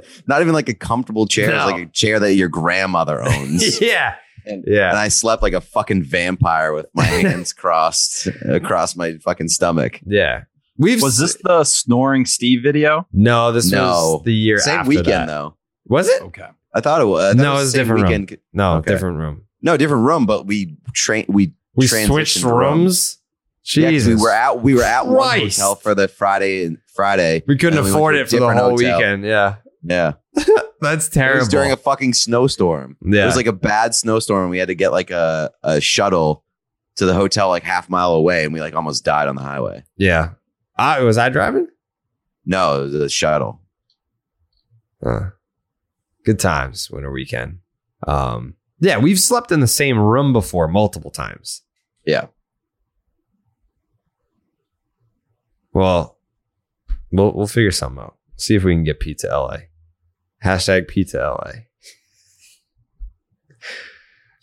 like a comfortable chair. No. It was like a chair that your grandmother owns. Yeah. And I slept like a fucking vampire with my hands crossed across my fucking stomach. Yeah. Was this the snoring Steve video? No, this was the year same after weekend that. Though. Was it? Okay. I thought it was. No, it was a different weekend. Room. No, okay. Different room. No, different room, but we switched rooms. Jesus, yeah, we were at one hotel for the Friday. We couldn't afford it for the whole weekend. Yeah. That's terrible. It was during a fucking snowstorm. Yeah. It was like a bad snowstorm. We had to get like a shuttle to the hotel like half mile away, and we like almost died on the highway. Yeah. Was I driving? No, it was a shuttle. Good times winter weekend. Yeah, we've slept in the same room before multiple times. Yeah. Well, we'll figure something out. See if we can get Pete to LA. Hashtag Pete to LA.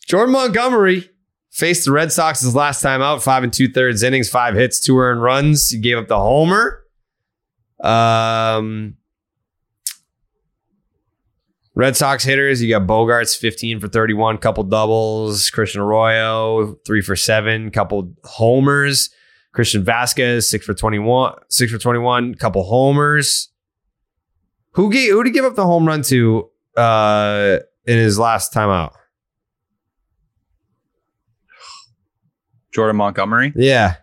Jordan Montgomery faced the Red Sox his last time out. 5 2/3 innings, 5 hits, 2 earned runs. He gave up the homer. Red Sox hitters, you got Bogarts, 15 for 31, couple doubles. Christian Arroyo, 3 for 7, couple homers. Christian Vasquez, 6 for 21, couple homers. Who did he give up the home run to in his last time out? Jordan Montgomery? Yeah.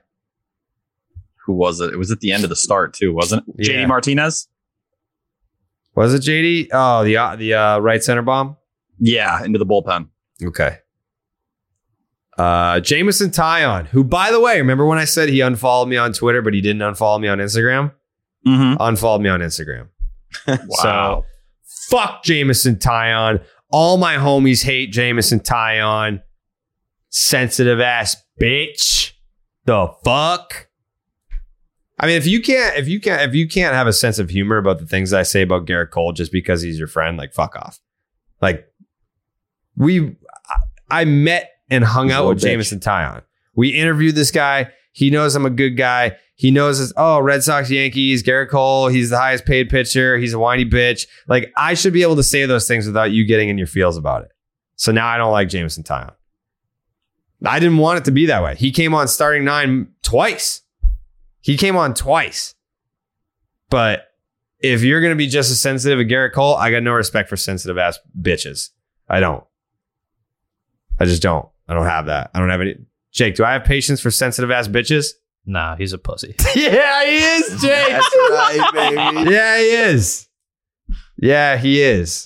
Who was it? It was at the end of the start, too, wasn't it? Yeah. JD Martinez? Was it JD? Oh, the right center bomb? Yeah, into the bullpen. Okay. Jamison Taillon, who, by the way, remember when I said he unfollowed me on Twitter, but he didn't unfollow me on Instagram? Mm-hmm. Unfollowed me on Instagram. Wow. So, fuck Jamison Taillon. All my homies hate Jamison Taillon. Sensitive ass bitch. The fuck? I mean, if you can't have a sense of humor about the things I say about Garrett Cole just because he's your friend, like, fuck off. Like, I met and hung out with Jameson Taillon. We interviewed this guy. He knows I'm a good guy. He knows it's, oh, Red Sox, Yankees, Garrett Cole. He's the highest paid pitcher. He's a whiny bitch. Like, I should be able to say those things without you getting in your feels about it. So now I don't like Jameson Taillon. I didn't want it to be that way. He came on starting nine twice. But if you're going to be just as sensitive as Garrett Cole, I got no respect for sensitive ass bitches. I don't. I just don't. I don't have that. I don't have any. Jake, do I have patience for sensitive ass bitches? Nah, he's a pussy. Yeah, he is, Jake. That's right, baby. Yeah, he is. Yeah, he is.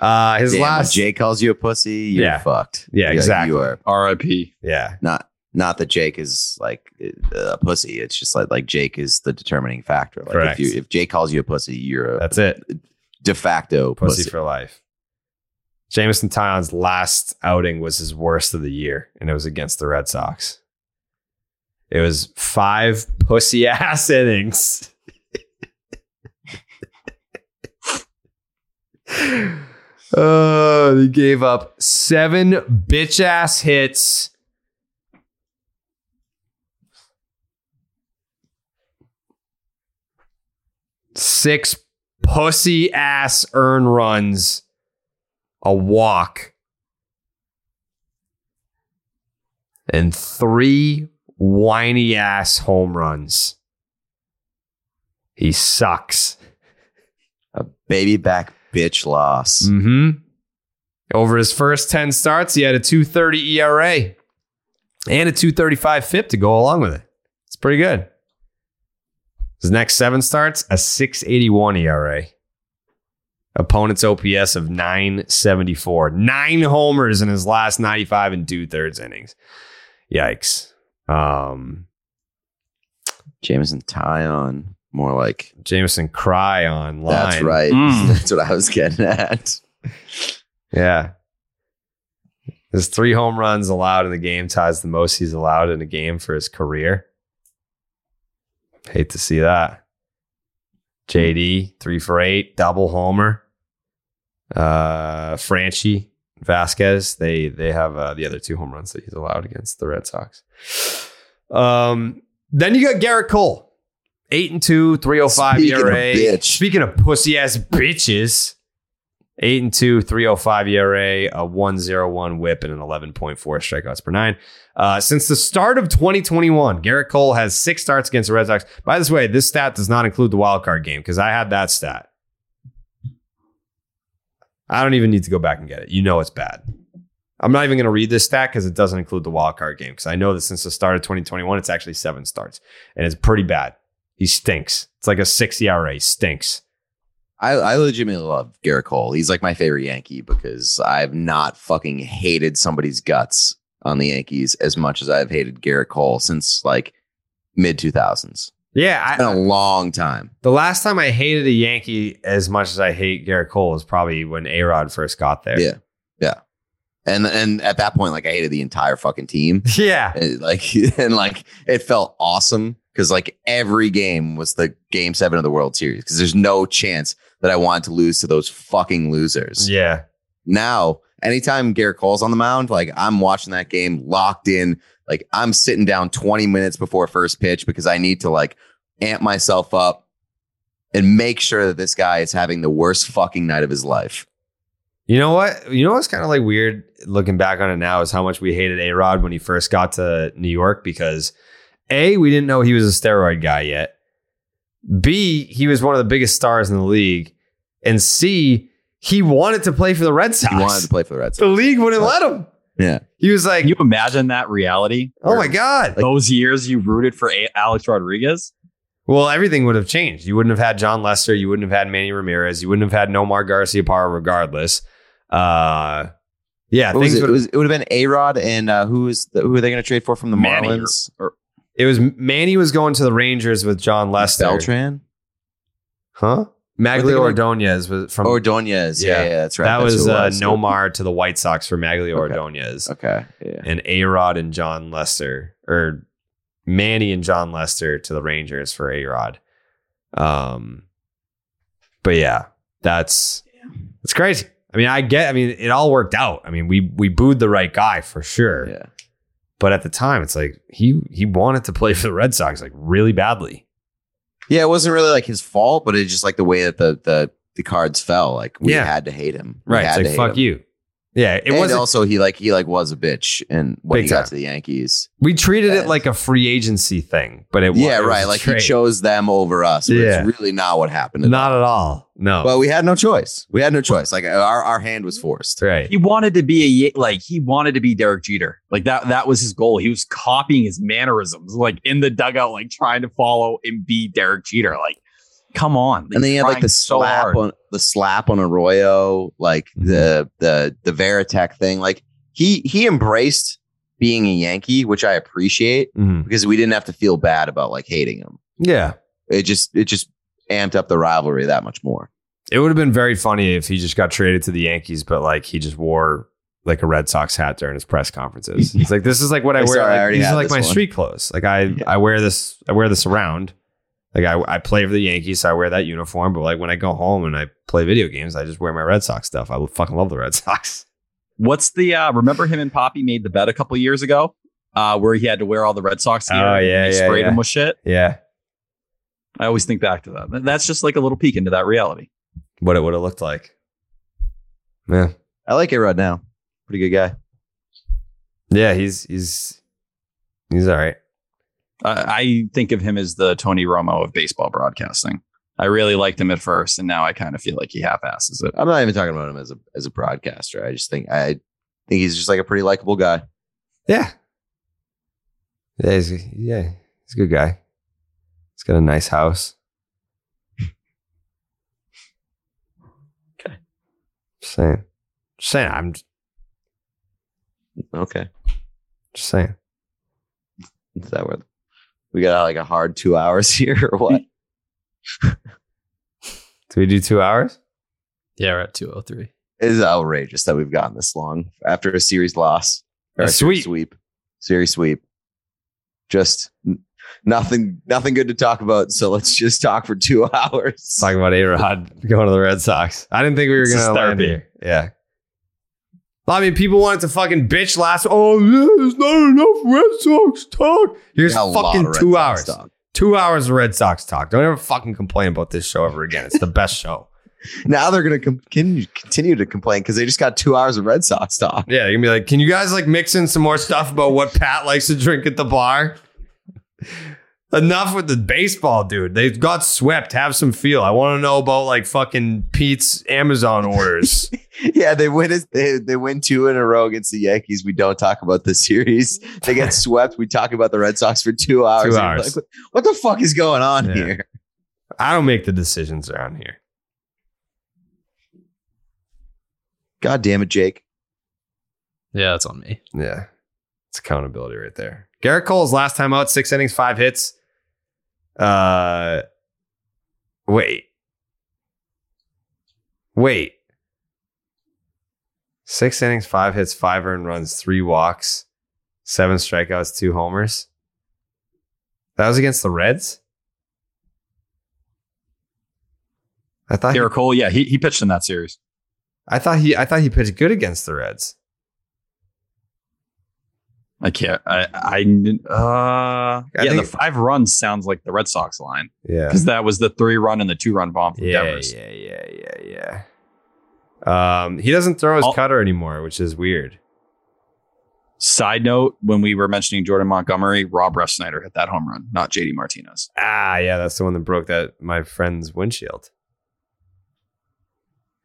His Damn, last Jay calls you a pussy. You're fucked. Yeah, exactly. You are R.I.P. Yeah, not that Jake is like a pussy. It's just like Jake is the determining factor. Like Correct. If Jay calls you a pussy, you're a that's it. De facto pussy for life. Jameson Taillon's last outing was his worst of the year, and it was against the Red Sox. It was 5 pussy ass innings. Oh, they gave up 7 bitch ass hits. Six pussy ass earn runs. A walk. And 3 whiny ass home runs. He sucks. A baby back bitch loss. Mm-hmm. Over his first 10 starts, he had a 2.30 ERA and a 2.35 FIP to go along with it. It's pretty good. His next 7 starts, a 6.81 ERA. Opponent's OPS of 974. 9 homers in his last 95 and 2/3 innings. Yikes. Jameson Taillon. More like Jameson Cry online. That's right. That's what I was getting at. Yeah. His 3 home runs allowed in the game ties the most he's allowed in a game for his career. Hate to see that. JD, 3 for 8, double homer. Franchi, Vasquez, they have the other 2 home runs that he's allowed against the Red Sox. Then you got Garrett Cole. 8-2, 305 ERA. Speaking of pussy ass bitches, 8-2, 305 ERA, a 1.01 WHIP, and an 11.4 strikeouts per nine. Since the start of 2021, Garrett Cole has 6 starts against the Red Sox. By the way, this stat does not include the wild card game because I had that stat. I don't even need to go back and get it. You know it's bad. I'm not even going to read this stat because it doesn't include the wild card game because I know that since the start of 2021, it's actually 7 starts and it's pretty bad. He stinks. It's like a 6 ERA. He stinks. I legitimately love Garrett Cole. He's like my favorite Yankee because I've not fucking hated somebody's guts on the Yankees as much as I've hated Garrett Cole since like mid-2000s. Yeah. It's been a long time. The last time I hated a Yankee as much as I hate Garrett Cole is probably when A-Rod first got there. Yeah. Yeah. And at that point, like I hated the entire fucking team. Yeah. And it felt awesome. Because like every game was the game 7 of the World Series. Because there's no chance that I wanted to lose to those fucking losers. Yeah. Now, anytime Garrett Cole's on the mound, like I'm watching that game locked in. Like I'm sitting down 20 minutes before first pitch because I need to like amp myself up and make sure that this guy is having the worst fucking night of his life. You know what? You know what's kind of like weird looking back on it now is how much we hated A-Rod when he first got to New York because... A, we didn't know he was a steroid guy yet. B, he was one of the biggest stars in the league. And C, he wanted to play for the Red Sox. The league wouldn't let him. Yeah. He was like... Can you imagine that reality? Oh, my God. Those years you rooted for Alex Rodriguez? Well, everything would have changed. You wouldn't have had John Lester. You wouldn't have had Manny Ramirez. You wouldn't have had Nomar Garciaparra regardless. Yeah. It would have been A-Rod and who are they going to trade for from the Marlins? Manny was going to the Rangers with John Lester. Beltran? Huh? Maglio Ordonez was from Ordonez. Yeah, that's right. That was Nomar to the White Sox for Maglio Ordonez. Okay. Yeah. And A-Rod and John Lester, or Manny and John Lester to the Rangers for A-Rod. But yeah, that's crazy. I mean, it all worked out. I mean, we booed the right guy for sure. Yeah. But at the time, it's like he wanted to play for the Red Sox like really badly. Yeah, it wasn't really like his fault, but it's just like the way that the cards fell. Like we had to hate him. We had to hate fuck him. You. Yeah, it was also he was a bitch, and when he got to the Yankees, we treated it like a free agency thing. But it was like he chose them over us. But it's really not what happened. Not at all. No. But we had no choice. Like our hand was forced. Right. He wanted to be he wanted to be Derek Jeter. Like that was his goal. He was copying his mannerisms, like in the dugout, like trying to follow and be Derek Jeter. Like, come on. And then he had like the slap on Arroyo, like the Veritek thing. Like he embraced being a Yankee, which I appreciate because we didn't have to feel bad about like hating him. Yeah. It just amped up the rivalry that much more. It would have been very funny if he just got traded to the Yankees, but like he just wore like a Red Sox hat during his press conferences. It's like, this is like what I wear. These are like my street clothes. Like I wear this around. Like I play for the Yankees, so I wear that uniform. But like when I go home and I play video games, I just wear my Red Sox stuff. I fucking love the Red Sox. What's the remember him and Poppy made the bet a couple years ago where he had to wear all the Red Sox gear and they sprayed him with shit? Yeah. I always think back to that. That's just like a little peek into that reality. What it would have looked like. Yeah. I like it right now. Pretty good guy. Yeah, he's all right. I think of him as the Tony Romo of baseball broadcasting. I really liked him at first, and now I kind of feel like he half-asses it. I'm not even talking about him as a broadcaster. I think he's just like a pretty likable guy. Yeah. Yeah, he's a good guy. He's got a nice house. Okay. Just saying. Okay. Just saying. Is that where we got like a hard 2 hours here or what? Do we do 2 hours? Yeah, we're at 2:03. It is outrageous that we've gotten this long after a series loss. Series sweep. Just nothing good to talk about. So let's just talk for 2 hours. Let's talk about A-Rod going to the Red Sox. I didn't think we were going to land here. Yeah. I mean, people wanted to fucking bitch last. Oh, there's not enough Red Sox talk. Here's fucking 2 hours. 2 hours of Red Sox talk. Don't ever fucking complain about this show ever again. It's the best show. Now they're going to continue to complain because they just got 2 hours of Red Sox talk. Yeah, you're going to be like, can you guys like mix in some more stuff about what Pat likes to drink at the bar? Enough with the baseball, dude. They got swept. Have some feel. I want to know about like fucking Pete's Amazon orders. Yeah, they win 2 in a row against the Yankees. We don't talk about the series. They get swept. We talk about the Red Sox for 2 hours. 2 hours. Like, what the fuck is going on here? I don't make the decisions around here. God damn it, Jake. Yeah, that's on me. Yeah, it's accountability right there. Garrett Cole's last time out, 6 innings, 5 hits. Wait. 6 innings, 5 hits, 5 earned runs, 3 walks, 7 strikeouts, 2 homers. That was against the Reds? I thought Garrett Cole, yeah, he pitched in that series. I thought he pitched good against the Reds. I can't. The 5 runs sounds like the Red Sox line. Yeah, because that was the 3-run and the 2-run bomb from Devers. Yeah. He doesn't throw his cutter anymore, which is weird. Side note: when we were mentioning Jordan Montgomery, Rob Refsnyder hit that home run, not JD Martinez. Ah, yeah, that's the one that broke my friend's windshield.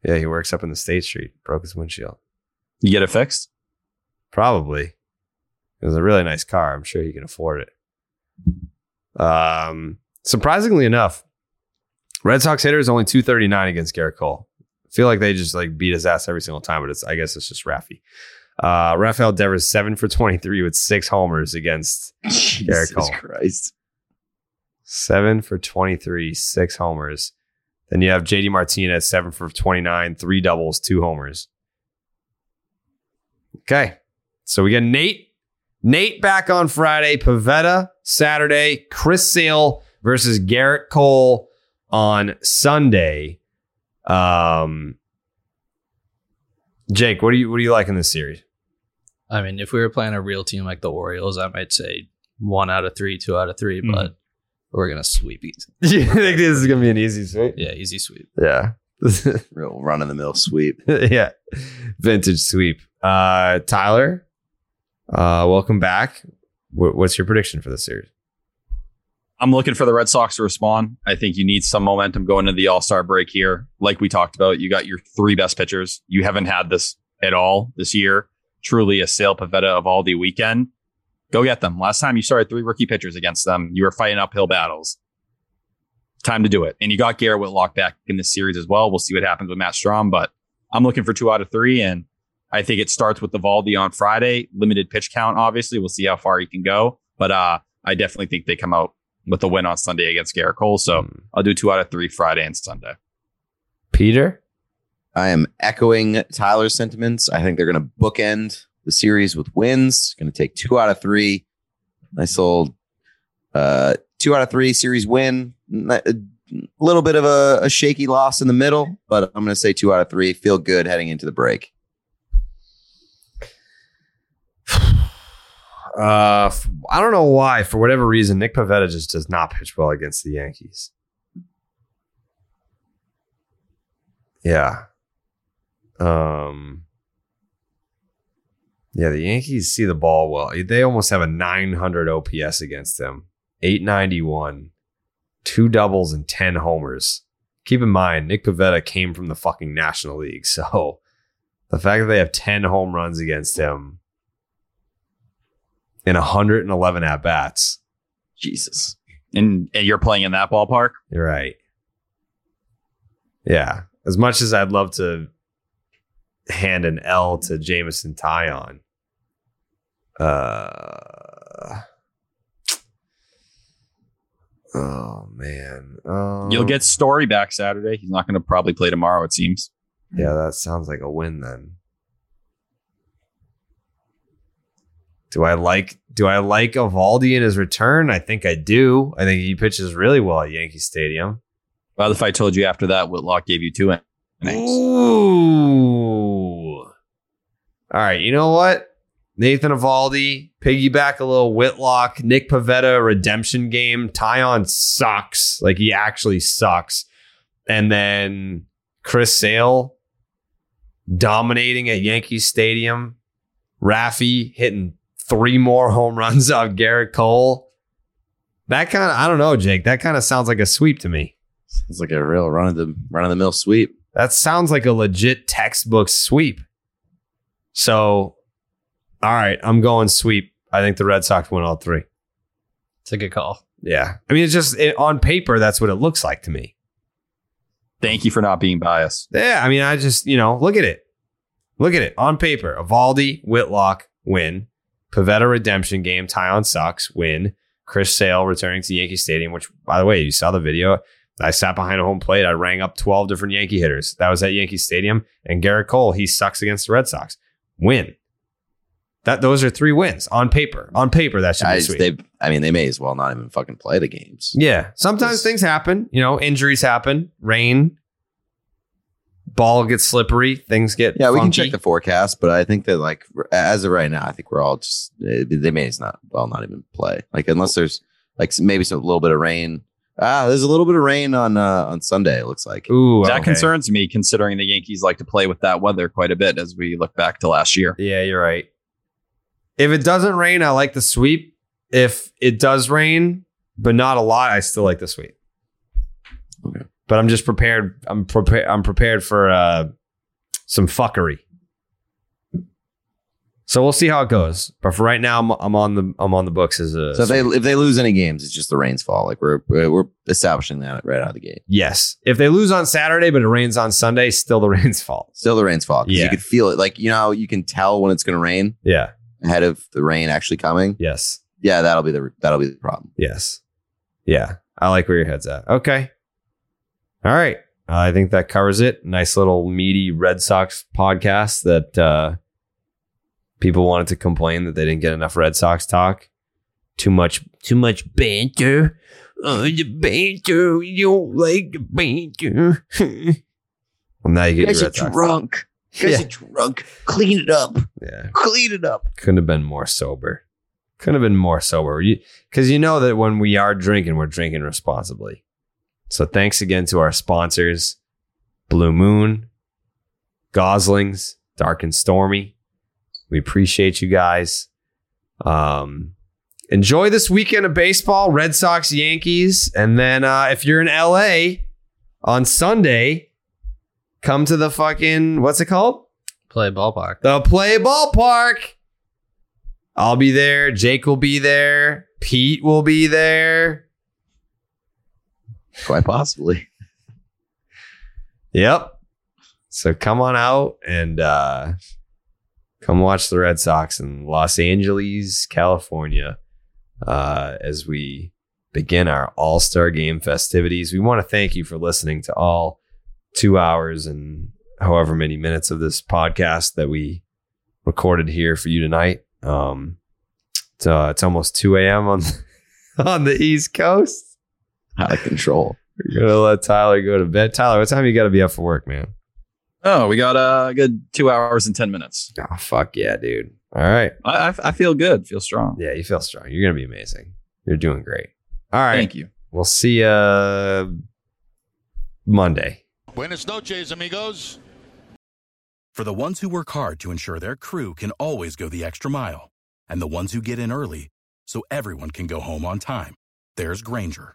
Yeah, he works up in the State Street. Broke his windshield. You get it fixed? Probably. It was a really nice car. I'm sure he can afford it. Surprisingly enough, Red Sox hitters only 239 against Garrett Cole. I feel like they just like beat his ass every single time, but I guess it's just Raffy. Rafael Devers 7 for 23 with 6 homers against Garrett Cole. Jesus Christ. 7 for 23, 6 homers. Then you have JD Martinez, 7 for 29, 3 doubles, 2 homers. Okay. So we got Nate back on Friday, Pivetta Saturday, Chris Sale versus Garrett Cole on Sunday. Jake, what do you like in this series? I mean, if we were playing a real team like the Orioles, I might say 1 out of 3, 2 out of 3, but we're gonna sweep easy. You think this is gonna be an easy sweep? Yeah, easy sweep. Yeah. Real run of the mill sweep. Yeah. Vintage sweep. Tyler, welcome back. What's your prediction for this series? I'm looking for the Red Sox to respond. I think you need some momentum going into the All-Star break here. Like we talked about, you got your 3 best pitchers. You haven't had this at all this year. Truly a Sale, Pivetta, Eovaldi weekend. Go get them. Last time you started 3 rookie pitchers against them, you were fighting uphill battles. Time to do it. And you got Garrett Whitlock back in this series as well. We'll see what happens with Matt Strahm, but I'm looking for 2 out of 3. And I think it starts with Eovaldi on Friday. Limited pitch count, obviously. We'll see how far he can go. But I definitely think they come out with a win on Sunday against Garrett Cole. So I'll do 2 out of 3 Friday and Sunday. Peter? I am echoing Tyler's sentiments. I think they're going to bookend the series with wins. Going to take 2 out of 3. Nice little 2 out of 3 series win. A little bit of a shaky loss in the middle, but I'm going to say 2 out of 3. Feel good heading into the break. I don't know why, for whatever reason, Nick Pivetta just does not pitch well against the Yankees. Yeah. Yeah, the Yankees see the ball well. They almost have a 900 OPS against them. 891, 2 doubles and 10 homers. Keep in mind, Nick Pivetta came from the fucking National League, so the fact that they have 10 home runs against him in 111 at-bats. Jesus. And you're playing in that ballpark? You're right. Yeah. As much as I'd love to hand an L to Jamison Taillon, oh, man. You'll get Story back Saturday. He's not going to probably play tomorrow, it seems. Yeah, that sounds like a win then. Do I like Eovaldi in his return? I think I do. I think he pitches really well at Yankee Stadium. Well, if I told you after that, Whitlock gave you 2 innings. Ooh. All right. You know what? Nathan Eovaldi, piggyback a little Whitlock, Nick Pivetta redemption game. Taillon sucks. Like, he actually sucks. And then Chris Sale dominating at Yankee Stadium. Raffy hitting 3 more home runs off Garrett Cole. That kind of, I don't know, Jake. That kind of sounds like a sweep to me. Sounds like a real run of the mill sweep. That sounds like a legit textbook sweep. So, all right, I'm going sweep. I think the Red Sox win all 3. It's a good call. Yeah. I mean, it's just on paper, that's what it looks like to me. Thank you for not being biased. Yeah. I mean, I just, look at it. Look at it on paper. Eovaldi, Whitlock, win. Pivetta redemption game, Taillon sucks, win. Chris Sale returning to Yankee Stadium, which, by the way, you saw the video. I sat behind a home plate. I rang up 12 different Yankee hitters. That was at Yankee Stadium. And Garrett Cole, he sucks against the Red Sox. Win. Those are 3 wins on paper. On paper, that should be sweet. They may as well not even fucking play the games. Yeah. Sometimes things happen. Injuries happen. Rain. Ball gets slippery. Things get funky. We can check the forecast, but I think that, like, as of right now, I think we're all just, they may as well not even play. Like, unless there's, like, maybe a little bit of rain. There's a little bit of rain on Sunday, it looks like. Ooh, that concerns me, considering the Yankees like to play with that weather quite a bit as we look back to last year. Yeah, you're right. If it doesn't rain, I like the sweep. If it does rain, but not a lot, I still like the sweep. Okay. But I'm just prepared. I'm prepared for some fuckery. So we'll see how it goes. But for right now, I'm on the books as a. So if they lose any games, it's just the rain's fault. Like we're establishing that right out of the gate. Yes. If they lose on Saturday, but it rains on Sunday, still the rain's fault. Still the rain's fault. Yeah. You could feel it. Like how you can tell when it's going to rain. Yeah. Ahead of the rain actually coming. Yes. Yeah. That'll be the problem. Yes. Yeah. I like where your head's at. Okay. All right. I think that covers it. Nice little meaty Red Sox podcast that people wanted to complain that they didn't get enough Red Sox talk. Too much banter. Oh, the banter. You don't like the banter. Well, now you get your Red Sox. Guys are drunk. Clean it up. Yeah. Clean it up. Couldn't have been more sober. Because you know that when we are drinking, we're drinking responsibly. So thanks again to our sponsors, Blue Moon, Goslings, Dark and Stormy. We appreciate you guys. Enjoy this weekend of baseball, Red Sox, Yankees. And then if you're in LA on Sunday, come to the fucking, what's it called? Play Ballpark. The Play Ballpark. I'll be there. Jake will be there. Pete will be there. Quite possibly. Yep. So come on out and come watch the Red Sox in Los Angeles, California, as we begin our All-Star Game festivities. We want to thank you for listening to all 2 hours and however many minutes of this podcast that we recorded here for you tonight. It's almost 2 a.m. on the East Coast. Out of control. We're going to let Tyler go to bed. Tyler, what time you got to be up for work, man? Oh, we got a good 2 hours and 10 minutes. Oh, fuck yeah, dude. All right. I feel good. Feel strong. Yeah, you feel strong. You're going to be amazing. You're doing great. All right. Thank you. We'll see you Monday. Buenas noches, amigos. For the ones who work hard to ensure their crew can always go the extra mile, and the ones who get in early so everyone can go home on time, there's Grainger,